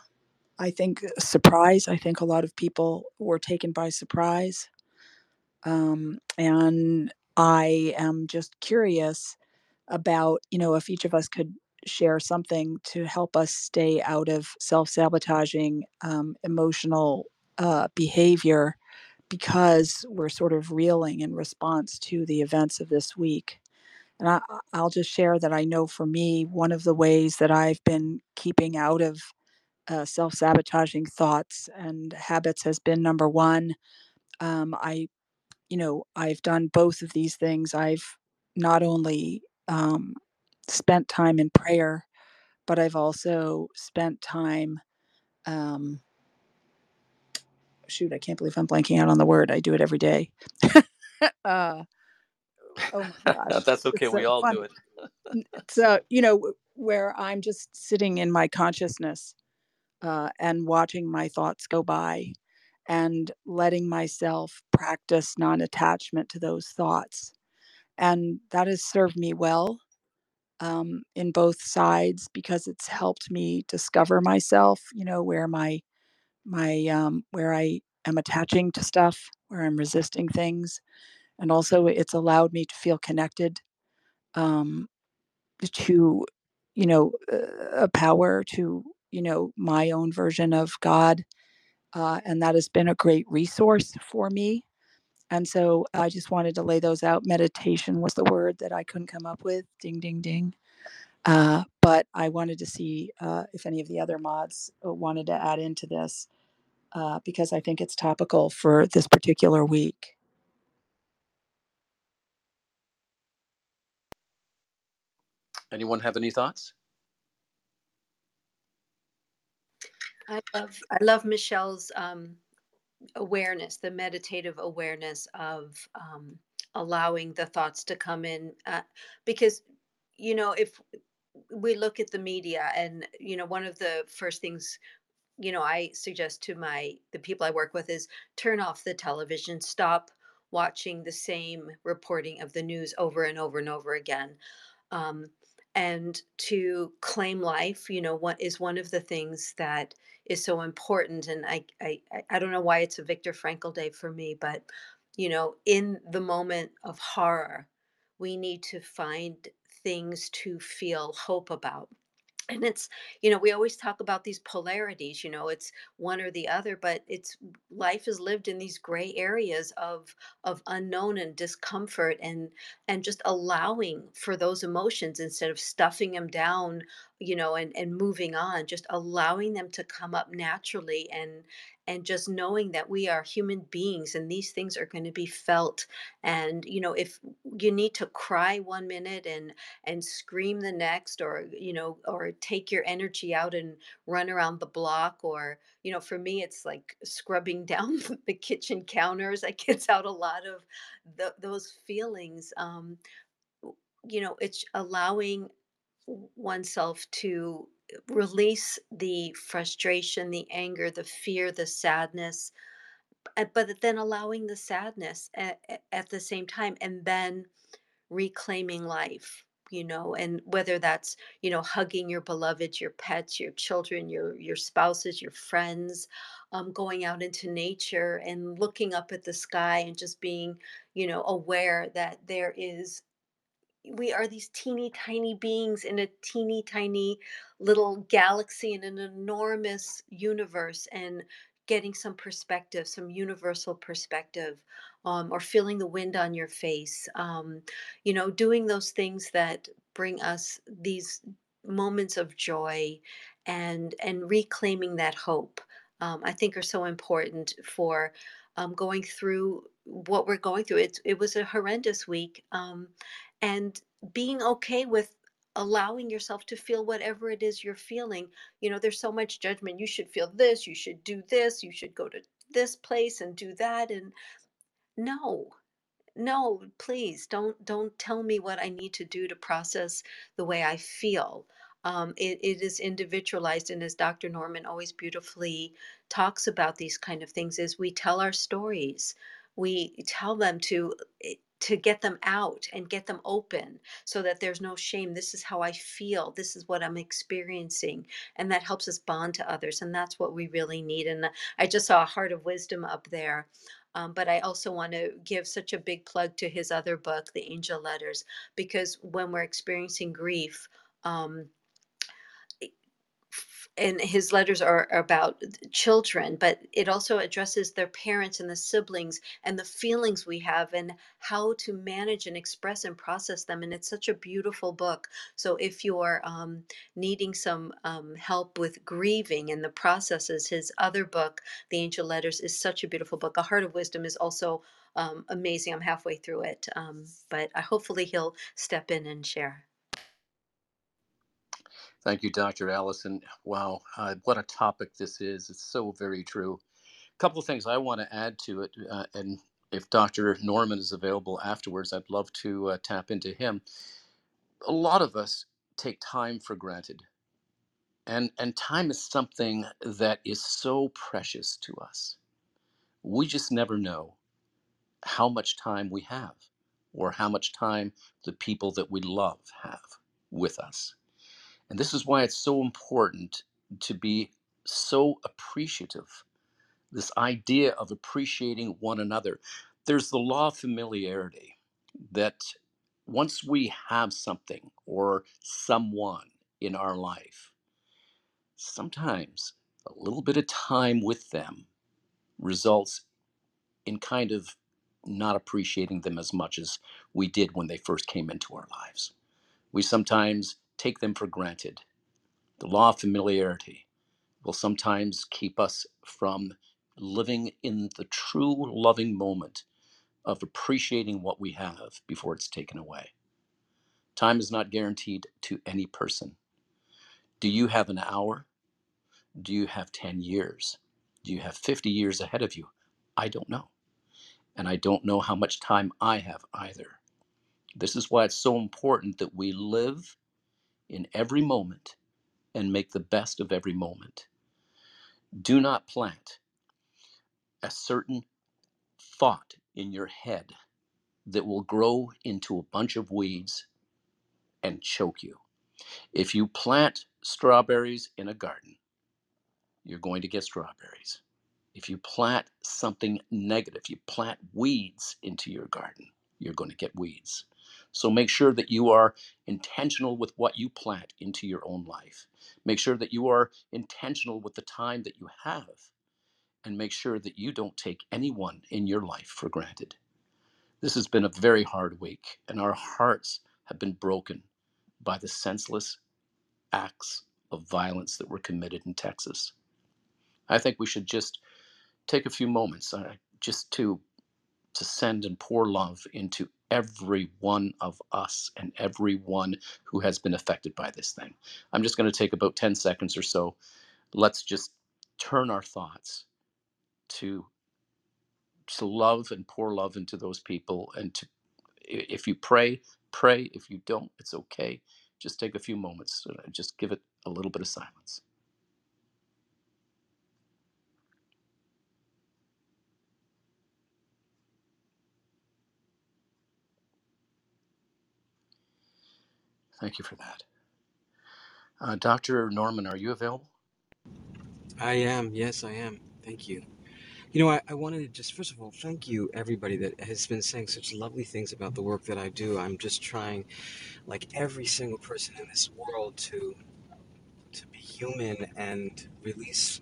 I think surprise. I think a lot of people were taken by surprise. Um, and I am just curious about, you know, if each of us could share something to help us stay out of self-sabotaging um, emotional uh, behavior, because we're sort of reeling in response to the events of this week. And I, I'll just share that I know for me, one of the ways that I've been keeping out of Uh, self-sabotaging thoughts and habits has been number one. Um, I, you know, I've done both of these things. I've not only um, spent time in prayer, but I've also spent time. Um, shoot, I can't believe I'm blanking out on the word. I do it every day. uh, oh my gosh. That's okay. It's we so all fun. Do it. So, you know, where I'm just sitting in my consciousness. Uh, and watching my thoughts go by and letting myself practice non-attachment to those thoughts. And that has served me well um, in both sides, because it's helped me discover myself, you know, where my, my um, where I am attaching to stuff, where I'm resisting things. And also it's allowed me to feel connected um, to, you know, a power to, you know, my own version of God. Uh, and that has been a great resource for me. And so I just wanted to lay those out. Meditation was the word that I couldn't come up with. Ding, ding, ding. Uh, but I wanted to see uh, if any of the other mods wanted to add into this, uh, because I think it's topical for this particular week. Anyone have any thoughts? I love I love Michelle's um, awareness, the meditative awareness of um, allowing the thoughts to come in, uh, because, you know, if we look at the media and, you know, one of the first things, you know, I suggest to my the people I work with is turn off the television, stop watching the same reporting of the news over and over and over again. Um, And to claim life, you know, what is one of the things that is so important. And I, I, I don't know why it's a Viktor Frankl day for me, but, you know, in the moment of horror, we need to find things to feel hope about. And it's, you know, we always talk about these polarities, you know, it's one or the other, but it's life is lived in these gray areas of of unknown and discomfort, and and just allowing for those emotions instead of stuffing them down, you know, and, and moving on, just allowing them to come up naturally, and and just knowing that we are human beings and these things are going to be felt. And, you know, if you need to cry one minute and, and scream the next, or, you know, or take your energy out and run around the block, or, you know, for me, it's like scrubbing down the kitchen counters. It gets out a lot of the, those feelings. Um, you know, it's allowing oneself to release the frustration, the anger, the fear, the sadness, but then allowing the sadness at, at the same time, and then reclaiming life, you know, and whether that's, you know, hugging your beloved, your pets, your children, your, your spouses, your friends, um, going out into nature and looking up at the sky and just being, you know, aware that there is we are these teeny tiny beings in a teeny tiny little galaxy in an enormous universe, and getting some perspective, some universal perspective, um, or feeling the wind on your face, um, you know, doing those things that bring us these moments of joy, and and reclaiming that hope, um, I think are so important for um, going through what we're going through. It, it was a horrendous week. Um, And being okay with allowing yourself to feel whatever it is you're feeling. You know, there's so much judgment. You should feel this, you should do this, you should go to this place and do that. And no, no, please don't, don't tell me what I need to do to process the way I feel. Um, it, it is individualized. And as Doctor Norman always beautifully talks about these kind of things, is we tell our stories. We tell them to... It, to get them out and get them open so that there's no shame. This is how I feel. This is what I'm experiencing. And that helps us bond to others. And that's what we really need. And I just saw a Heart of Wisdom up there. Um, but I also want to give such a big plug to his other book, The Angel Letters, because when we're experiencing grief, um, and his letters are about children, but it also addresses their parents and the siblings and the feelings we have and how to manage and express and process them. And it's such a beautiful book. So if you're um, needing some um, help with grieving and the processes, his other book, The Angel Letters, is such a beautiful book. A Heart of Wisdom is also um, amazing. I'm halfway through it, um, but I, hopefully he'll step in and share. Thank you, Doctor Allison. Wow, uh, what a topic this is. It's so very true. A couple of things I want to add to it, uh, and if Doctor Norman is available afterwards, I'd love to uh, tap into him. A lot of us take time for granted, and, and time is something that is so precious to us. We just never know how much time we have or how much time the people that we love have with us. And this is why it's so important to be so appreciative, this idea of appreciating one another. There's the law of familiarity, that once we have something or someone in our life, sometimes a little bit of time with them results in kind of not appreciating them as much as we did when they first came into our lives. We sometimes take them for granted. The law of familiarity will sometimes keep us from living in the true loving moment of appreciating what we have before it's taken away. Time is not guaranteed to any person. Do you have an hour? Do you have ten years? Do you have fifty years ahead of you? I don't know. And I don't know how much time I have either. This is why it's so important that we live in every moment and make the best of every moment. Do not plant a certain thought in your head that will grow into a bunch of weeds and choke you. If you plant strawberries in a garden, you're going to get strawberries. If you plant something negative, you plant weeds into your garden, you're going to get weeds. So make sure that you are intentional with what you plant into your own life. Make sure that you are intentional with the time that you have, and make sure that you don't take anyone in your life for granted. This has been a very hard week, and our hearts have been broken by the senseless acts of violence that were committed in Texas. I think we should just take a few moments uh, just to to send and pour love into every one of us and everyone who has been affected by this thing. I'm just going to take about ten seconds or so. Let's just turn our thoughts to, to love and pour love into those people. And to, if you pray, pray. If you don't, it's okay. Just take a few moments. Just give it a little bit of silence. Thank you for that. Uh, Doctor Norman, are you available? I am. Yes, I am. Thank you. You know, I, I wanted to just, first of all, thank you, everybody that has been saying such lovely things about the work that I do. I'm just trying, like every single person in this world, to to be human and release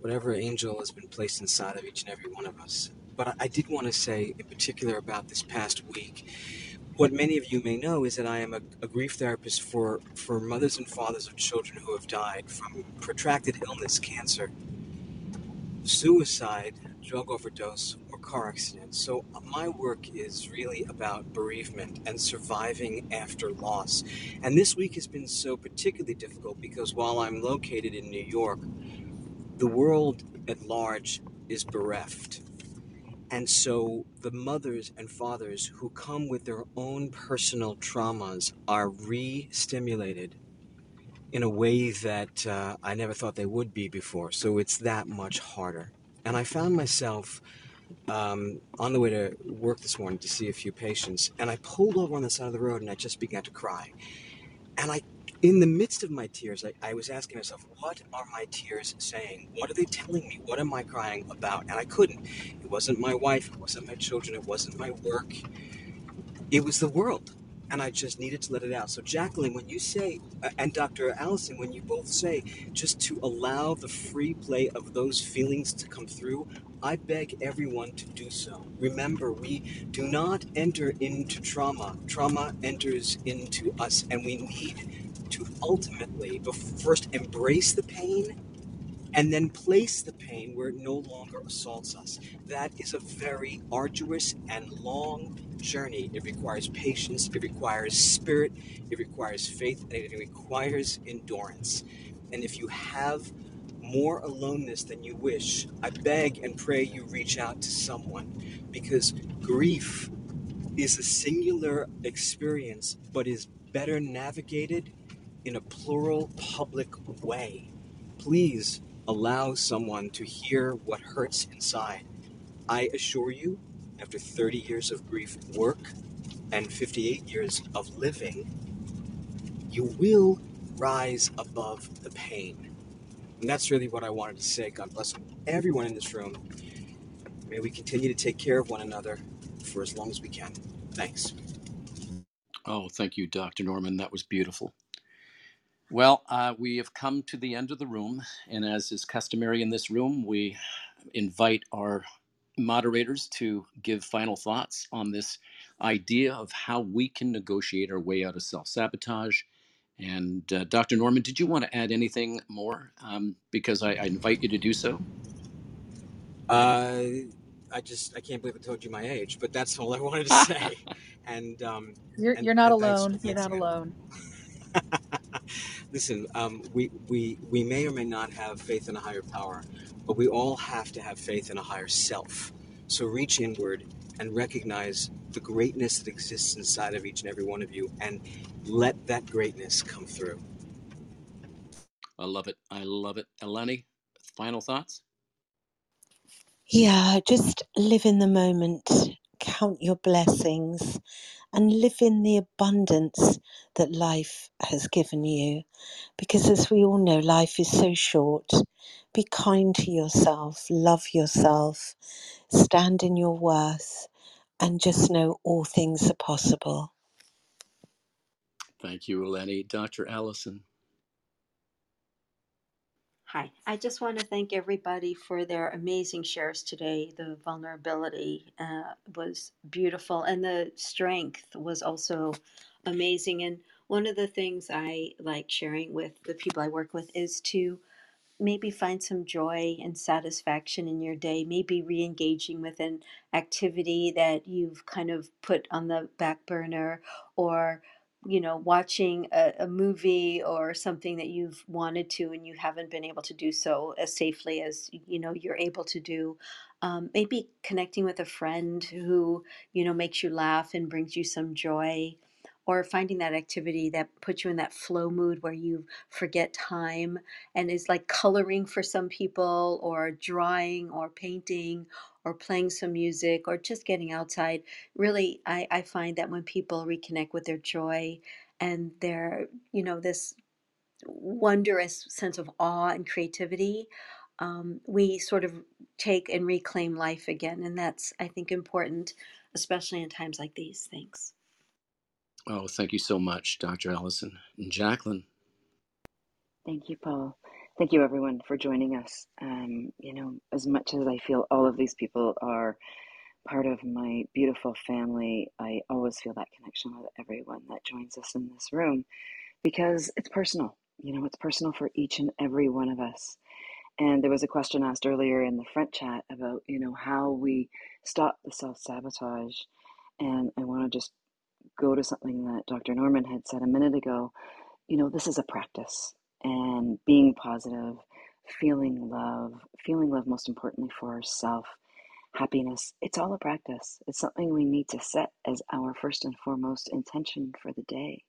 whatever angel has been placed inside of each and every one of us. But I, I did want to say, in particular, about this past week, what many of you may know is that I am a, a grief therapist for, for mothers and fathers of children who have died from protracted illness, cancer, suicide, drug overdose, or car accidents. So my work is really about bereavement and surviving after loss. And this week has been so particularly difficult because while I'm located in New York, the world at large is bereft. And so the mothers and fathers who come with their own personal traumas are re-stimulated in a way that uh, I never thought they would be before. So it's that much harder. And I found myself um, on the way to work this morning to see a few patients, and I pulled over on the side of the road and I just began to cry. And I, in the midst of my tears, I, I was asking myself, what are my tears saying? What are they telling me? What am I crying about? And I couldn't. It wasn't my wife. It wasn't my children. It wasn't my work. It was the world. And I just needed to let it out. So Jacqueline, when you say, and Doctor Allison, when you both say, just to allow the free play of those feelings to come through, I beg everyone to do so. Remember, we do not enter into trauma. Trauma enters into us, and we need to ultimately first embrace the pain and then place the pain where it no longer assaults us. That is a very arduous and long journey. It requires patience, it requires spirit, it requires faith, and it requires endurance. And if you have more aloneness than you wish, I beg and pray you reach out to someone, because grief is a singular experience but is better navigated in a plural, public way. Please allow someone to hear what hurts inside. I assure you, after thirty years of grief work and fifty-eight years of living, you will rise above the pain. And that's really what I wanted to say. God bless everyone in this room. May we continue to take care of one another for as long as we can. Thanks. Oh, thank you, Doctor Norman. That was beautiful. Well, uh, we have come to the end of the room, and as is customary in this room, we invite our moderators to give final thoughts on this idea of how we can negotiate our way out of self-sabotage. And uh, Doctor Norman, did you want to add anything more? Um, because I, I invite you to do so. Uh, I just, I can't believe I told you my age, but that's all I wanted to say. and, um, you're, and You're not and alone. Thanks, you're thanks, not man. alone. Listen, um, we, we, we may or may not have faith in a higher power, but we all have to have faith in a higher self. So reach inward and recognize the greatness that exists inside of each and every one of you, and let that greatness come through. I love it. I love it. Eleni, final thoughts? Yeah, just live in the moment. Count your blessings and live in the abundance that life has given you. Because as we all know, life is so short. Be kind to yourself, love yourself, stand in your worth, and just know all things are possible. Thank you, Eleni. Doctor Allison. Hi, I just want to thank everybody for their amazing shares today. The vulnerability uh, was beautiful, and the strength was also amazing. And one of the things I like sharing with the people I work with is to maybe find some joy and satisfaction in your day, maybe re-engaging with an activity that you've kind of put on the back burner, or you know, watching a, a movie or something that you've wanted to and you haven't been able to do so as safely as, you know, you're able to do. Um, maybe connecting with a friend who, you know, makes you laugh and brings you some joy, or finding that activity that puts you in that flow mood where you forget time and is like coloring for some people, or drawing or painting, or playing some music, or just getting outside. Really, I, I find that when people reconnect with their joy and their, you know, this wondrous sense of awe and creativity, um, we sort of take and reclaim life again. And that's, I think, important, especially in times like these. Thanks. Oh, thank you so much, Doctor Allison and Jacqueline. Thank you, Paul. Thank you, everyone, for joining us. Um, you know, as much as I feel all of these people are part of my beautiful family, I always feel that connection with everyone that joins us in this room, because it's personal. You know, it's personal for each and every one of us. And there was a question asked earlier in the front chat about, you know, how we stop the self-sabotage. And I want to just go to something that Doctor Norman had said a minute ago. You know, this is a practice, and being positive, feeling love, feeling love most importantly for ourselves, happiness, it's all a practice. It's something we need to set as our first and foremost intention for the day.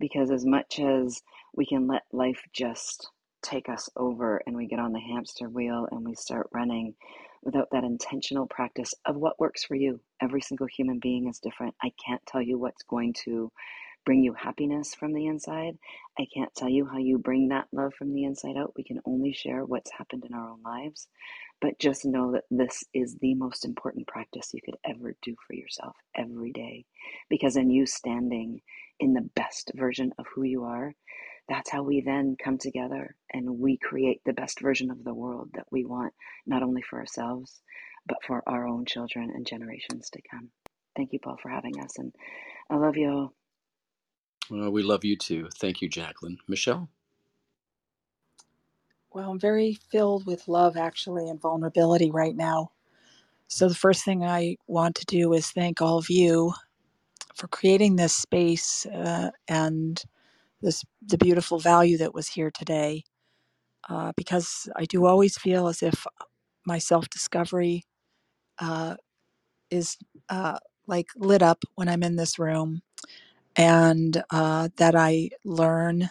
Because as much as we can let life just take us over and we get on the hamster wheel and we start running without that intentional practice of what works for you. Every single human being is different. I can't tell you what's going to bring you happiness from the inside. I can't tell you how you bring that love from the inside out. We can only share what's happened in our own lives. But just know that this is the most important practice you could ever do for yourself every day. Because in you standing in the best version of who you are, that's how we then come together and we create the best version of the world that we want, not only for ourselves, but for our own children and generations to come. Thank you, Paul, for having us. And I love you all. Well, we love you too. Thank you, Jacqueline. Michelle? Well, I'm very filled with love, actually, and vulnerability right now. So the first thing I want to do is thank all of you for creating this space uh, and this the beautiful value that was here today, uh, because I do always feel as if my self-discovery uh, is uh, like lit up when I'm in this room, and uh, that I learn,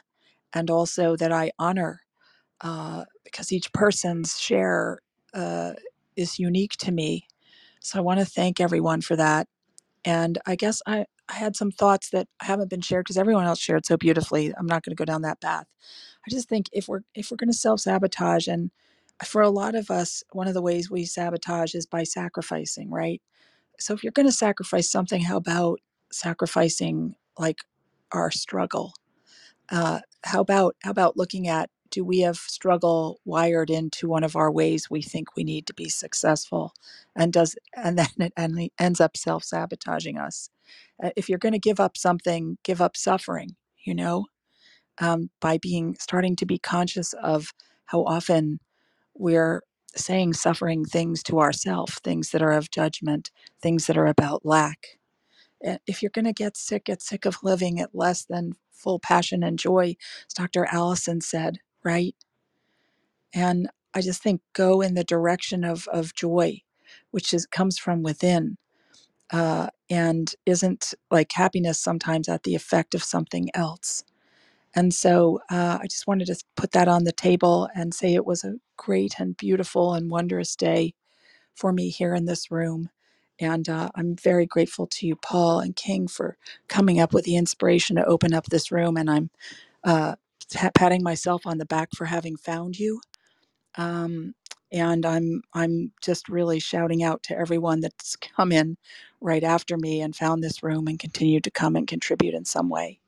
and also that I honor, uh, because each person's share uh, is unique to me. So I want to thank everyone for that. And I guess I, I had some thoughts that haven't been shared because everyone else shared so beautifully. I'm not going to go down that path. I just think if we're if we're going to self-sabotage, and for a lot of us, one of the ways we sabotage is by sacrificing, right? So if you're going to sacrifice something, how about sacrificing like our struggle? Uh, how about how about looking at, do we have struggle wired into one of our ways we think we need to be successful? And does and then it ends up self-sabotaging us. Uh, if you're going to give up something, give up suffering, you know, um, by being starting to be conscious of how often we're saying suffering things to ourselves, things that are of judgment, things that are about lack. If you're going to get sick, get sick of living at less than full passion and joy, as Doctor Allison said, right? And I just think go in the direction of of joy, which is comes from within, uh, and isn't like happiness sometimes at the effect of something else. And so uh, I just wanted to put that on the table and say it was a great and beautiful and wondrous day for me here in this room. And uh, I'm very grateful to you, Paul and King, for coming up with the inspiration to open up this room. And I'm uh, patting myself on the back for having found you. Um, and I'm I'm just really shouting out to everyone that's come in right after me and found this room and continued to come and contribute in some way.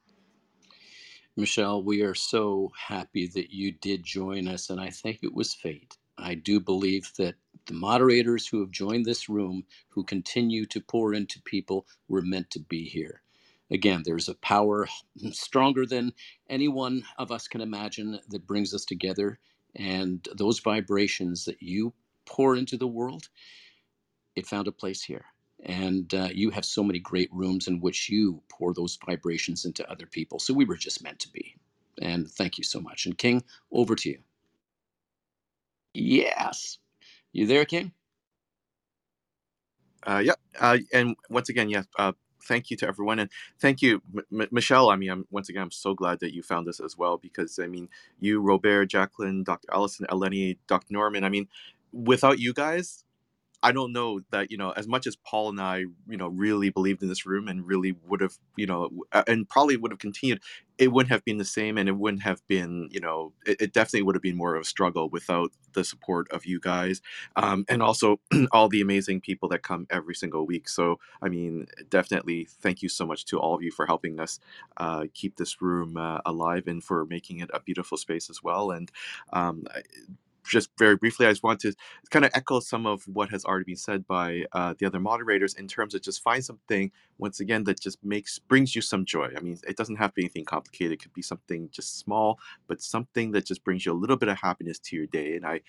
Michelle, we are so happy that you did join us, and I think it was fate. I do believe that the moderators who have joined this room, who continue to pour into people, were meant to be here. Again, there's a power stronger than any one of us can imagine that brings us together. And those vibrations that you pour into the world, it found a place here. And uh, you have so many great rooms in which you pour those vibrations into other people. So we were just meant to be. And thank you so much. And King, over to you. Yes. You there, King? Uh, yep. Yeah. Uh, and once again, yes. Yeah, uh, thank you to everyone, and thank you, M- Michelle. I mean, I'm, once again, I'm so glad that you found us as well, because I mean, you, Robert, Jacqueline, Doctor Allison, Eleni, Doctor Norman. I mean, without you guys, I don't know that, you know, as much as Paul and I, you know, really believed in this room and really would have, you know, and probably would have continued, it wouldn't have been the same. And it wouldn't have been, you know, it, it definitely would have been more of a struggle without the support of you guys. Um, and also all the amazing people that come every single week. So, I mean, definitely thank you so much to all of you for helping us uh, keep this room uh, alive and for making it a beautiful space as well. And um, I, just very briefly, I just want to kind of echo some of what has already been said by uh, the other moderators in terms of just find something, once again, that just makes brings you some joy. I mean, it doesn't have to be anything complicated. It could be something just small, but something that just brings you a little bit of happiness to your day. And I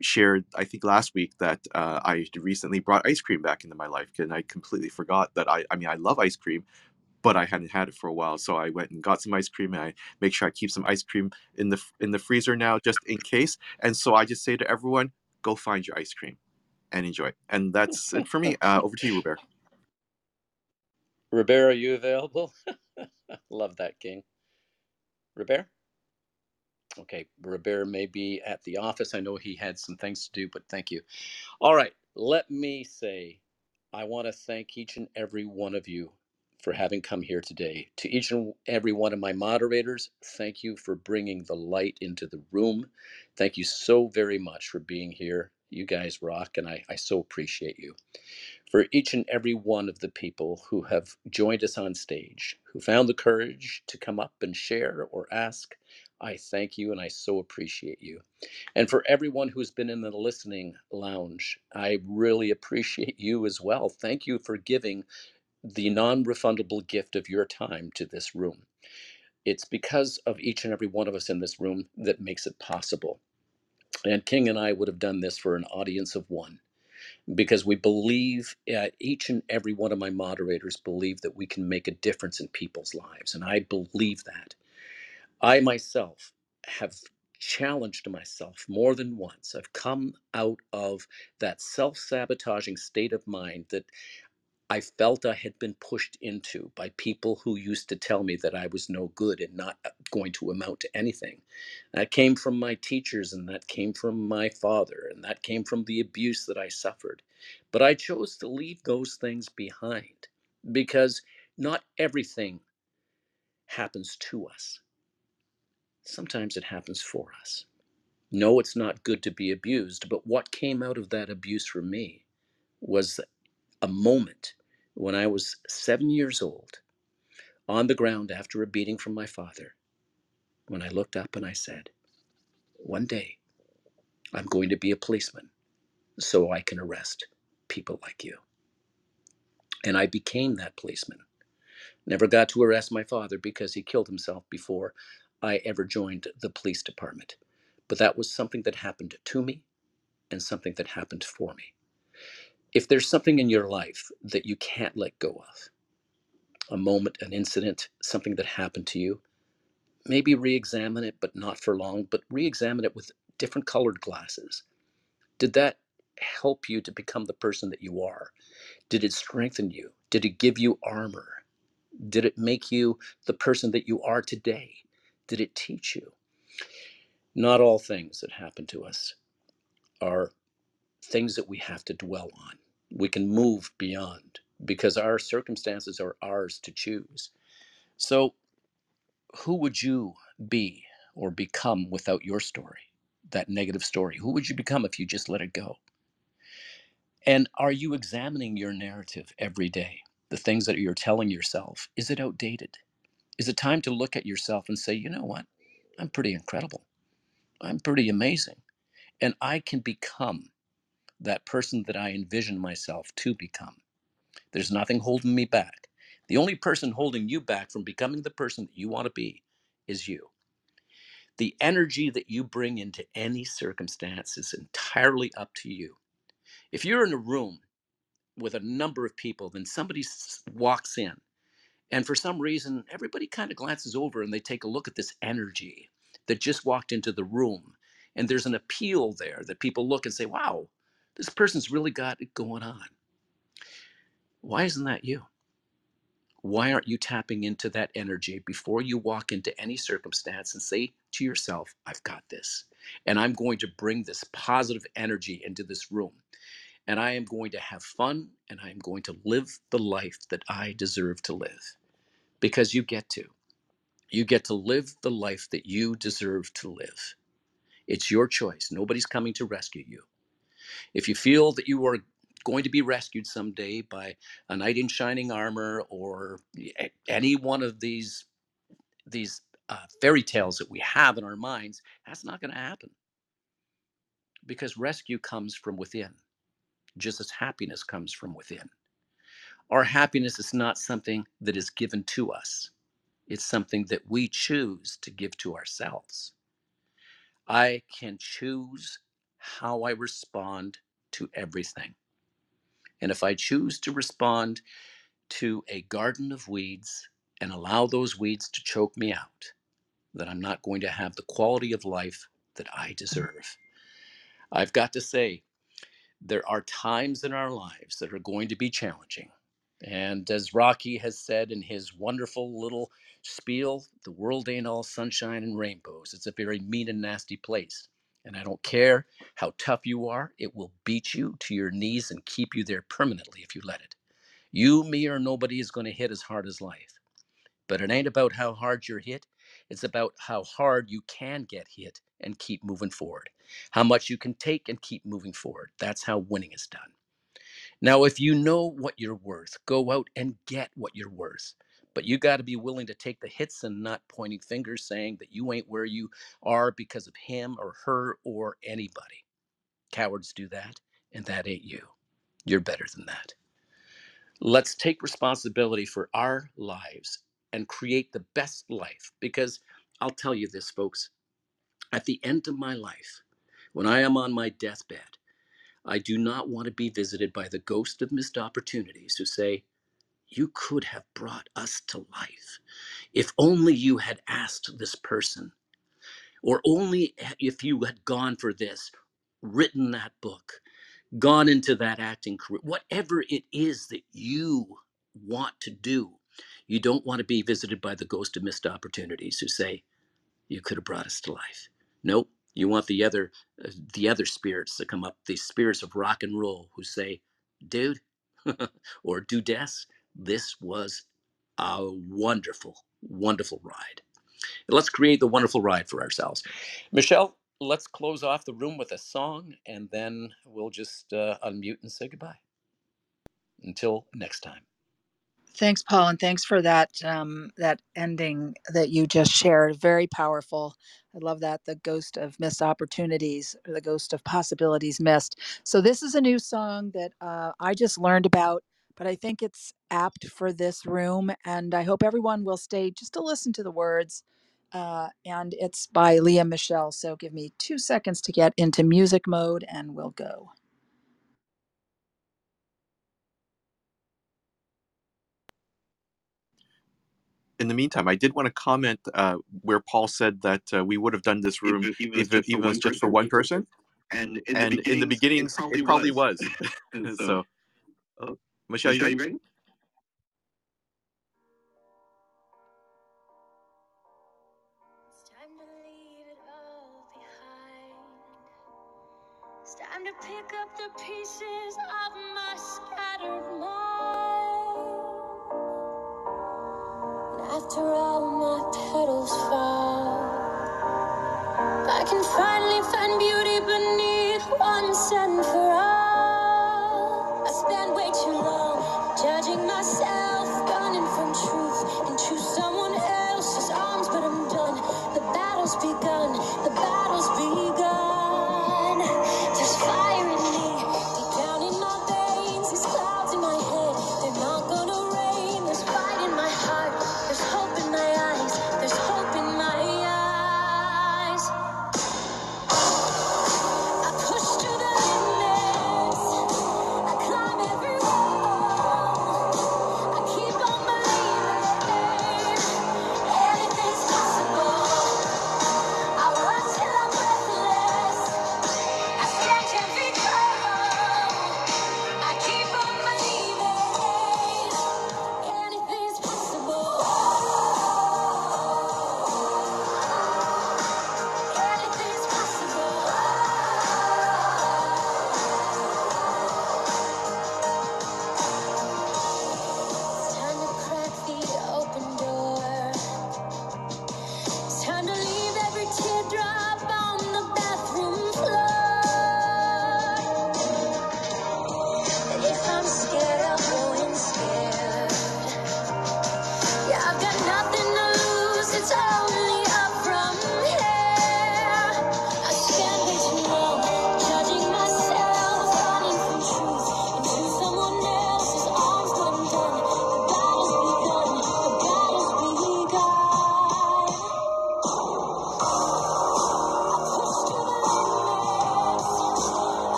shared, I think last week, that uh, I recently brought ice cream back into my life, and I completely forgot that I, I mean, I love ice cream, but I hadn't had it for a while. So I went and got some ice cream, and I make sure I keep some ice cream in the in the freezer now, just in case. And so I just say to everyone, go find your ice cream and enjoy it. And that's it for me. Uh, over to you, Robert. Robert, are you available? Love that, King. Robert? Okay, Robert may be at the office. I know he had some things to do, but thank you. All right, let me say, I want to thank each and every one of you for having come here today. To each and every one of my moderators, thank you for bringing the light into the room. Thank you so very much for being here. You guys rock, and I, I so appreciate you. For each and every one of the people who have joined us on stage, who found the courage to come up and share or ask, I thank you and I so appreciate you. And for everyone who's been in the listening lounge, I really appreciate you as well. Thank you for giving the non-refundable gift of your time to this room. It's because of each and every one of us in this room that makes it possible. And King and I would have done this for an audience of one, because we believe, uh, each and every one of my moderators believe that we can make a difference in people's lives. And I believe that. I myself have challenged myself more than once. I've come out of that self-sabotaging state of mind that I felt I had been pushed into by people who used to tell me that I was no good and not going to amount to anything. That came from my teachers, and that came from my father, and that came from the abuse that I suffered. But I chose to leave those things behind, because not everything happens to us. Sometimes it happens for us. No, it's not good to be abused, but what came out of that abuse for me was a moment when I was seven years old, on the ground after a beating from my father, when I looked up and I said, one day I'm going to be a policeman so I can arrest people like you. And I became that policeman. Never got to arrest my father because he killed himself before I ever joined the police department. But that was something that happened to me and something that happened for me. If there's something in your life that you can't let go of, a moment, an incident, something that happened to you, maybe re-examine it, but not for long, but re-examine it with different colored glasses. Did that help you to become the person that you are? Did it strengthen you? Did it give you armor? Did it make you the person that you are today? Did it teach you? Not all things that happen to us are things that we have to dwell on. We can move beyond, because our circumstances are ours to choose. So who would you be or become without your story, that negative story? Who would you become if you just let it go? And are you examining your narrative every day? The things that you're telling yourself, is it outdated? Is it time to look at yourself and say, you know what? I'm pretty incredible. I'm pretty amazing. And I can become that person that I envision myself to become. There's nothing holding me back. The only person holding you back from becoming the person that you want to be is you. The energy that you bring into any circumstance is entirely up to you. If you're in a room with a number of people, then somebody walks in, and for some reason, everybody kind of glances over and they take a look at this energy that just walked into the room. And there's an appeal there that people look and say, wow, this person's really got it going on. Why isn't that you? Why aren't you tapping into that energy before you walk into any circumstance and say to yourself, I've got this, and I'm going to bring this positive energy into this room. and I am going to have fun, and I am going to live the life that I deserve to live, because you get to. You get to live the life that you deserve to live. It's your choice. Nobody's coming to rescue you. If you feel that you are going to be rescued someday by a knight in shining armor or any one of these these uh, fairy tales that we have in our minds, that's not going to happen. Because rescue comes from within, just as happiness comes from within. Our happiness is not something that is given to us. It's something that we choose to give to ourselves. I can choose how I respond to everything. And if I choose to respond to a garden of weeds and allow those weeds to choke me out, then I'm not going to have the quality of life that I deserve. I've got to say, there are times in our lives that are going to be challenging. And as Rocky has said in his wonderful little spiel, the world ain't all sunshine and rainbows. It's a very mean and nasty place. And I don't care how tough you are, it will beat you to your knees and keep you there permanently if you let it. You, me, or nobody is going to hit as hard as life. But it ain't about how hard you're hit. It's about how hard you can get hit and keep moving forward. How much you can take and keep moving forward. That's how winning is done. Now, if you know what you're worth, go out and get what you're worth. But you got to be willing to take the hits and not pointing fingers saying that you ain't where you are because of him or her or anybody. Cowards do that, and that ain't you. You're better than that. Let's take responsibility for our lives and create the best life, because I'll tell you this, folks. At the end of my life, when I am on my deathbed, I do not want to be visited by the ghost of missed opportunities who say, "You could have brought us to life. If only you had asked this person, or only if you had gone for this, written that book, gone into that acting career," whatever it is that you want to do. You don't want to be visited by the ghost of missed opportunities who say, "You could have brought us to life." Nope. You want the other, uh, the other spirits that come up, these spirits of rock and roll who say, "Dude," or "Dudess, this was a wonderful, wonderful ride." Let's create the wonderful ride for ourselves. Michelle, let's close off the room with a song, and then we'll just uh, unmute and say goodbye. Until next time. Thanks, Paul, and thanks for that um, that ending that you just shared. Very powerful. I love that, the ghost of missed opportunities, or the ghost of possibilities missed. So this is a new song that uh, I just learned about, but I think it's apt for this room. And I hope everyone will stay just to listen to the words. Uh, and it's by Lea Michele. So give me two seconds to get into music mode and we'll go. In the meantime, I did want to comment uh, where Paul said that uh, we would have done this room if, if, if, if it was just for one person. And in, and the, in the beginning, it probably, it probably was. was. so, oh. Michelle, Michelle, you ready? It's time to leave it all behind. It's time to pick up the pieces of my scattered mind. And after all my petals fall, I can finally find beauty beneath once and for all. Spent way too long judging myself, running from truth into someone else's arms, but I'm done. The battle's begun, the battle's begun. There's fire in me, deep down in my veins, these clouds in my head, they're not gonna rain. There's fight in my heart, there's hope in my eyes, there's hope in my eyes.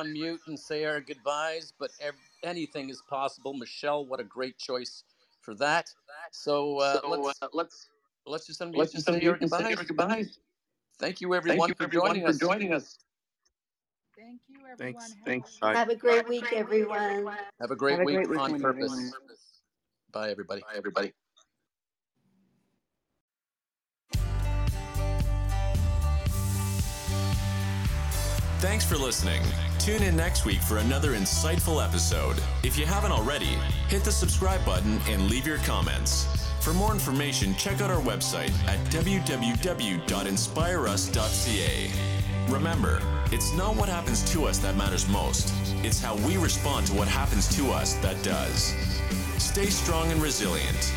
unmute and say our goodbyes, but ev- anything is possible. Michelle, what a great choice for that. So, uh, so let's, uh, let's let's just unmute let's and say our goodbyes. goodbyes. Thank you, everyone, Thank you, everyone, for, everyone joining for joining us. Thank you, everyone. Thanks. Have, Thanks. A- Have a great week, everyone. Have a great, Have a great week, week on week, purpose. Everyone. Bye, everybody. Bye, everybody. Thanks for listening. Tune in next week for another insightful episode. If you haven't already, hit the subscribe button and leave your comments. For more information, check out our website at w w w dot inspire us dot c a. Remember, it's not what happens to us that matters most. It's how we respond to what happens to us that does. Stay strong and resilient.